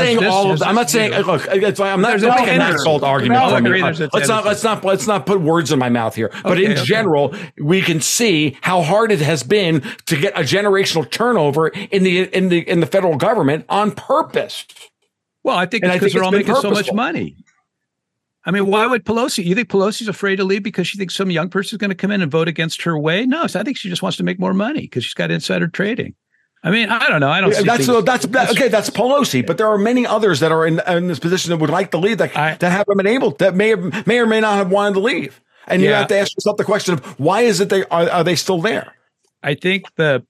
I'm not saying. Look, I'm not making an insult argument. I agree. Let's not put words in my mouth here. But in general, we can see how hard it has been to get a generational turnover in the federal government on purpose. Well, I think because they're all making so much money. I mean, why would Pelosi? You think Pelosi's afraid to leave because she thinks some young person is going to come in and vote against her way? No, so I think she just wants to make more money because she's got insider trading. I mean, I don't know. I don't see okay. That's Pelosi, but there are many others that are in this position that would like to leave that haven't been able, that may or may not have wanted to leave. And you have to ask yourself the question of, why is it are they still there? I think the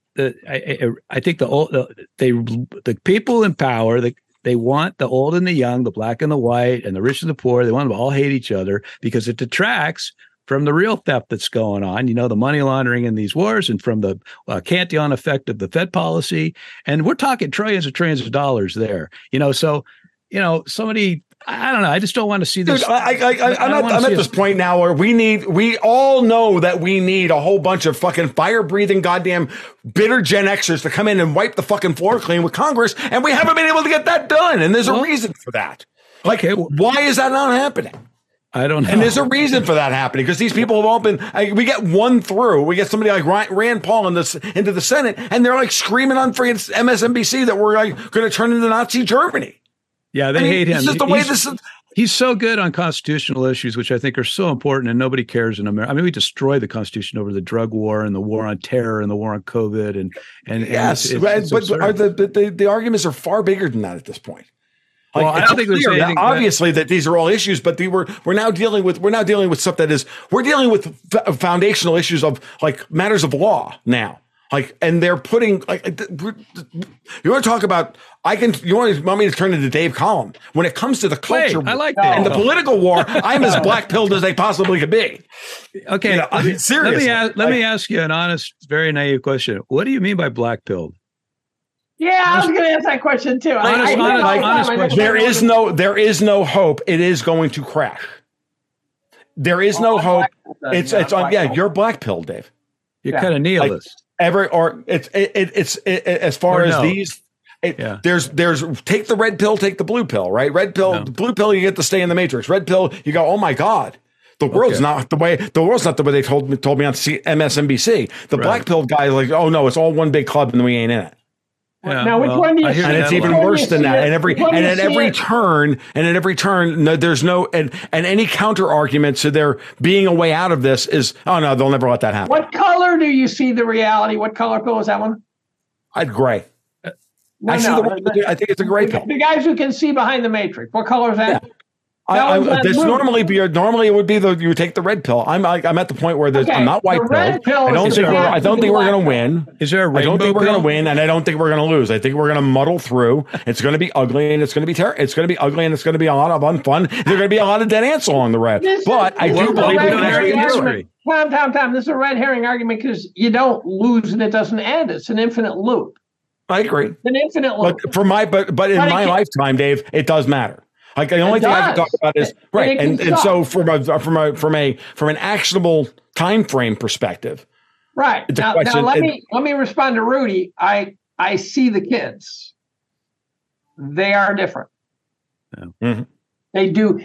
people in power, they want the old and the young, the black and the white, and the rich and the poor. They want them to all hate each other because it detracts from the real theft that's going on, you know, the money laundering in these wars, and from the Cantillon effect of the Fed policy. And we're talking trillions and trillions of dollars there, you know. So, you know, somebody I don't know. I just don't want to see this. Dude, I'm at this point now where we all know that we need a whole bunch of fucking fire breathing, goddamn bitter Gen Xers to come in and wipe the fucking floor clean with Congress. And we haven't been able to get that done. And there's a reason for that. Like, okay, well, why is that not happening? I don't know. And there's a reason for that happening, because these people have all been, we get one through, we get somebody like Rand Paul into the Senate, and they're like screaming on freaking MSNBC that we're like going to turn into Nazi Germany. Yeah, they hate him. It's just the way this is. He's so good on constitutional issues, which I think are so important, and nobody cares in America. I mean, we destroy the Constitution over the drug war and the war on terror and the war on COVID. But the arguments are far bigger than that at this point. Like, well, I don't think there's anything obviously that these are all issues, but we're dealing with foundational issues of like matters of law now. Like, and they're putting like, you want to talk about, you want me to turn into Dave Collum when it comes to the culture and the political war. I'm as black pilled as they possibly could be. Okay. You know, I mean, seriously. Let me ask you an honest, very naive question. What do you mean by black pilled? Yeah, I was going to ask that question too. Honest question. There is no hope. It is going to crash. There is no hope. You're black pilled, Dave. You're kind of nihilist. Like, take the red pill, take the blue pill, right? Red pill, the blue pill, you get to stay in the matrix. Red pill, you go, oh my God, the world's not the way. The world's not the way they told me on MSNBC. The black pill guy, like, oh no, it's all one big club and we ain't in it. Yeah, now, which one do you see? And it's even worse than that. And at every turn, there's any counter argument to there being a way out of this is, oh no, they'll never let that happen. What color do you see the reality? What color pill is that one? I'd gray. I think it's a gray pill. The guys who can see behind the matrix. What color is that? Yeah. Normally it would be you take the red pill. I'm at the point where I'm not white pilled. I don't think we're going to win. Is there a rainbow? I don't think we're going to win, and I don't think we're going to lose. I think we're going to muddle through. It's going to be ugly, and it's going to be terrible. It's going to be ugly, and it's going to be a lot of unfun. There's going to be a lot of dead ants along the road. But I do believe we're going to have history. Tom. This is a red herring argument because you don't lose and it doesn't end. It's an infinite loop. I agree. It's an infinite loop. But in my lifetime, Dave, it does matter. Like the only thing I can talk about is right, and so from an actionable time frame perspective, right. Now let me respond to Rudy. I see the kids; they are different. Mm-hmm. They do.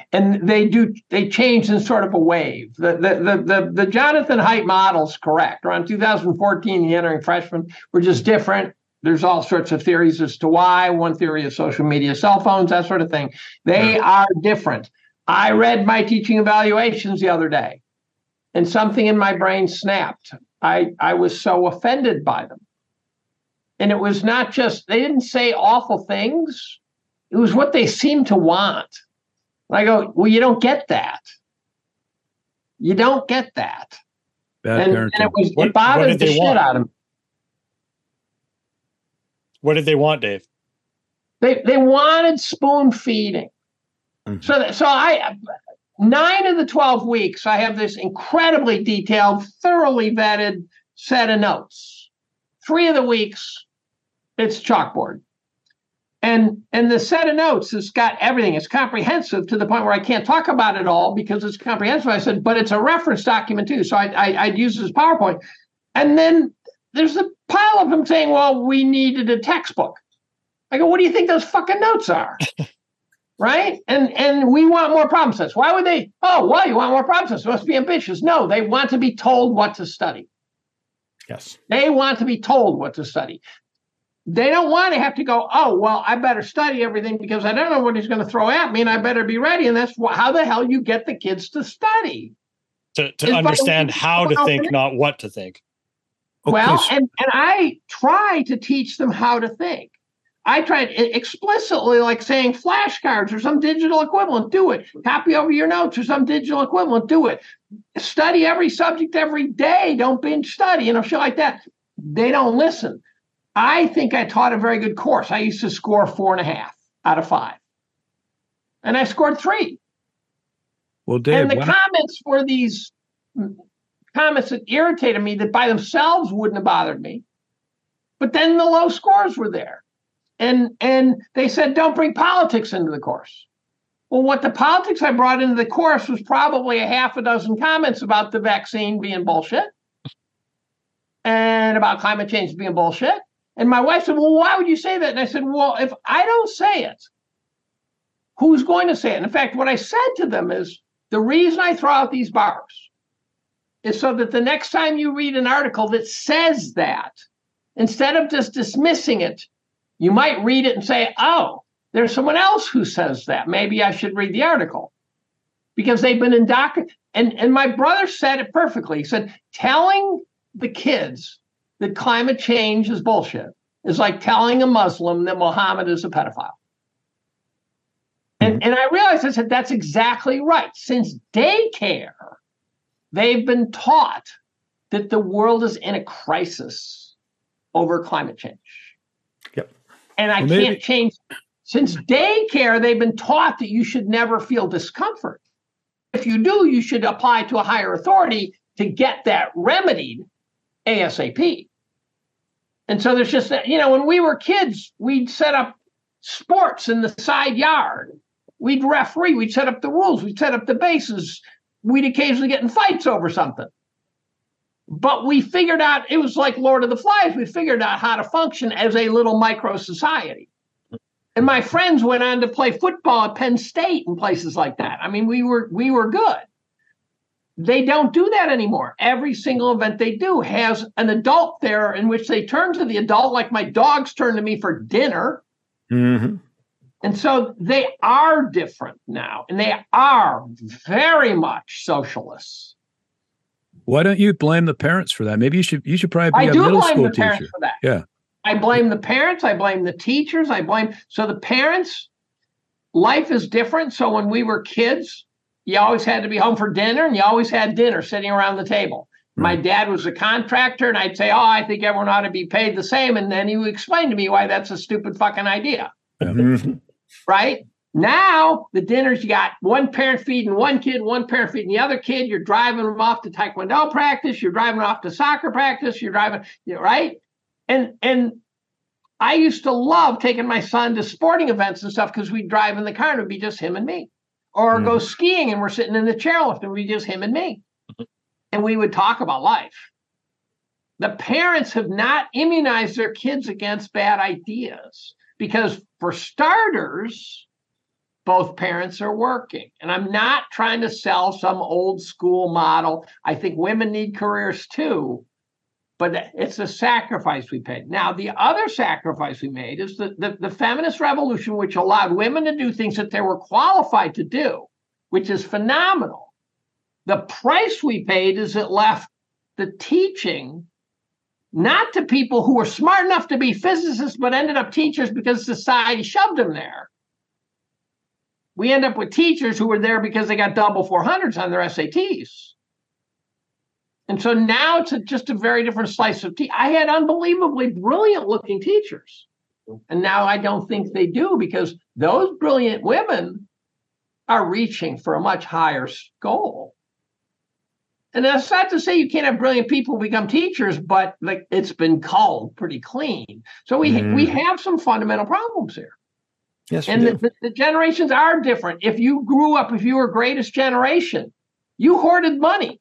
They change in sort of a wave. The Jonathan Haidt model's correct. Around 2014, the entering freshmen were just different. There's all sorts of theories as to why. One theory is social media, cell phones, that sort of thing. They are different. I read my teaching evaluations the other day, and something in my brain snapped. I was so offended by them. And it was not just, they didn't say awful things. It was what they seemed to want. And I go, well, you don't get that. You don't get that. It bothered the shit out of me. What did they want, Dave? They wanted spoon feeding. Mm-hmm. So 9 of the 12 weeks, I have this incredibly detailed, thoroughly vetted set of notes. 3 of the weeks, it's chalkboard. And the set of notes has got everything. It's comprehensive to the point where I can't talk about it all because it's comprehensive. I said, but it's a reference document too. So I'd use it as PowerPoint. And then there's a pile of them saying, well, we needed a textbook. I go, what do you think those fucking notes are? Right? And we want more problem sets. Why would they? Oh, well, you want more problem sets. You must be ambitious. No, they want to be told what to study. Yes. They want to be told what to study. They don't want to have to go, oh, well, I better study everything because I don't know what he's going to throw at me and I better be ready. And that's how the hell you get the kids to study. To understand how to think, not what to think. Okay. Well, and I try to teach them how to think. I tried explicitly, like saying flashcards or some digital equivalent, do it. Copy over your notes or some digital equivalent, do it. Study every subject every day. Don't binge study, shit like that. They don't listen. I think I taught a very good course. I used to score 4.5 out of 5. And I scored 3. Well, Dave, and the comments were these comments that irritated me that by themselves wouldn't have bothered me, but then the low scores were there, and they said don't bring politics into the course. Well, what the politics I brought into the course was probably a half a dozen comments about the vaccine being bullshit and about climate change being bullshit. And my wife said, well, why would you say that? And I said, well, if I don't say it, who's going to say it? And in fact, what I said to them is the reason I throw out these bars is so that the next time you read an article that says that, instead of just dismissing it, you might read it and say, oh, there's someone else who says that. Maybe I should read the article, because they've been indoctrinated. And my brother said it perfectly. He said, telling the kids that climate change is bullshit is like telling a Muslim that Muhammad is a pedophile. And I realized, I said, that's exactly right. Since daycare, they've been taught that the world is in a crisis over climate change. Yep. And I can't change. Since daycare, they've been taught that you should never feel discomfort. If you do, you should apply to a higher authority to get that remedied ASAP. And so there's just that, you know, when we were kids, we'd set up sports in the side yard. We'd referee. We'd set up the rules. We'd set up the bases. We'd occasionally get in fights over something. But we figured out, it was like Lord of the Flies, we figured out how to function as a little micro society. And my friends went on to play football at Penn State and places like that. I mean, we were good. They don't do that anymore. Every single event they do has an adult there in which they turn to the adult, like my dogs turn to me for dinner. Mm-hmm. And so they are different now, and they are very much socialists. Why don't you blame the parents for that? Maybe you should probably be a middle school teacher. For that. Yeah. I blame the parents. I blame the teachers. So the parents, life is different. So when we were kids, you always had to be home for dinner, and you always had dinner sitting around the table. Mm. My dad was a contractor, and I'd say, oh, I think everyone ought to be paid the same. And then he would explain to me why that's a stupid fucking idea. Mm-hmm. Right? Now, the dinners, you got one parent feeding one kid, one parent feeding the other kid. You're driving them off to Taekwondo practice. You're driving off to soccer practice. You're driving, right? And I used to love taking my son to sporting events and stuff because we'd drive in the car and it would be just him and me. Or go skiing and we're sitting in the chairlift and it would be just him and me. And we would talk about life. The parents have not immunized their kids against bad ideas because, for starters, both parents are working. And I'm not trying to sell some old school model. I think women need careers too. But it's a sacrifice we paid. Now, the other sacrifice we made is the feminist revolution, which allowed women to do things that they were qualified to do, which is phenomenal. The price we paid is it left the teaching not to people who were smart enough to be physicists, but ended up teachers because society shoved them there. We end up with teachers who were there because they got double 400s on their SATs. And so now it's just a very different slice of tea. I had unbelievably brilliant looking teachers. And now I don't think they do, because those brilliant women are reaching for a much higher goal. And that's not to say you can't have brilliant people become teachers, but like it's been culled pretty clean. So we have some fundamental problems here. Yes, and the generations are different. If you grew up, if you were greatest generation, you hoarded money.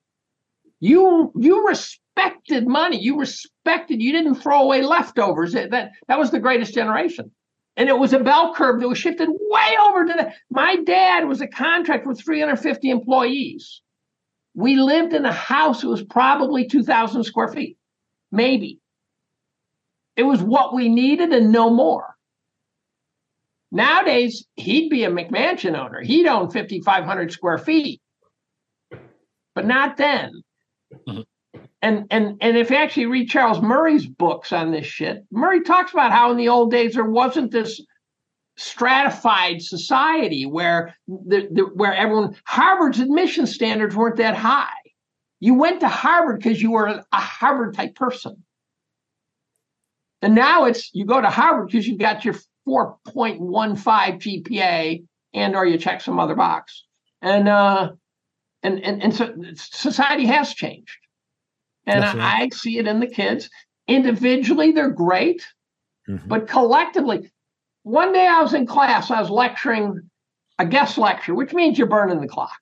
You respected money. You didn't throw away leftovers. That was the greatest generation. And it was a bell curve that was shifted way over to that. My dad was a contractor with 350 employees. We lived in a house that was probably 2,000 square feet, maybe. It was what we needed and no more. Nowadays, he'd be a McMansion owner. He'd own 5,500 square feet, but not then. Mm-hmm. And if you actually read Charles Murray's books on this shit, Murray talks about how in the old days there wasn't this stratified society where where everyone, Harvard's admission standards weren't that high. You went to Harvard because you were a Harvard type person. And now it's you go to Harvard because you've got your 4.15 GPA and or you check some other box. And so society has changed. And I see it in the kids. Individually, they're great. Mm-hmm. But collectively, one day I was in class, I was lecturing a guest lecture, which means you're burning the clock.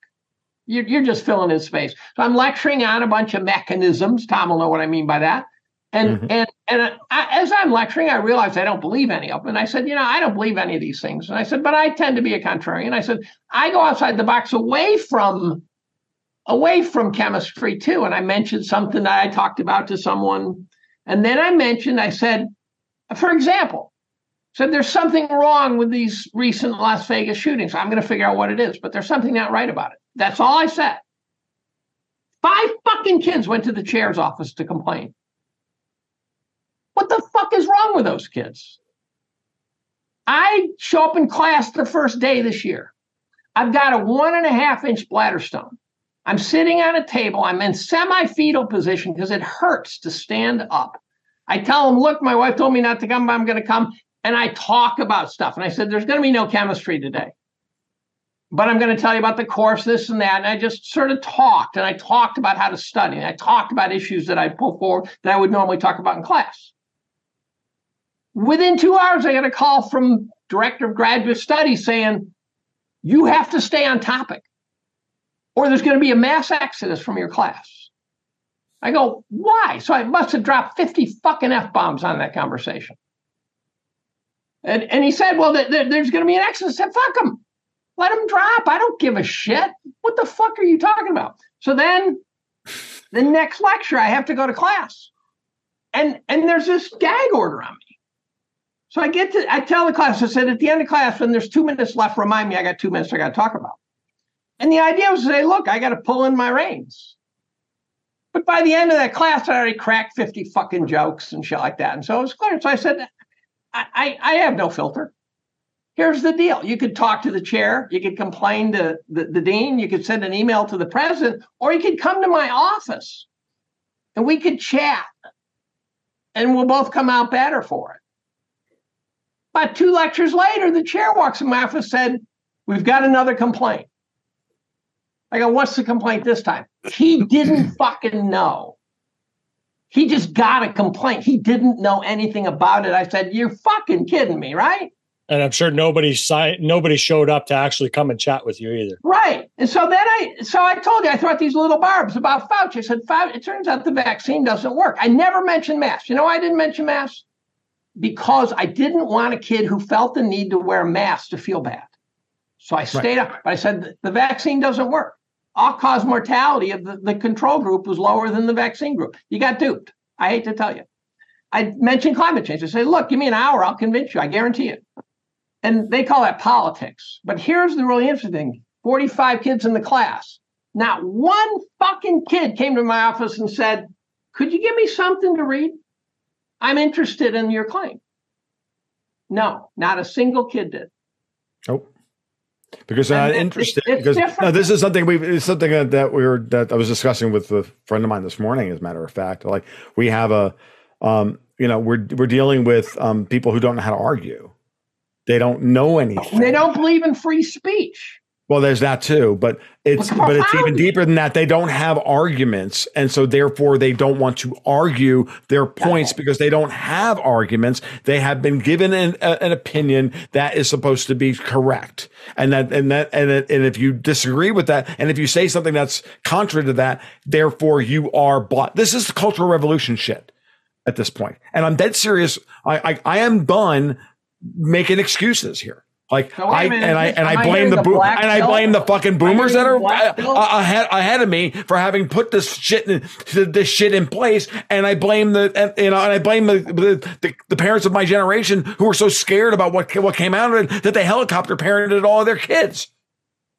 You're just filling his space. So I'm lecturing on a bunch of mechanisms. Tom will know what I mean by that. And as I'm lecturing, I realized I don't believe any of them. And I said, you know, I don't believe any of these things. And I said, but I tend to be a contrarian. I said, I go outside the box away from chemistry too. And I mentioned something that I talked about to someone. And then I said, for example, said there's something wrong with these recent Las Vegas shootings. I'm going to figure out what it is, but there's something not right about it. That's all I said. 5 fucking kids went to the chair's office to complain. What the fuck is wrong with those kids? I show up in class the first day this year. I've got a 1.5-inch bladder stone. I'm sitting on a table. I'm in semi-fetal position because it hurts to stand up. I tell them, look, my wife told me not to come, but I'm going to come. And I talk about stuff. And I said, there's going to be no chemistry today. But I'm going to tell you about the course, this and that. And I just sort of talked. And I talked about how to study. And I talked about issues that I pull forward that I would normally talk about in class. Within 2 hours, I got a call from Director of Graduate Studies saying, you have to stay on topic, or there's going to be a mass exodus from your class. I go, why? So I must have dropped 50 fucking F-bombs on that conversation. And he said, well, there's going to be an exodus. I said, fuck them. Let them drop. I don't give a shit. What the fuck are you talking about? So then the next lecture, I have to go to class. And there's this gag order on me. So I tell the class, I said, at the end of class, when there's 2 minutes left, remind me I got 2 minutes I got to talk about. And the idea was to say, look, I got to pull in my reins. But by the end of that class, I already cracked 50 fucking jokes and shit like that. And so it was clear. So I said, I have no filter. Here's the deal. You could talk to the chair. You could complain to the dean. You could send an email to the president, or you could come to my office and we could chat and we'll both come out better for it. About 2 lectures later, the chair walks in my office and said, we've got another complaint. I go, what's the complaint this time? He didn't fucking know. He just got a complaint. He didn't know anything about it. I said, you're fucking kidding me, right? And I'm sure nobody showed up to actually come and chat with you either. Right. And so then I told you, I threw out these little barbs about Fauci. I said, Fauci, it turns out the vaccine doesn't work. I never mentioned masks. You know why I didn't mention masks? Because I didn't want a kid who felt the need to wear a mask to feel bad. So I stayed up. But I said, the vaccine doesn't work. All-cause mortality of the control group was lower than the vaccine group. You got duped. I hate to tell you. I mentioned climate change. I said, look, give me an hour. I'll convince you. I guarantee it. And they call that politics. But here's the really interesting thing. 45 kids in the class. Not one fucking kid came to my office and said, could you give me something to read? I'm interested in your claim. No, not a single kid did. Nope. Because they're not interested. Because no, this is something that I was discussing with a friend of mine this morning, as a matter of fact. Like, we have we're dealing with people who don't know how to argue. They don't know anything. They don't believe in free speech. Well, there's that too, but it's even deeper than that. They don't have arguments, and so therefore they don't want to argue their points because they don't have arguments. They have been given an opinion that is supposed to be correct, and if you disagree with that, and if you say something that's contrary to that, therefore you are blocked. This is the Cultural Revolution shit at this point, and I'm dead serious. I am done making excuses here. Like, so I blame the fucking boomers that are ahead of me for having put this shit in place, and I blame the parents of my generation who were so scared about what came out of it that they helicopter parented all of their kids.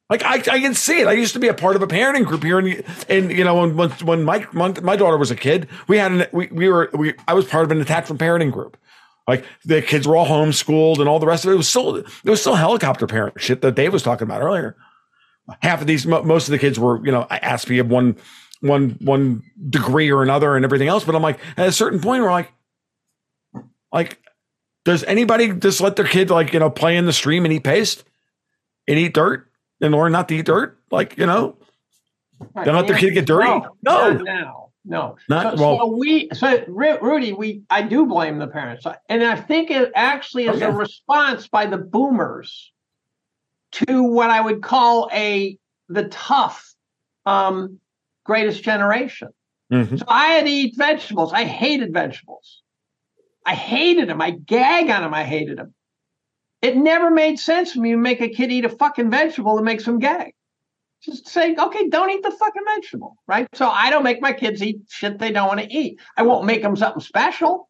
Like, I can see it. I used to be a part of a parenting group here, and you know, when my daughter was a kid, I was part of an attachment parenting group. Like, the kids were all homeschooled and all the rest of it. It was still helicopter parent shit that Dave was talking about earlier. Half of these, most of the kids were, you know, ASPE of one degree or another and everything else. But I'm like, at a certain point, we're like, does anybody just let their kid, like, you know, play in the stream and eat paste and eat dirt and learn not to eat dirt? Like, you know, don't let their kid get dirty. No. No, not, so, well, Rudy, I do blame the parents. And I think it actually is a response by the boomers to what I would call the tough greatest generation. Mm-hmm. So I had to eat vegetables. I hated vegetables. I hated them. I gag on them. I hated them. It never made sense for me to make a kid eat a fucking vegetable that makes them gag. Just say, okay, don't eat the fucking vegetable, right? So I don't make my kids eat shit they don't want to eat. I won't make them something special.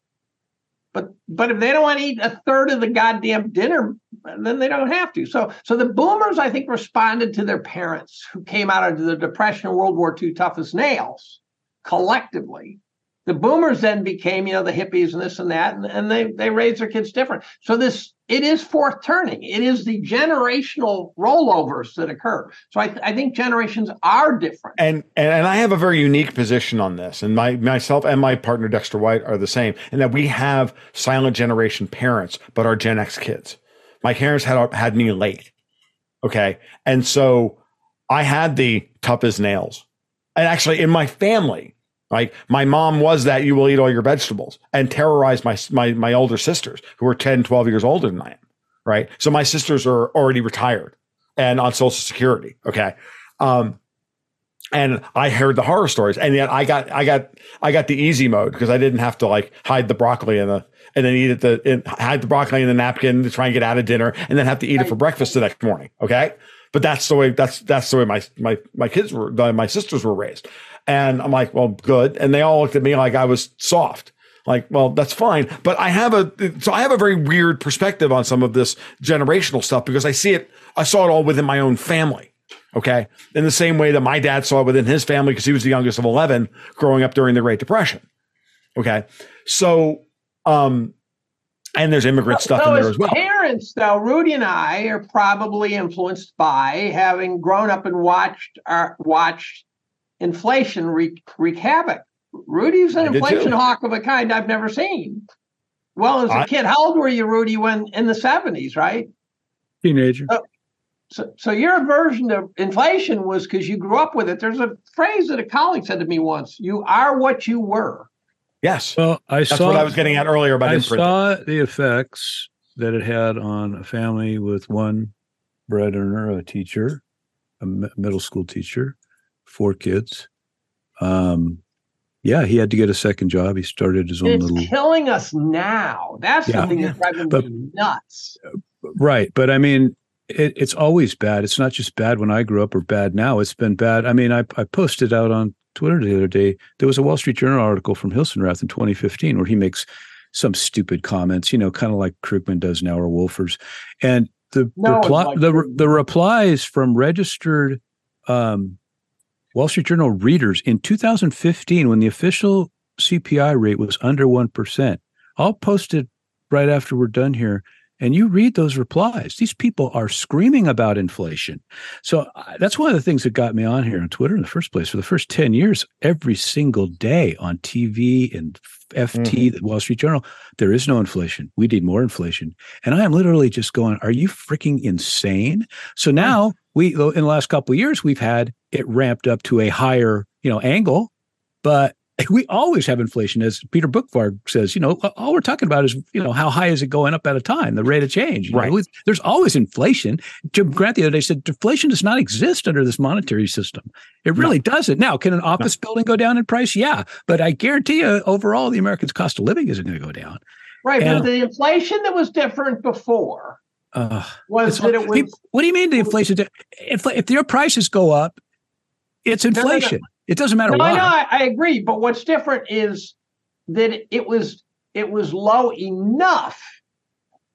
But if they don't want to eat a third of the goddamn dinner, then they don't have to. So the boomers, I think, responded to their parents who came out of the Depression and World War II tough as nails collectively. The boomers then became, the hippies and this and that, and they raised their kids different. So it is fourth turning. It is the generational rollovers that occur. So I think generations are different. And I have a very unique position on this. And myself and my partner, Dexter White, are the same, in that we have silent generation parents, but are Gen X kids. My parents had me late. Okay. And so I had the tough as nails. And actually in my family, like my mom was that you will eat all your vegetables, and terrorized my older sisters who were 10, 12 years older than I am. Right. So my sisters are already retired and on Social Security. Okay. And I heard the horror stories, and yet I got the easy mode because I didn't have to hide the broccoli hide the broccoli in the napkin to try and get out of dinner and then have to eat it for breakfast the next morning. Okay. But that's the way my kids were, my sisters were raised. And I'm like, well, good. And they all looked at me like I was soft. Like, well, that's fine. But I have a very weird perspective on some of this generational stuff because I saw it all within my own family. Okay. In the same way that my dad saw it within his family, because he was the youngest of 11 growing up during the Great Depression. Okay. So, and there's immigrant stuff in there as well. Parents, though, Rudy and I are probably influenced by having grown up and watched inflation wreak havoc. Rudy's an inflation hawk of a kind I've never seen. Well, as a kid, how old were you, Rudy, when in the 70s, right? Teenager. So your aversion to inflation was because you grew up with it. There's a phrase that a colleague said to me once: "You are what you were." Yes. Well, that's what I was getting at earlier about imprint. I saw the effects that it had on a family with one bread earner, a teacher, a middle school teacher, 4 kids. He had to get a second job. He started his own It's killing us now. That's something that's driving me nuts. Right. But I mean, it's always bad. It's not just bad when I grew up or bad now. It's been bad. I mean, I posted out on Twitter the other day, there was a Wall Street Journal article from Hilsenrath in 2015 where he makes some stupid comments, kind of like Krugman does now, or Wolfers. And the replies from registered Wall Street Journal readers in 2015, when the official CPI rate was under 1%, all posted right after we're done here. And you read those replies. These people are screaming about inflation. So that's one of the things that got me on here on Twitter in the first place. For the first 10 years, every single day on TV and FT, the Wall Street Journal, there is no inflation. We need more inflation. And I am literally just going, are you freaking insane? So now in the last couple of years, we've had it ramped up to a higher, angle, but we always have inflation. As Peter Buchvarg says, all we're talking about is, how high is it going up at a time, the rate of change. Right. There's always inflation. Jim Grant the other day said, deflation does not exist under this monetary system. It really doesn't. Now, can an office building go down in price? Yeah. But I guarantee you, overall, the American's cost of living isn't going to go down. Right. But the inflation that was different before was that it was... What do you mean the inflation? If your prices go up, it's inflation. It doesn't matter why. No, I agree. But what's different is that it was low enough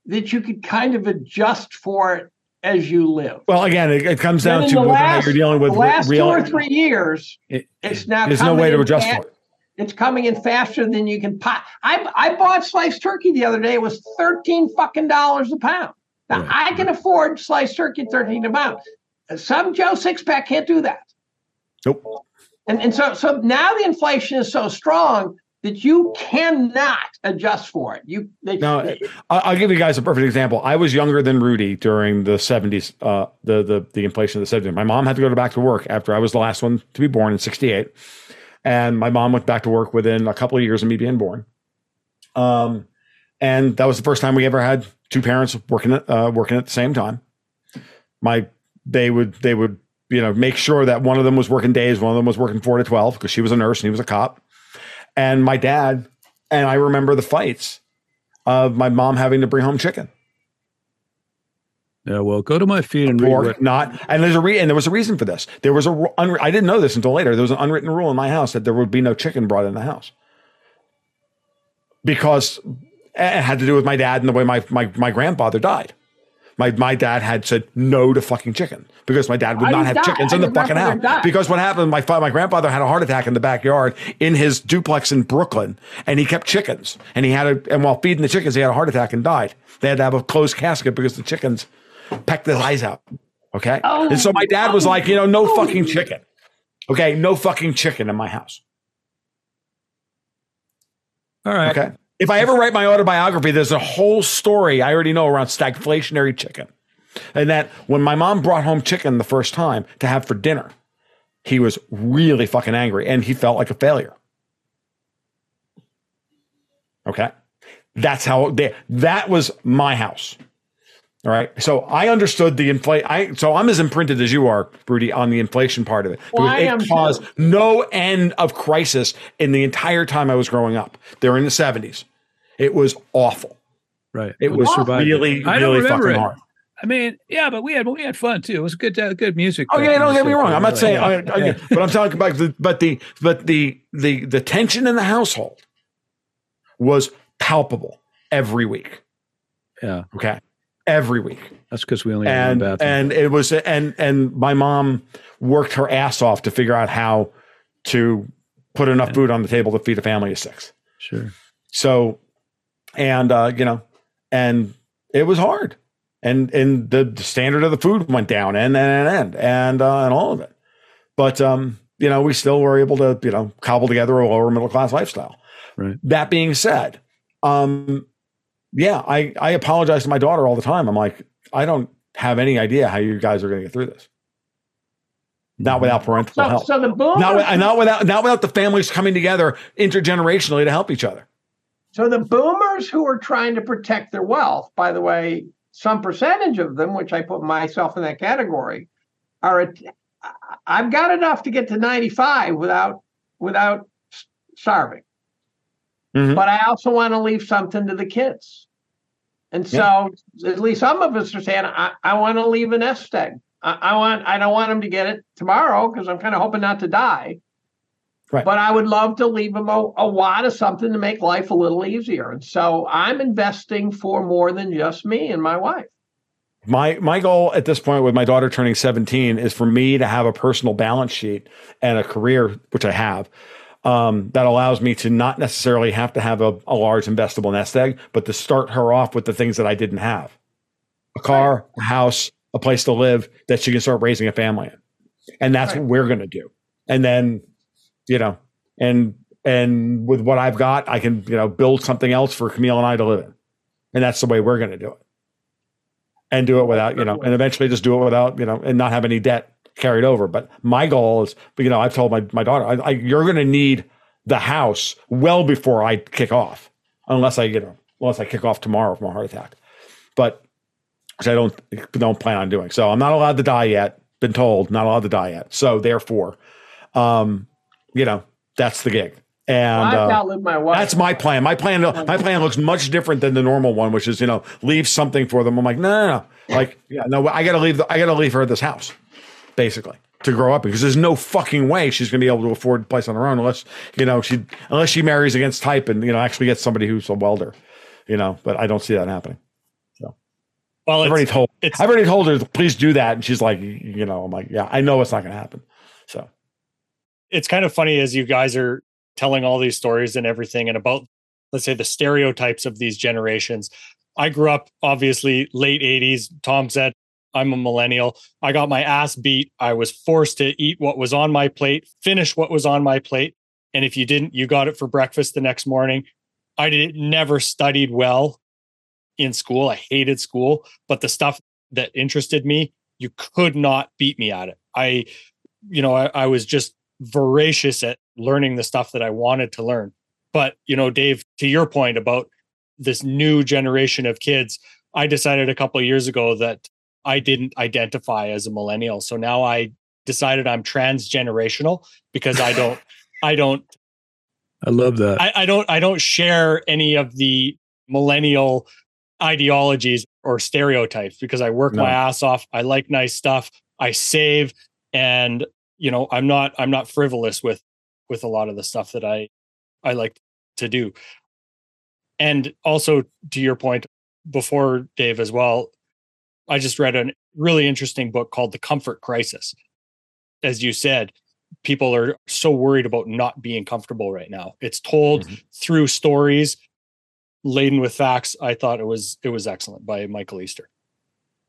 that you could kind of adjust for it as you live. Well, again, it comes down to how you're dealing with the last real, 2 or 3 years. It's now there's no way to adjust for it. It's coming in faster than you can pot. I bought sliced turkey the other day. It was $13 a pound. Now I can afford sliced turkey $13 a pound. Some Joe Sixpack can't do that. Nope. And so now the inflation is so strong that you cannot adjust for it. I'll give you guys a perfect example. I was younger than Rudy during the 70s, the inflation of the 70s. My mom had to go back to work after I was the last one to be born in 68. And my mom went back to work within a couple of years of me being born. And that was the first time we ever had two parents working at the same time. they would make sure that one of them was working days, one of them was working 4 to 12 because she was a nurse and he was a cop. And my dad, and I remember the fights of my mom having to bring home chicken. Yeah, well, go to my feed and read. And there was a reason for this. There was I didn't know this until later. There was an unwritten rule in my house that there would be no chicken brought in the house because it had to do with my dad and the way my grandfather died. My dad had said no to fucking chicken because my dad would not have chickens in the fucking house. Because what happened, my grandfather had a heart attack in the backyard in his duplex in Brooklyn, and he kept chickens. And while feeding the chickens, he had a heart attack and died. They had to have a closed casket because the chickens pecked his eyes out. Okay. Oh, and so my dad was like, no fucking chicken. Okay. No fucking chicken in my house. All right. Okay. If I ever write my autobiography, there's a whole story I already know around stagflationary chicken. And that when my mom brought home chicken the first time to have for dinner, he was really fucking angry and he felt like a failure. Okay. That's how that was my house. All right. So I understood the inflation. So I'm as imprinted as you are, Rudy, on the inflation part of it. Well, it caused no end of crisis in the entire time I was growing up. They're in the 70s. It was awful. Right. It was really, really fucking hard. I mean, yeah, but we had fun too. It was good music. Oh yeah, don't get me wrong. I'm not saying, but I'm talking about the tension in the household was palpable every week. Yeah. Okay. Every week. That's because we only had one bathroom. And it was and my mom worked her ass off to figure out how to put enough food on the table to feed a family of six. Sure. So, and it was hard, and the standard of the food went down, and all of it. But we still were able to cobble together a lower middle class lifestyle. Right. That being said, yeah, I apologize to my daughter all the time. I'm like, I don't have any idea how you guys are going to get through this. Not without parental help. So the boomers, not without the families coming together intergenerationally to help each other. So the boomers who are trying to protect their wealth, by the way, some percentage of them, which I put myself in that category, I've got enough to get to 95 without starving. Mm-hmm. But I also want to leave something to the kids. And so at least some of us are saying, I want to leave a nest egg. I don't want them to get it tomorrow because I'm kind of hoping not to die. Right. But I would love to leave them a wad of something to make life a little easier. And so I'm investing for more than just me and my wife. My goal at this point with my daughter turning 17 is for me to have a personal balance sheet and a career, which I have. That allows me to not necessarily have to have a large investable nest egg, but to start her off with the things that I didn't have. A car, a house, a place to live that she can start raising a family in. And that's what we're going to do. And then, and with what I've got, I can, build something else for Camille and I to live in. And that's the way we're going to do it. And do it without, and eventually just do it without, and not have any debt carried over. But my goal is, I've told my daughter, you're going to need the house well before I kick off, unless I kick off tomorrow from a heart attack, but which I don't plan on doing. So I'm not allowed to die yet. Been told not allowed to die yet. So therefore, that's the gig. And that's my plan. My plan looks much different than the normal one, which is, leave something for them. I'm like, no. Like, I got to leave her this house. Basically, to grow up, because there's no fucking way she's going to be able to afford a place on her own unless she marries against type and actually gets somebody who's a welder, But I don't see that happening. So, well, I've already told her, please do that, and she's like, I'm like, yeah, I know it's not going to happen. So it's kind of funny as you guys are telling all these stories and everything, and about, let's say, the stereotypes of these generations. I grew up obviously late '80s. Tom said, I'm a millennial. I got my ass beat. I was forced to eat what was on my plate, finish what was on my plate. And if you didn't, you got it for breakfast the next morning. I never studied well in school. I hated school, but the stuff that interested me, you could not beat me at it. I was just voracious at learning the stuff that I wanted to learn. But, Dave, to your point about this new generation of kids, I decided a couple of years ago that I didn't identify as a millennial. So now I decided I'm transgenerational because I love that. I don't share any of the millennial ideologies or stereotypes because I work my ass off. I like nice stuff. I save, and you know, I'm not frivolous with a lot of the stuff that I like to do. And also to your point before, Dave, as well, I just read a really interesting book called The Comfort Crisis. As you said, people are so worried about not being comfortable right now. It's told through stories laden with facts. I thought it was excellent by Michael Easter.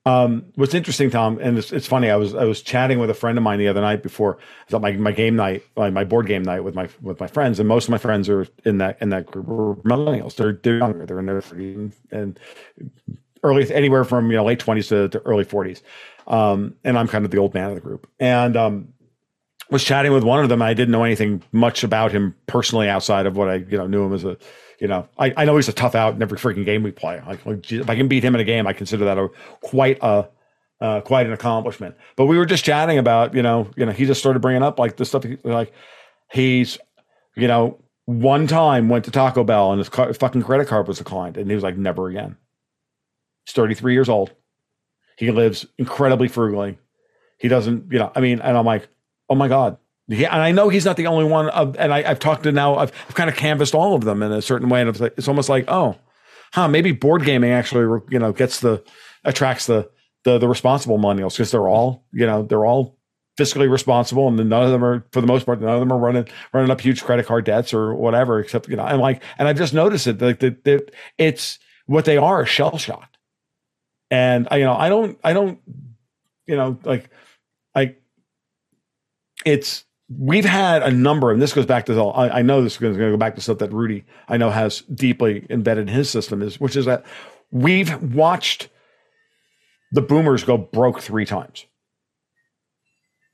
What's interesting, Tom, and it's funny. I was chatting with a friend of mine the other night before my game night, my board game night with my friends, and most of my friends are in that group are millennials. They're younger. They're in their 30s and early, anywhere from late 20s to early 40s. And I'm kind of the old man of the group. And was chatting with one of them. I didn't know anything much about him personally outside of what I knew him as a. I know he's a tough out in every freaking game we play. If I can beat him in a game, I consider that quite an accomplishment. But we were just chatting about, he just started bringing up like the stuff. He's, one time went to Taco Bell and his fucking credit card was declined, and he was like, never again. He's 33 years old. He lives incredibly frugally. He doesn't, and I'm like, oh my God. Yeah, and I know he's not the only one. I've kind of canvassed all of them in a certain way, and it's almost like, maybe board gaming actually, attracts the responsible millennials, because they're all fiscally responsible, and then none of them are, for the most part, running up huge credit card debts or whatever. Except and I've just noticed it, it's what they are, shell shocked, and it's. We've had a number, and this goes back to I know this is going to go back to stuff that Rudy I know has deeply embedded in his system, which is that we've watched the boomers go broke three times: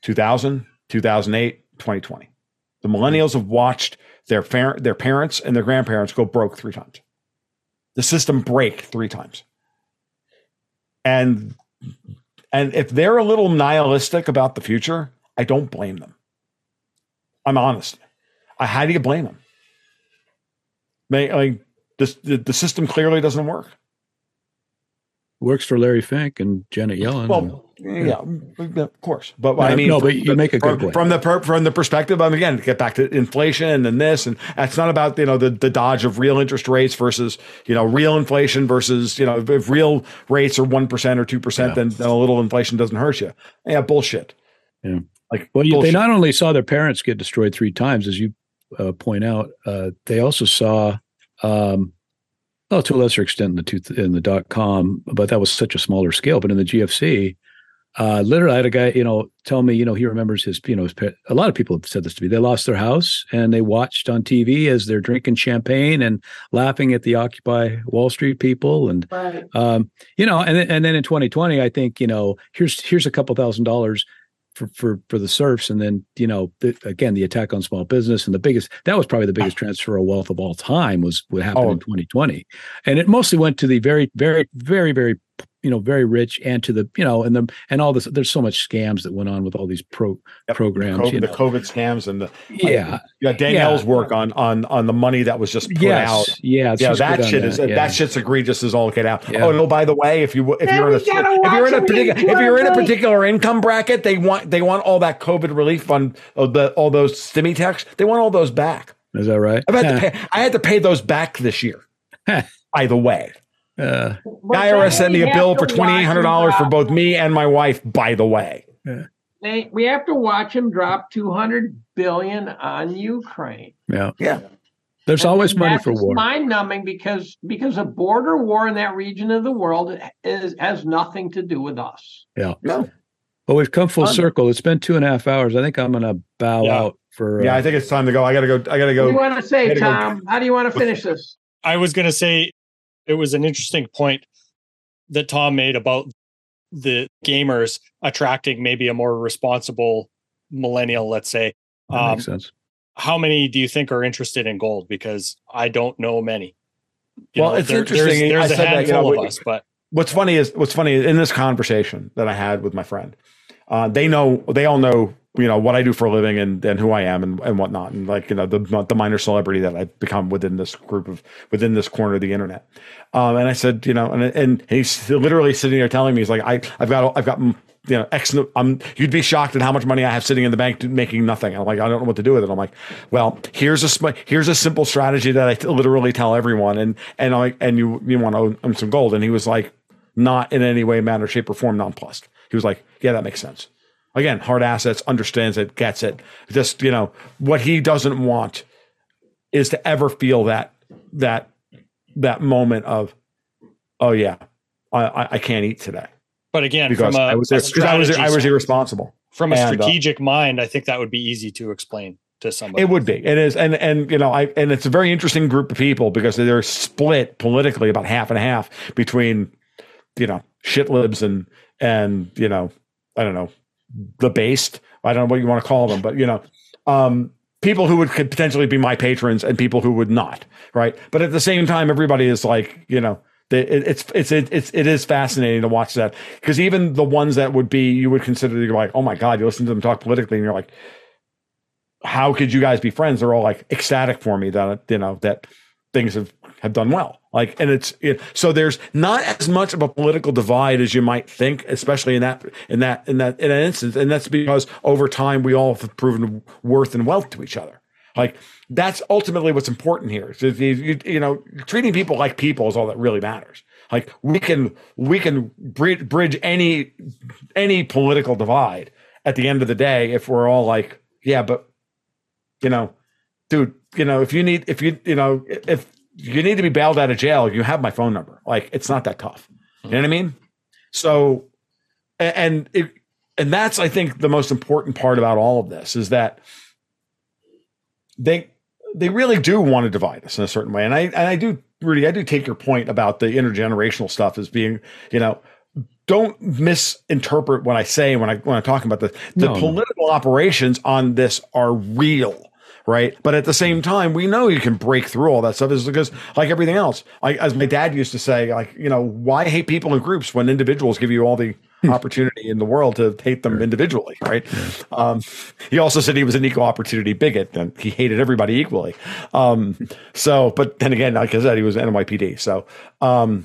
2000, 2008, 2020. The millennials have watched their parents and their grandparents go broke three times. The system break three times. And if they're a little nihilistic about the future, I don't blame them. I'm honest. How do you blame them? The system clearly doesn't work. Works for Larry Fink and Janet Yellen. Well, yeah, of course. But you make a good point from the perspective. Again, get back to inflation and this, and it's not about the dodge of real interest rates versus real inflation versus if real rates are 1% or 2%, then a little inflation doesn't hurt you. Yeah, bullshit. Yeah. They not only saw their parents get destroyed three times, as you point out, they also saw, to a lesser extent in the .com, but that was such a smaller scale. But in the GFC, literally, I had a guy, tell me, he remembers his, a lot of people have said this to me. They lost their house and they watched on TV as they're drinking champagne and laughing at the Occupy Wall Street people. And, right. And then in 2020, I think, here's a couple $1,000 for the serfs, and then again the attack on small business, and that was probably the biggest transfer of wealth of all time was what happened in 2020, and it mostly went to the very, very, very, very very rich, and to the and all this. There's so much scams that went on with all these programs, the COVID scams, and Danielle's work on the money that was just put out. That shit's egregious as all get out. Yeah. Oh no, by the way, if you're in a particular income bracket, they want all that COVID relief fund, all those stimmy tax. They want all those back. Is that right? I had to pay those back this year. By the way. The IRS sent me a bill for $2,800 for both me and my wife, by the way. We have to watch him drop $200 billion on Ukraine. Yeah. There's always money for war. It's mind-numbing because a border war in that region of the world has nothing to do with us. Yeah. No. Well, we've come full circle. It's been 2.5 hours. I think I'm going to bow out for... I think it's time to go. I got to go. What do you want to say, Tom? How do you want to finish this? I was going to say... It was an interesting point that Tom made about the gamers attracting maybe a more responsible millennial, let's say. That makes sense. How many do you think are interested in gold? Because I don't know many. It's interesting. There's a handful of us, but What's funny is in this conversation that I had with my friend, they all know, you know, what I do for a living and who I am and whatnot. And like, you know, the minor celebrity that I've become within this group of, within this corner of the internet. And I said, you know, and he's literally sitting there telling me, he's like, I've got, you know, you'd be shocked at how much money I have sitting in the bank making nothing. And I'm like, I don't know what to do with it. I'm like, well, here's a simple strategy that I literally tell everyone. And I'm like, and you want to own some gold. And he was like, not in any way, manner, shape, or form nonplussed. He was like, yeah, that makes sense. Again, hard assets, understands it, gets it. Just, you know, what he doesn't want is to ever feel that moment of, oh yeah, I can't eat today. But again, because I was irresponsible. From a strategic mind, I think that would be easy to explain to somebody. It would be. It is, and you know, and it's a very interesting group of people because they're split politically about half and half between, you know, shit libs and you know, I don't know, the based, I don't know what you want to call them, but you know, people who could potentially be my patrons and people who would not. Right. But at the same time, everybody is like, you know, it is fascinating to watch that, because even the ones that would be, you would consider, you're like, oh my God, you listen to them talk politically and you're like, how could you guys be friends? They're all like ecstatic for me that, you know, that things have done well. Like, and so there's not as much of a political divide as you might think, especially in that instance. And that's because over time, we all have proven worth and wealth to each other. Like, that's ultimately what's important here. So, you know, treating people like people is all that really matters. Like, we can bridge any political divide at the end of the day, if we're all like, yeah, but you know, dude, you know, if you need to be bailed out of jail, you have my phone number. Like, it's not that tough. You know what I mean? So, and that's, I think, the most important part about all of this is that they really do want to divide us in a certain way. And I do, Rudy, I do take your point about the intergenerational stuff as being, you know, don't misinterpret what I say when I'm talking about the political operations on this are real. Right. But at the same time, we know you can break through all that stuff, is because, like everything else, as my dad used to say, like, you know, why hate people in groups when individuals give you all the opportunity in the world to hate them individually? Right. He also said he was an equal opportunity bigot and he hated everybody equally. So but then again, like I said, he was NYPD. So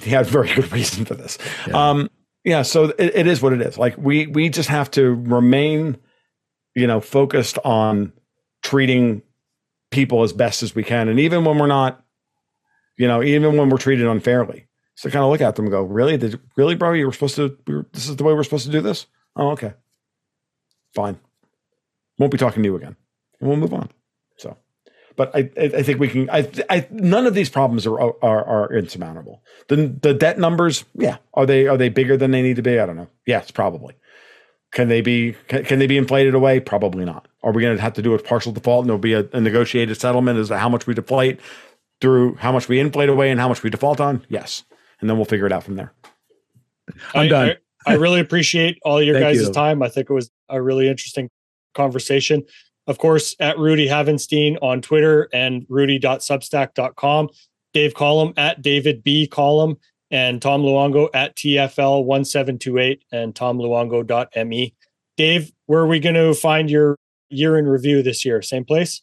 he had very good reason for this. Yeah. So it is what it is. Like, we just have to remain, you know, focused on treating people as best as we can. And even when we're not, you know, even when we're treated unfairly, so kind of look at them and go, really, bro, you were supposed to, this is the way we're supposed to do this? Oh, okay. Fine. Won't be talking to you again. And we'll move on. So, but I think we can, none of these problems are insurmountable. The debt numbers. Yeah. Are they bigger than they need to be? I don't know. Yes, probably. Can they be inflated away? Probably not. Are we going to have to do a partial default and there'll be a negotiated settlement as to how much we deflate through how much we inflate away and how much we default on? Yes. And then we'll figure it out from there. I'm done. I really appreciate all your guys' time. I think it was a really interesting conversation. Of course, at Rudy Havenstein on Twitter and rudy.substack.com, Dave Collum at David B. Collum, and Tom Luongo at TFL1728 and tomluongo.me. Dave, where are we going to find your year in review this year? Same place?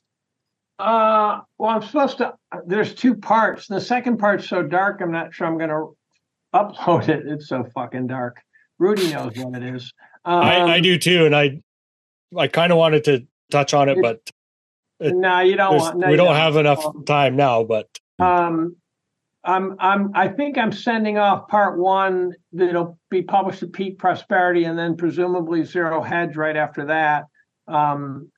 Well, I'm supposed to, there's two parts. The second part's so dark, I'm not sure I'm going to upload it. It's so fucking dark. Rudy knows what it is. I do too. And I kind of wanted to touch on it, but you don't want. No, we don't have enough time now, but. I think I'm sending off part one that'll be published at Peak Prosperity and then presumably Zero Hedge right after that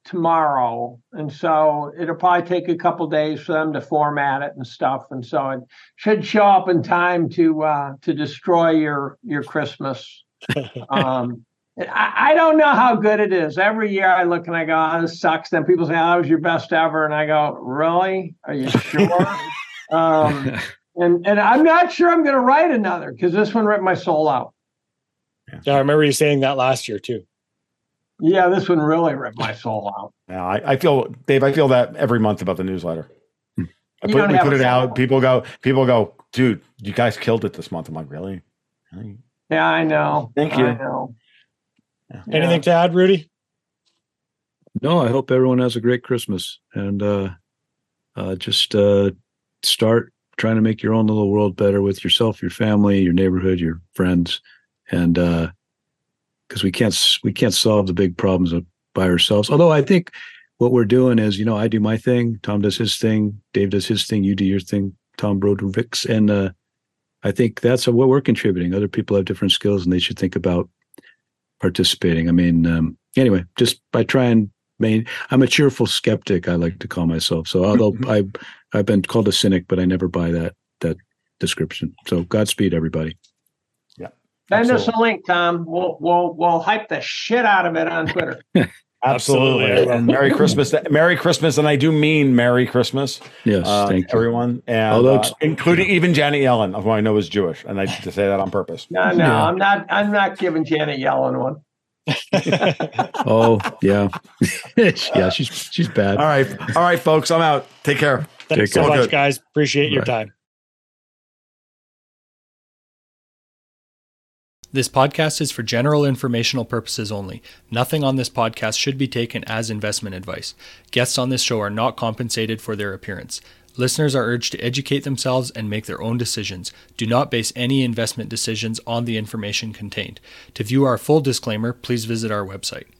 tomorrow. And so it'll probably take a couple days for them to format it and stuff. And so it should show up in time to destroy your Christmas. I don't know how good it is. Every year I look and I go, oh, this sucks. Then people say, oh, that was your best ever. And I go, really? Are you sure? And I'm not sure I'm going to write another, because this one ripped my soul out. Yeah, I remember you saying that last year too. Yeah, this one really ripped my soul out. Yeah, I feel, Dave, I feel that every month about the newsletter. We put it out. People go, dude, you guys killed it this month. I'm like, really? Yeah, I know. Thank you. I know. Yeah. Anything to add, Rudy? No, I hope everyone has a great Christmas and just start trying to make your own little world better with yourself, your family, your neighborhood, your friends, and because we can't solve the big problems by ourselves. Although I think what we're doing is, you know, I do my thing, Tom does his thing, Dave does his thing, you do your thing, Tom Bodrovics, and I think that's what we're contributing. Other people have different skills, and they should think about participating. I mean, anyway, just by trying. I'm a cheerful skeptic, I like to call myself. So although I've been called a cynic, but I never buy that description. So Godspeed, everybody. Yeah. Send us a link, Tom. We'll hype the shit out of it on Twitter. Absolutely. And Merry Christmas. Merry Christmas. And I do mean Merry Christmas. Yes. Thank you, everyone. And including even Janet Yellen, who I know is Jewish. And I to say that on purpose. No, yeah. I'm not giving Janet Yellen one. Oh yeah. Yeah, she's bad. All right folks, I'm out. Take care. Thanks so much, guys. Appreciate your time. This podcast is for general informational purposes only. Nothing on this podcast should be taken as investment advice. Guests on this show are not compensated for their appearance. Listeners are urged to educate themselves and make their own decisions. Do not base any investment decisions on the information contained. To view our full disclaimer, please visit our website.